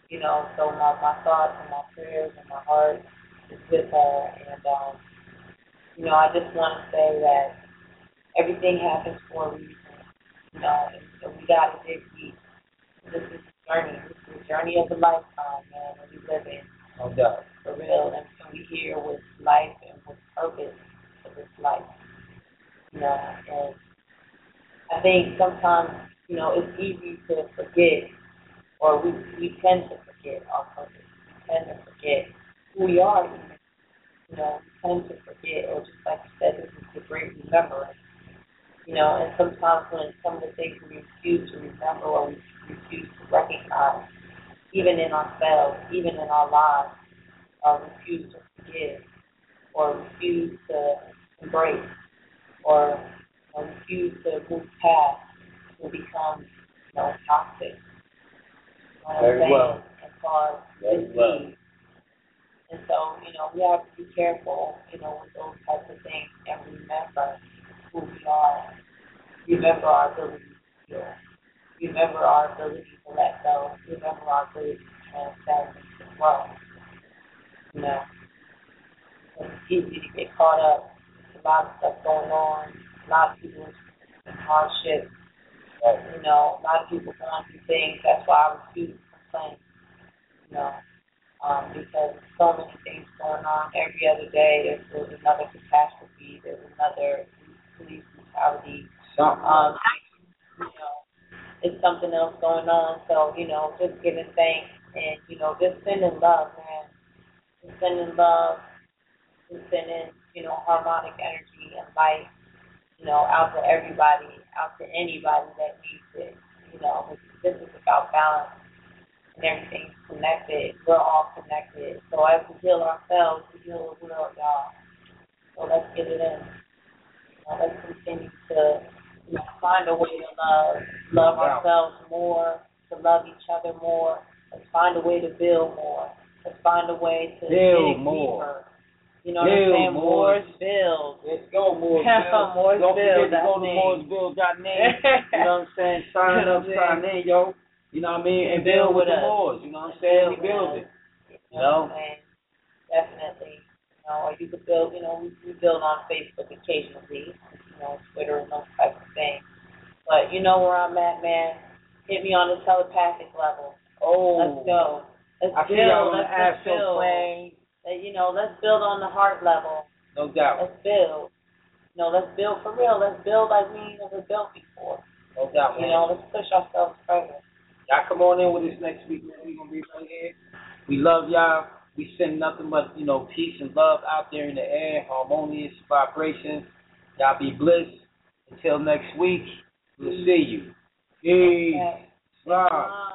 you know, so my, my thoughts and my prayers and my heart is with her. And, um, you know, I just want to say that everything happens for a reason. You know, and, and we got to dig deep. This is a journey. This is a journey of a lifetime, man, that we live in. No doubt. For real. And so we here with life and with purpose for this life. You know, and I think sometimes, you know, it's easy to forget, or we we tend to forget our purpose. We tend to forget who we are even. You know, we tend to forget, or just like you said, this is the great remembrance. You know, and sometimes when some of the things we refuse to remember or we refuse to recognize, even in ourselves, even in our lives, or refuse to forgive, or refuse to embrace, or you know, refuse to move past, will become, you know, toxic. You know, very well. And cause disease. Well. And so, you know, we have to be careful, you know, with those types of things, and remember who we are. Remember our ability to heal. Remember our ability to let go. Remember our ability to transcend as well. You know, it's easy to get caught up. There's a lot of stuff going on. A lot of people in hardship, you know, a lot of people going through things. That's why I refuse to complain, you know, um, because there's so many things going on. Every other day there's, there's another catastrophe, there's another police brutality. Um, you know, there's something else going on. So, you know, just giving thanks and, you know, just sending love, man. Just sending love, just sending, you know, harmonic energy and light. You know, out to everybody, out to anybody that needs it. You know, this is about balance and everything's connected. We're all connected. So as we heal ourselves, we heal the world, y'all. So let's get it in. You know, let's continue to, you know, find a way to love, love wow. ourselves more, to love each other more. Let's find a way to build more. Let's find a way to build more. Deeper. You know what I'm saying? MooresBuild. Let's go, MooresBuild. Mooresville. Don't forget to go to Moores Build dot net. You know what I'm saying? Sign up, sign in, yo. You know what I mean? And build with the Moors. You know what I'm saying? We build it. You know what I'm saying? Definitely. You know, or you could build, you know, we, we build on Facebook occasionally, you know, Twitter and those types of things. But you know where I'm at, man. Hit me on the telepathic level. Oh. Let's go. Let's I build. Let's, let's build. Plane. You know, let's build on the heart level. No doubt. Let's build. You know, let's build for real. Let's build like we ain't never built before. No doubt, man. You know, let's push ourselves further. Y'all come on in with us next week, man. We're going to be right here. We love y'all. We send nothing but, you know, peace and love out there in the air, harmonious vibrations. Y'all be blessed. Until next week, we'll see you. Peace. Okay. Bye.